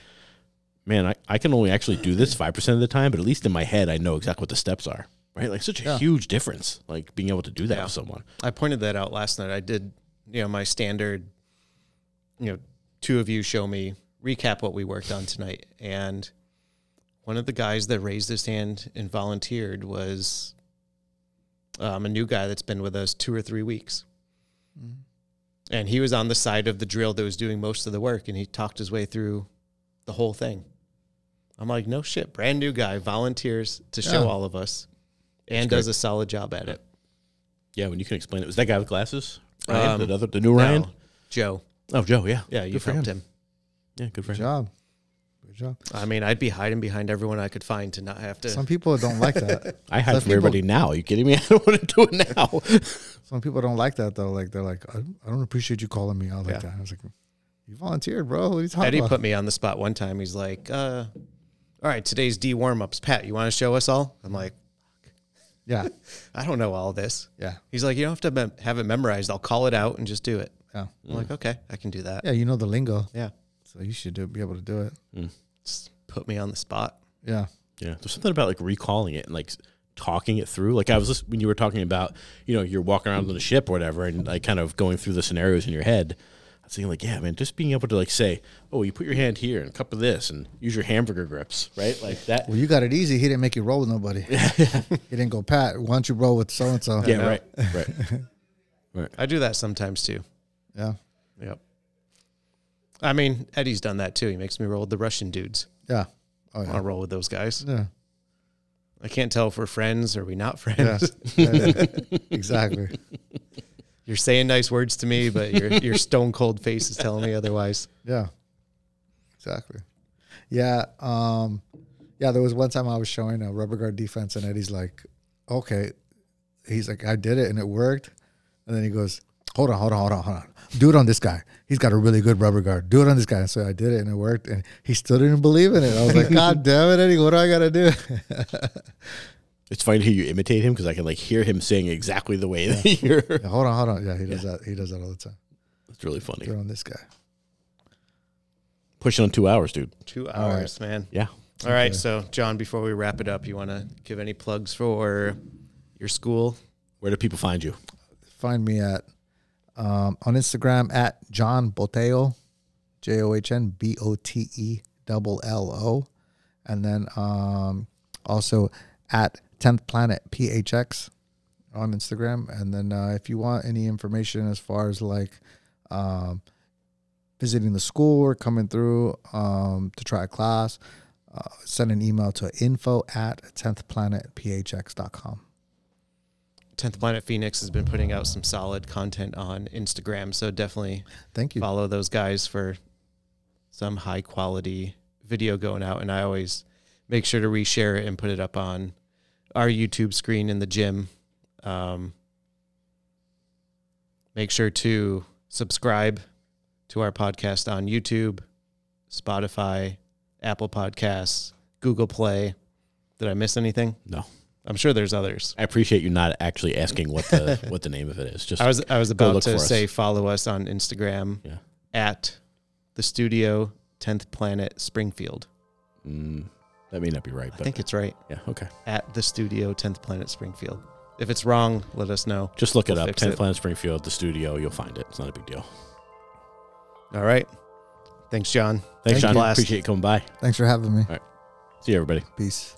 man, I, I can only actually do this five percent of the time, but at least in my head, I know exactly what the steps are, right? Like such a yeah. huge difference, like being able to do that yeah. with someone. I pointed that out last night. I did, you know, my standard, you know, two of you show me, recap what we worked on tonight. And one of the guys that raised his hand and volunteered was um, a new guy that's been with us two or three weeks. Mm-hmm. And he was on the side of the drill that was doing most of the work, and he talked his way through the whole thing. I'm like, no shit, brand new guy volunteers to yeah. show all of us and does a solid job at it. Yeah, when you can explain it. Was that guy with glasses? Ryan, um, the, other, the new no, Ryan? Joe. Oh, Joe, yeah. Yeah, you helped him. him. Yeah, good for good him. Good job. Good job. I mean, I'd be hiding behind everyone I could find to not have to. Some people don't like that. I hide from everybody now. Are you kidding me? I don't want to do it now. Some people don't like that, though. Like, they're like, I don't, I don't appreciate you calling me out like yeah. that. I was like, you volunteered, bro. What are you talking Eddie about? Put me on the spot one time. He's like, uh, all right, today's D warm-ups. Pat, you want to show us all? I'm like, Yeah. I don't know all this. Yeah. He's like, you don't have to have it memorized. I'll call it out and just do it. Yeah. I'm mm. like, okay, I can do that. Yeah, you know the lingo. Yeah. So you should do, be able to do it. Mm. Just put me on the spot. Yeah. Yeah. There's something about like recalling it and like talking it through. Like I was listening when you were talking about, you know, you're walking around on the ship or whatever and like kind of going through the scenarios in your head. I was thinking like, yeah, man, just being able to like say, oh, you put your hand here and a cup of this and use your hamburger grips, right? Like that. Well, you got it easy. He didn't make you roll with nobody. He didn't go, Pat, why don't you roll with so-and-so? Yeah, right, right, right. I do that sometimes too. Yeah. Yep. I mean, Eddie's done that too. He makes me roll with the Russian dudes. Yeah. Oh, yeah. I want to roll with those guys. Yeah. I can't tell if we're friends or are we not friends. Yeah. Yeah, yeah. Exactly. You're saying nice words to me, but your your stone cold face is telling me otherwise. Yeah, exactly. Yeah, um, yeah. There was one time I was showing a rubber guard defense, and Eddie's like, "Okay," he's like, "I did it, and it worked." And then he goes, "Hold on, hold on, hold on, hold on. Do it on this guy. He's got a really good rubber guard. Do it on this guy." And so I did it, and it worked. And he still didn't believe in it. I was like, "God damn it, Eddie! What do I gotta do?" It's funny to hear you imitate him because I can like hear him saying exactly the way yeah. that you're. Yeah, hold on, hold on. Yeah, he does yeah. that. He does that all the time. It's really funny. They're on this guy. Pushing on two hours, dude. Two hours, right. man. Yeah. All okay. right. So, John, before we wrap it up, you want to give any plugs for your school? Where do people find you? Find me at um, on Instagram at John Boteo, J O H N B O T E double L O, and then um, also at tenth Planet P H X on Instagram. And then uh, if you want any information as far as like um, visiting the school or coming through um, to try a class, uh, send an email to info at tenth planet p h x dot com. tenth Planet Phoenix has been putting out some solid content on Instagram, so definitely Thank you. follow those guys for some high quality video going out. And I always make sure to reshare it and put it up on our YouTube screen in the gym. Um, make sure to subscribe to our podcast on YouTube, Spotify, Apple Podcasts, Google Play. Did I miss anything? No. I'm sure there's others. I appreciate you not actually asking what the what the name of it is. Just I was I was about to say us. follow us on Instagram yeah. at the studio tenth Planet Springfield. Mm. That may not be right. But I think it's right. Yeah, okay. At the studio, tenth Planet Springfield. If it's wrong, let us know. Just look we'll it up. tenth Planet Springfield, the studio, you'll find it. It's not a big deal. All right. Thanks, John. Thanks, Thank John. You. Appreciate you coming by. Thanks for having me. All right. See you, everybody. Peace.